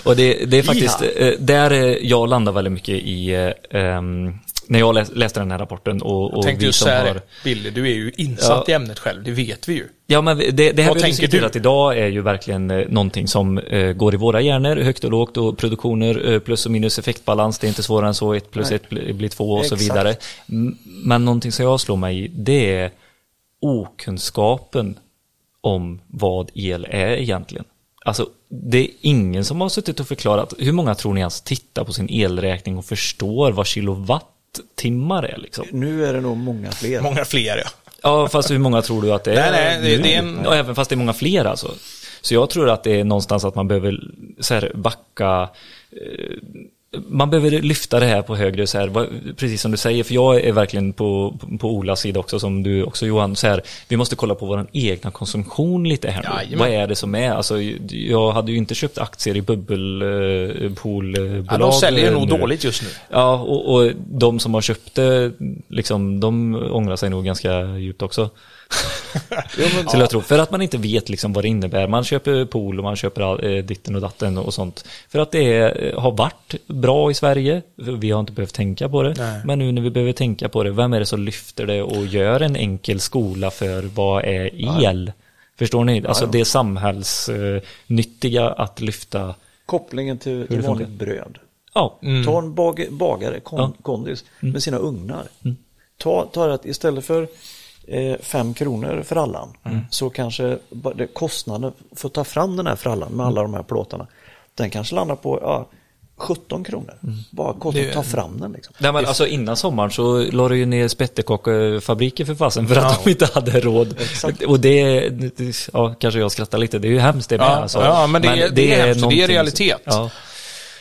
Och det, det är faktiskt ja. där jag landar väldigt mycket i... Um, när jag läs, läste den här rapporten och, och vi som här, har... Billy, du är ju insatt ja. i ämnet själv, det vet vi ju. Ja, men det, det här vi diskuterat idag är ju verkligen eh, någonting som eh, går i våra hjärnor, högt och lågt, och produktioner, eh, plus och minus effektbalans, det är inte svårare än så, ett plus ett blir två och exakt. Så vidare. Men någonting som jag slår mig i, det är okunskapen om vad el är egentligen. Alltså, det är ingen som har suttit och förklarat, hur många tror ni ens tittar på sin elräkning och förstår vad kilowatt timmar är liksom. Nu är det nog många fler. Många fler, ja. Ja, fast hur många tror du att det är? Nej, nej, det är en... ja, även fast det är många fler alltså. Så jag tror att det är någonstans att man behöver så här backa... Eh, man behöver lyfta det här på högre så här, precis som du säger, för jag är verkligen på, på Olas sida också, som du också Johan, så här, vi måste kolla på vår egna konsumtion lite här. Jajamän. Vad är det som är, alltså, jag hade ju inte köpt aktier i bubbelpoolbolag. Ja, de säljer nog dåligt just nu. Ja, och, och de som har köpt det liksom, de ångrar sig nog ganska djupt också. Jo, men, ja. jag tror, för att man inte vet liksom vad det innebär. Man köper pool och man köper all, ditten och datten och sånt. För att det är, har varit bra i Sverige. Vi har inte behövt tänka på det. Nej. Men nu när vi behöver tänka på det, vem är det som lyfter det och gör en enkel skola för vad är el? Nej. Förstår ni? Alltså det är samhällsnyttiga att lyfta. Kopplingen till, till vanligt bröd. Ja. Mm. Ta en bag, bagare, kon, ja. kondis mm. med sina ugnar. Mm. Ta, ta det att istället för fem kronor för allan mm. så kanske kostnaden för att ta fram den här för allan med alla de här plåtarna, den kanske landar på ja, sjutton kronor mm. bara kostnaden att ta fram den liksom. Nej, men alltså innan sommaren så la du ju ner spettekakfabriker för fasen för att ja. de inte hade råd. Exakt. Och det, ja, kanske jag skrattar lite, det är ju hemskt det med, ja, alltså. ja, men det, men det, det är, är det är realitet. Ja.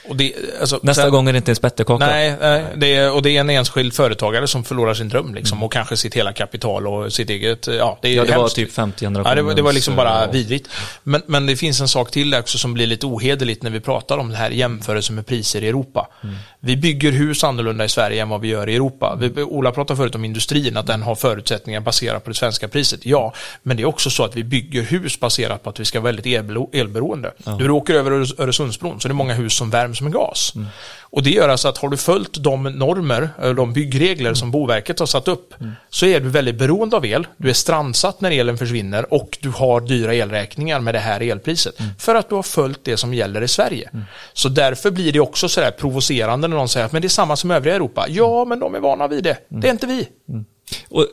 Och det, alltså, nästa sen, gång är det inte en spettekaka. Nej, nej det är, och det är en enskild företagare som förlorar sin dröm liksom, mm. och kanske sitt hela kapital och sitt eget... Ja, det, är ja, det var typ femtio generationer. Ja, det, det var liksom bara ja. vidrigt. Men, men det finns en sak till också som blir lite ohederligt när vi pratar om det här jämförelsen med priser i Europa. Mm. Vi bygger hus annorlunda i Sverige än vad vi gör i Europa. Vi, Ola pratar förut om industrin, att den har förutsättningar baserat på det svenska priset. Ja, men det är också så att vi bygger hus baserat på att vi ska vara väldigt elberoende. Ja. Du åker över Öresundsbron så det är många hus som värms med gas. Mm. Och det gör alltså att har du följt de normer, de byggregler mm. som Boverket har satt upp mm. så är du väldigt beroende av el. Du är strandsatt när elen försvinner och du har dyra elräkningar med det här elpriset mm. för att du har följt det som gäller i Sverige. Mm. Så därför blir det också sådär provocerande när någon säger att men det är samma som övriga Europa. Ja, men de är vana vid det. Mm. Det är inte vi. Mm. Och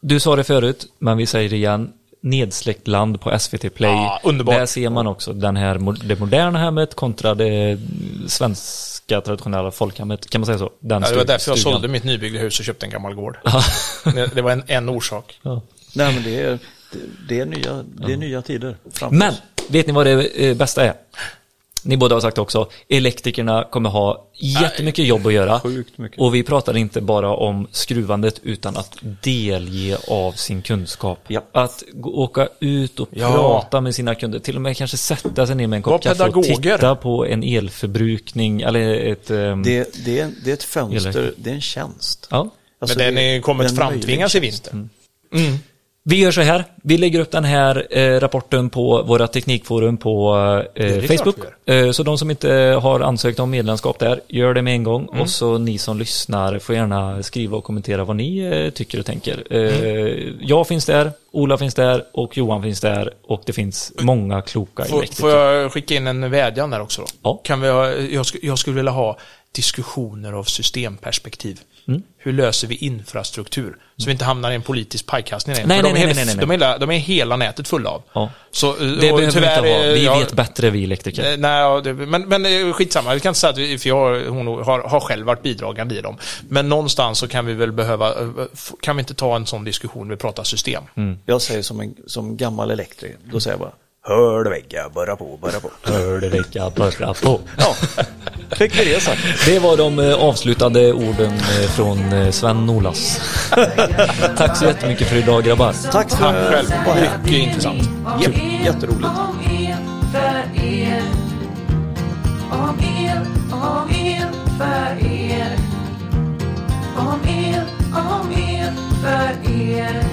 du sa det förut, men vi säger det igen. Nedsläckt land på S V T Play. Ja, där ser man också den här, det moderna hemmet kontra det svenska traditionella folkhemmet. Kan man säga så? Den ja, det var därför stugan. Jag sålde mitt nybyggda hus och köpte en gammal gård. det var en, en orsak. Ja. Nej, men det är, det är, nya, det är ja. nya tider. Framför. Men vet ni vad det bästa är? Ni båda har sagt också, elektrikerna kommer ha jättemycket jobb att göra. Sjukt mycket. Och vi pratar inte bara om skruvandet utan att delge av sin kunskap. Ja. Att gå, åka ut och ja. prata med sina kunder. Till och med kanske sätta sig ner med en kopp kaffe och titta på en elförbrukning. Eller ett, um, det, det, är, det är ett fönster, eller? Det är en tjänst. Ja. Alltså men den kommer att framtvingas i vinsten. Mm. Mm. Vi gör så här, vi lägger upp den här eh, rapporten på våra teknikforum på eh, Facebook. Eh, så de som inte har ansökt om medlemskap där, gör det med en gång. Mm. Och så ni som lyssnar får gärna skriva och kommentera vad ni eh, tycker och tänker. Eh, mm. Jag finns där, Ola finns där och Johan finns där och det finns många kloka får, elektriker. Får jag skicka in en vädjan där också då? Ja. Kan vi, jag, jag skulle vilja ha diskussioner av systemperspektiv. Mm. Hur löser vi infrastruktur mm. så vi inte hamnar i en politisk pajkastning? Nej, nej, de, nej, nej, nej. De, är, de är hela nätet fulla av. Ja. Så, det behöver tyvärr, vi inte ha. Vi ja, vet bättre, vi elektriker. Nej, men, men skitsamma. Jag kan inte säga att vi, för jag hon har, har själv varit bidragande i dem. Men någonstans så kan vi väl behöva, kan vi inte ta en sån diskussion när vi pratar system? Mm. Jag säger som, en, som gammal elektriker, då säger jag bara hör det vägga, börja på, börja på. Hör det vägga, börja på. Ja, fick vi det sagt. Det var de avslutande orden från Sven Nolas. Tack så jättemycket för idag, grabbar. Tack så mycket. Mycket intressant. Yep. Jätteroligt. Om el, om el för er. Om el, om el för er.